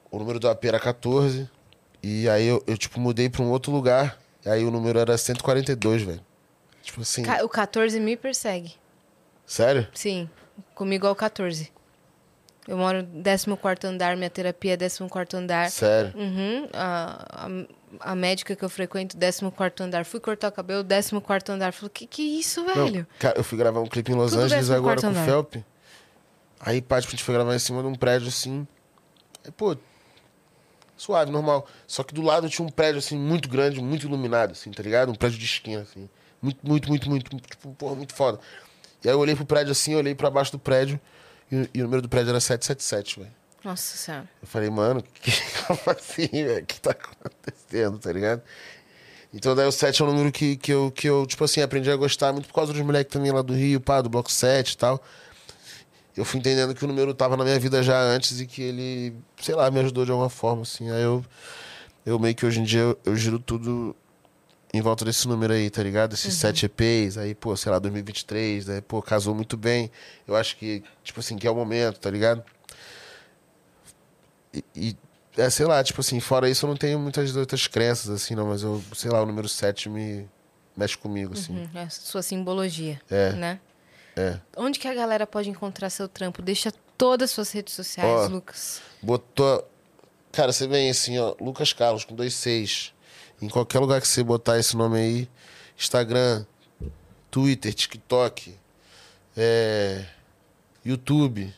o número do A P era quatorze. E aí eu, eu, tipo, mudei pra um outro lugar. E aí o número era cento e quarenta e dois, velho. Tipo assim... O quatorze me persegue. Sério? Sim. Comigo é o quatorze. Eu moro no décimo quarto andar, minha terapia é décimo quarto andar. Sério? Uhum. A, a, a médica que eu frequento, décimo quarto andar. Fui cortar o cabelo, décimo quarto andar. Falei, que que é isso, velho? Não, cara, eu fui gravar um clipe em Los Tudo Angeles agora com o Felp. Aí, pá, tipo, a gente foi gravar em cima de um prédio, assim. Aí, pô, suave, normal. Só que do lado tinha um prédio, assim, muito grande, muito iluminado, assim, tá ligado? Um prédio de esquina, assim. Muito, muito, muito, muito, tipo, porra, muito foda. E aí eu olhei pro prédio, assim, eu olhei pra baixo do prédio. E, e o número do prédio era sete sete sete, velho. Nossa Senhora. Eu falei, mano, que assim, velho? O que tá acontecendo, tá ligado? Então daí o sete é um número que, que, eu, que eu, tipo assim, aprendi a gostar muito por causa dos moleques também lá do Rio, pá, do Bloco sete e tal. Eu fui entendendo que o número tava na minha vida já antes e que ele, sei lá, me ajudou de alguma forma, assim. Aí eu, eu meio que hoje em dia eu, eu giro tudo em volta desse número aí, tá ligado? Esses uhum. sete E Ps, aí, pô, sei lá, dois mil e vinte e três, né? Pô, casou muito bem. Eu acho que, tipo assim, que é o momento, tá ligado? E, e é, sei lá, tipo assim, fora isso eu não tenho muitas outras crenças, assim, não, mas eu, sei lá, o número sete me mexe comigo, assim. Uhum, é a sua simbologia, é, né? É. Onde que a galera pode encontrar seu trampo? Deixa todas as suas redes sociais, ó, Luccas. Botou... Cara, você vem assim, ó, Luccas Carlos, com dois seis... Em qualquer lugar que você botar esse nome aí, Instagram, Twitter, TikTok, é, YouTube,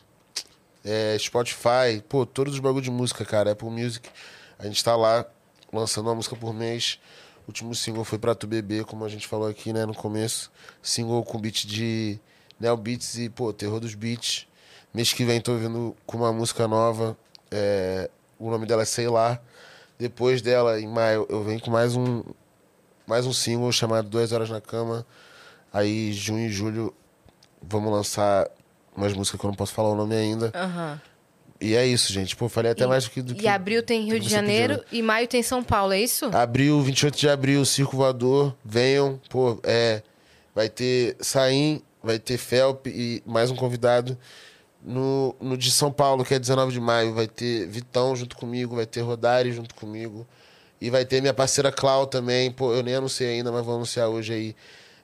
é, Spotify, pô, todos os bagulho de música, cara, Apple Music. A gente tá lá lançando uma música por mês. O último single foi pra Tu Bebê, como a gente falou aqui, né, no começo. Single com beat de Neo Beats e, pô, Terror dos Beats. Mês que vem tô vindo com uma música nova, é, o nome dela é Sei Lá. Depois dela, em maio, eu venho com mais um, mais um single chamado Duas Horas na Cama. Aí, junho e julho, vamos lançar umas músicas que eu não posso falar o nome ainda. Uhum. E é isso, gente. Pô, falei até e, mais do que... Do e que, abril tem Rio de Janeiro pediu, né? E maio tem São Paulo, é isso? Abril, vinte e oito de abril, Circo Voador. Venham, pô, é... Vai ter Sain, vai ter Felp e mais um convidado. No, no de São Paulo, que é dezenove de maio, vai ter Vitão junto comigo, vai ter Rodari junto comigo. E vai ter minha parceira Clau também. Pô, eu nem anunciei ainda, mas vou anunciar hoje aí.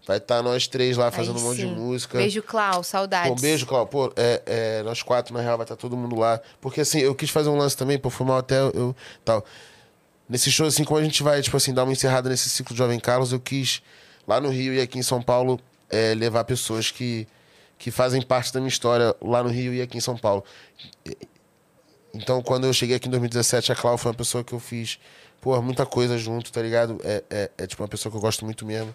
Vai estar tá nós três lá fazendo aí, um monte sim. de música. Beijo, Clau. Saudades. Bom, beijo, Clau. Pô, é, é, nós quatro, na real, vai estar tá todo mundo lá. Porque assim, eu quis fazer um lance também, pô, foi mal até eu... tal. Nesse show, assim, como a gente vai, tipo assim, dar uma encerrada nesse ciclo do Jovem Carlos, eu quis, lá no Rio e aqui em São Paulo, é, levar pessoas que... que fazem parte da minha história lá no Rio e aqui em São Paulo. Então, quando eu cheguei aqui em dois mil e dezessete, a Clau foi uma pessoa que eu fiz, porra, muita coisa junto, tá ligado? É, é, é tipo, uma pessoa que eu gosto muito mesmo.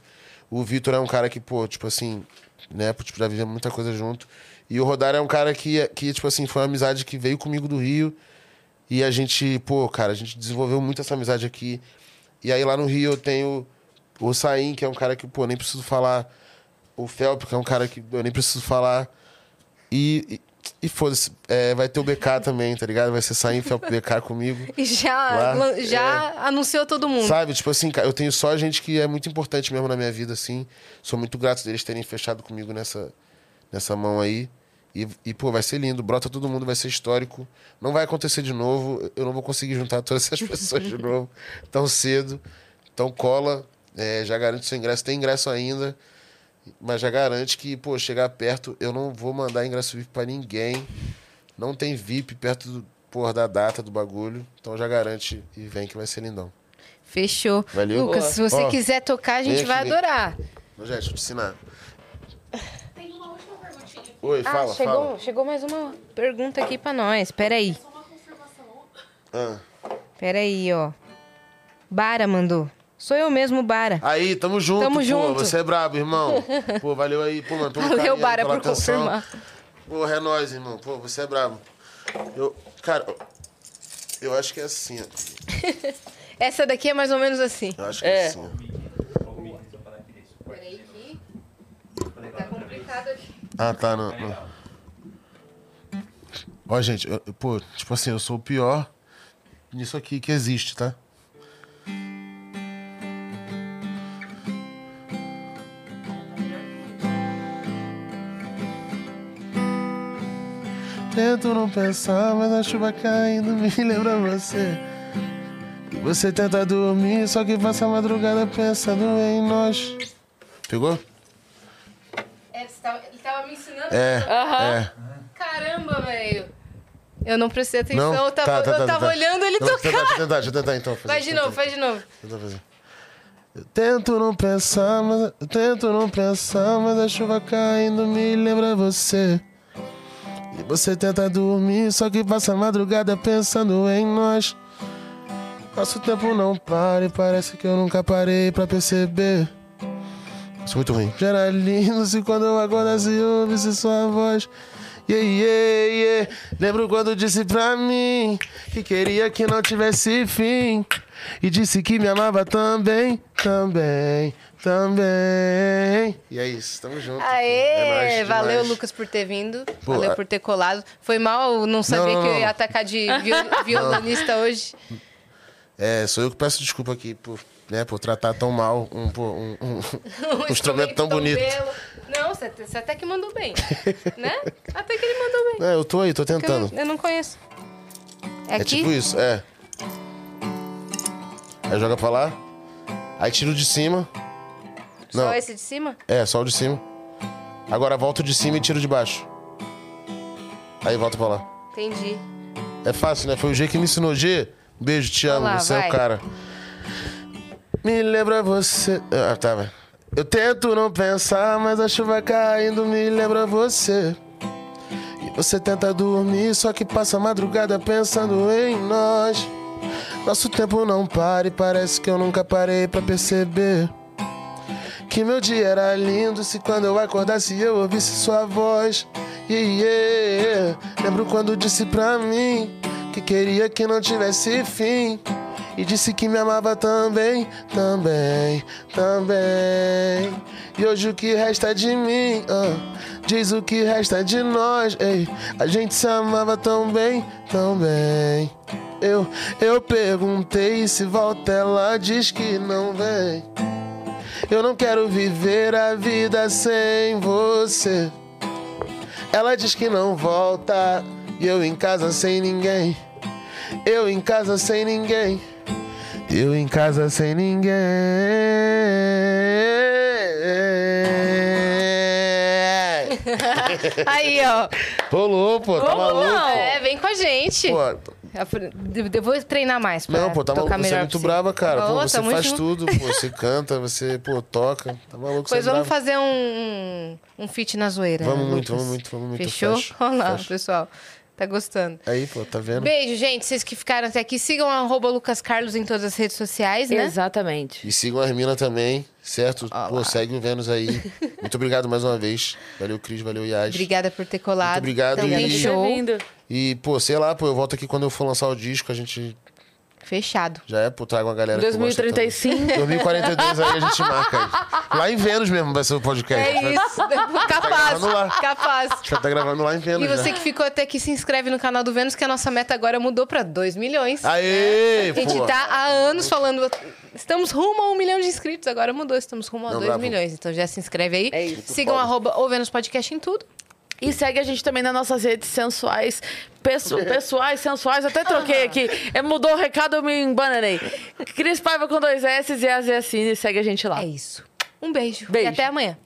O Vitor é um cara que, pô, tipo assim, né, tipo, já vivemos muita coisa junto. E o Rodar é um cara que, que, tipo assim, foi uma amizade que veio comigo do Rio E a gente, pô, cara, a gente desenvolveu muito essa amizade aqui. E aí lá no Rio eu tenho o Sain, que é um cara que, pô, nem preciso falar. O Felp, que é um cara que eu nem preciso falar. E, e, e foda-se, é, vai ter o B K também, tá ligado? Vai ser Sain, Felp, B K comigo. E já, lá, já é, anunciou todo mundo. Sabe, tipo assim, eu tenho só gente que é muito importante mesmo na minha vida, assim. Sou muito grato deles terem fechado comigo nessa, nessa mão aí. E, e, pô, vai ser lindo. Brota todo mundo, vai ser histórico. Não vai acontecer de novo. Eu não vou conseguir juntar todas essas pessoas de novo tão cedo. Então cola, é, já garante seu ingresso. Tem ingresso ainda, mas já garante que, pô, chegar perto, eu não vou mandar ingresso V I P pra ninguém. Não tem V I P perto do, porra, da data do bagulho. Então já garante e vem que vai ser lindão. Fechou. Valeu. Lucas, boa. Se você oh, quiser tocar, a gente vai aqui, adorar. Gente, deixa eu te ensinar. Oi, ah, fala, chegou, fala. Chegou mais uma pergunta aqui pra nós. Peraí. É só uma confirmação. Ah. Peraí, ó. Bara mandou. Sou eu mesmo, Bara. Aí, tamo junto, tamo pô. Junto. Você é brabo, irmão. Pô, valeu aí, pô, mano. Valeu, carinho, Bara, por atenção. Confirmar. Pô, é nóis, irmão. Pô, você é brabo. Eu, cara, eu acho que é assim, ó. Essa daqui é mais ou menos assim. Eu acho que é, é assim. Peraí que... Tá complicado aqui. Ah, tá, não. não. Ó, gente, eu, pô, tipo assim, eu sou o pior nisso aqui que existe, tá? Tento não pensar, mas a chuva caindo me lembra você. E você tenta dormir, só que passa a madrugada pensando em nós. Pegou? Ele tava me ensinando é, isso. Uhum. É. Caramba, velho. Eu não prestei atenção. Não? Eu tava, tá, tá, eu tava tá, tá, olhando ele não, tocar. Deixa eu tentar, deixa eu tentar então. Fazer, faz de novo, faz de novo. Eu tento não pensar, mas... Eu tento não pensar, mas a chuva caindo me lembra você. E você tenta dormir, só que passa a madrugada pensando em nós. Nosso tempo não para e parece que eu nunca parei pra perceber. Muito ruim. Já era lindo se quando eu acordasse e ouvisse sua voz. Yeah, yeah, yeah. Lembro quando disse pra mim que queria que não tivesse fim. E disse que me amava também, também, também. E é isso, tamo junto. Aê, é nóis, valeu demais. Lucas por ter vindo, pô, valeu a... por ter colado. Foi mal não saber não, não, que eu ia atacar de viol... violonista não. Hoje. É, sou eu que peço desculpa aqui por... Né, por tratar tão mal um, um, um, um, um instrumento tão bonito. Belo. Não, você até, você até que mandou bem. Né? Até que ele mandou bem. É, eu tô aí, tô tentando. Eu não, eu não conheço. É, é tipo isso, é. Aí joga pra lá. Aí tiro de cima. Só não. Esse de cima? É, só o de cima. Agora volto de cima e tiro de baixo. Aí volto pra lá. Entendi. É fácil, né? Foi o G que me ensinou. G, um beijo, te amo, lá, você vai. É o cara. Me lembra você... Ah, tá, velho. Eu tento não pensar, mas a chuva caindo me lembra você. E você tenta dormir, só que passa a madrugada pensando em nós. Nosso tempo não para e parece que eu nunca parei pra perceber que meu dia era lindo se quando eu acordasse eu ouvisse sua voz. Yeah, yeah. Lembro quando disse pra mim que queria que não tivesse fim. E disse que me amava também, também, também. E hoje o que resta de mim, uh, diz o que resta de nós, ei. A gente se amava tão bem, tão bem. Eu, eu perguntei se volta, ela diz que não vem. Eu não quero viver a vida sem você. Ela diz que não volta, e eu em casa sem ninguém. Eu em casa sem ninguém. Eu em casa sem ninguém. Aí, ó. Rolou, pô, tá maluco. É, vem com a gente. Pô, eu vou treinar mais pra não, pô, tá maluco, você é muito brava, cara. Pô, você faz tudo, pô, você canta, você, pô, toca. Tá maluco, você é brava. Pois vamos fazer um, um feat na zoeira. Vamos né, muito, vamos muito, vamos muito. Fechou? Vamos lá, pessoal. Tá gostando. Aí, pô, tá vendo? Beijo, gente. Vocês que ficaram até aqui, sigam arroba Luccas Carlos em todas as redes sociais, né? Exatamente. E sigam a Hermina também, certo? Olá. Pô, segue o Vênus aí. Muito obrigado mais uma vez. Valeu, Cris. Valeu, Yas. Obrigada por ter colado. Muito obrigado. Então, e... Obrigada por ter vindo. E, pô, sei lá, pô, eu volto aqui quando eu for lançar o disco, a gente... Fechado. Já é, pô, trago uma galera dois mil e trinta e cinco. dois mil e quarenta e dois aí a gente marca. Lá em Vênus mesmo vai ser o podcast. É isso. Vai... Capaz. Tá capaz. Já tá gravando lá em Vênus. E você já. Que ficou até aqui, se inscreve no canal do Vênus, que a nossa meta agora mudou pra dois milhões. Aê, né? A gente pô. tá há anos falando... Estamos rumo a um milhão de inscritos, agora mudou. Estamos rumo a dois milhões. Então já se inscreve aí. É isso. Sigam arroba o Vênus Podcast em tudo. E segue a gente também nas nossas redes sensuais. Pesso, pessoais, sensuais, até troquei aqui. É, mudou o recado, eu me embananei. Cris Paiva com dois S e a Zé Cine. Segue a gente lá. É isso. Um beijo. Beijo. E até amanhã.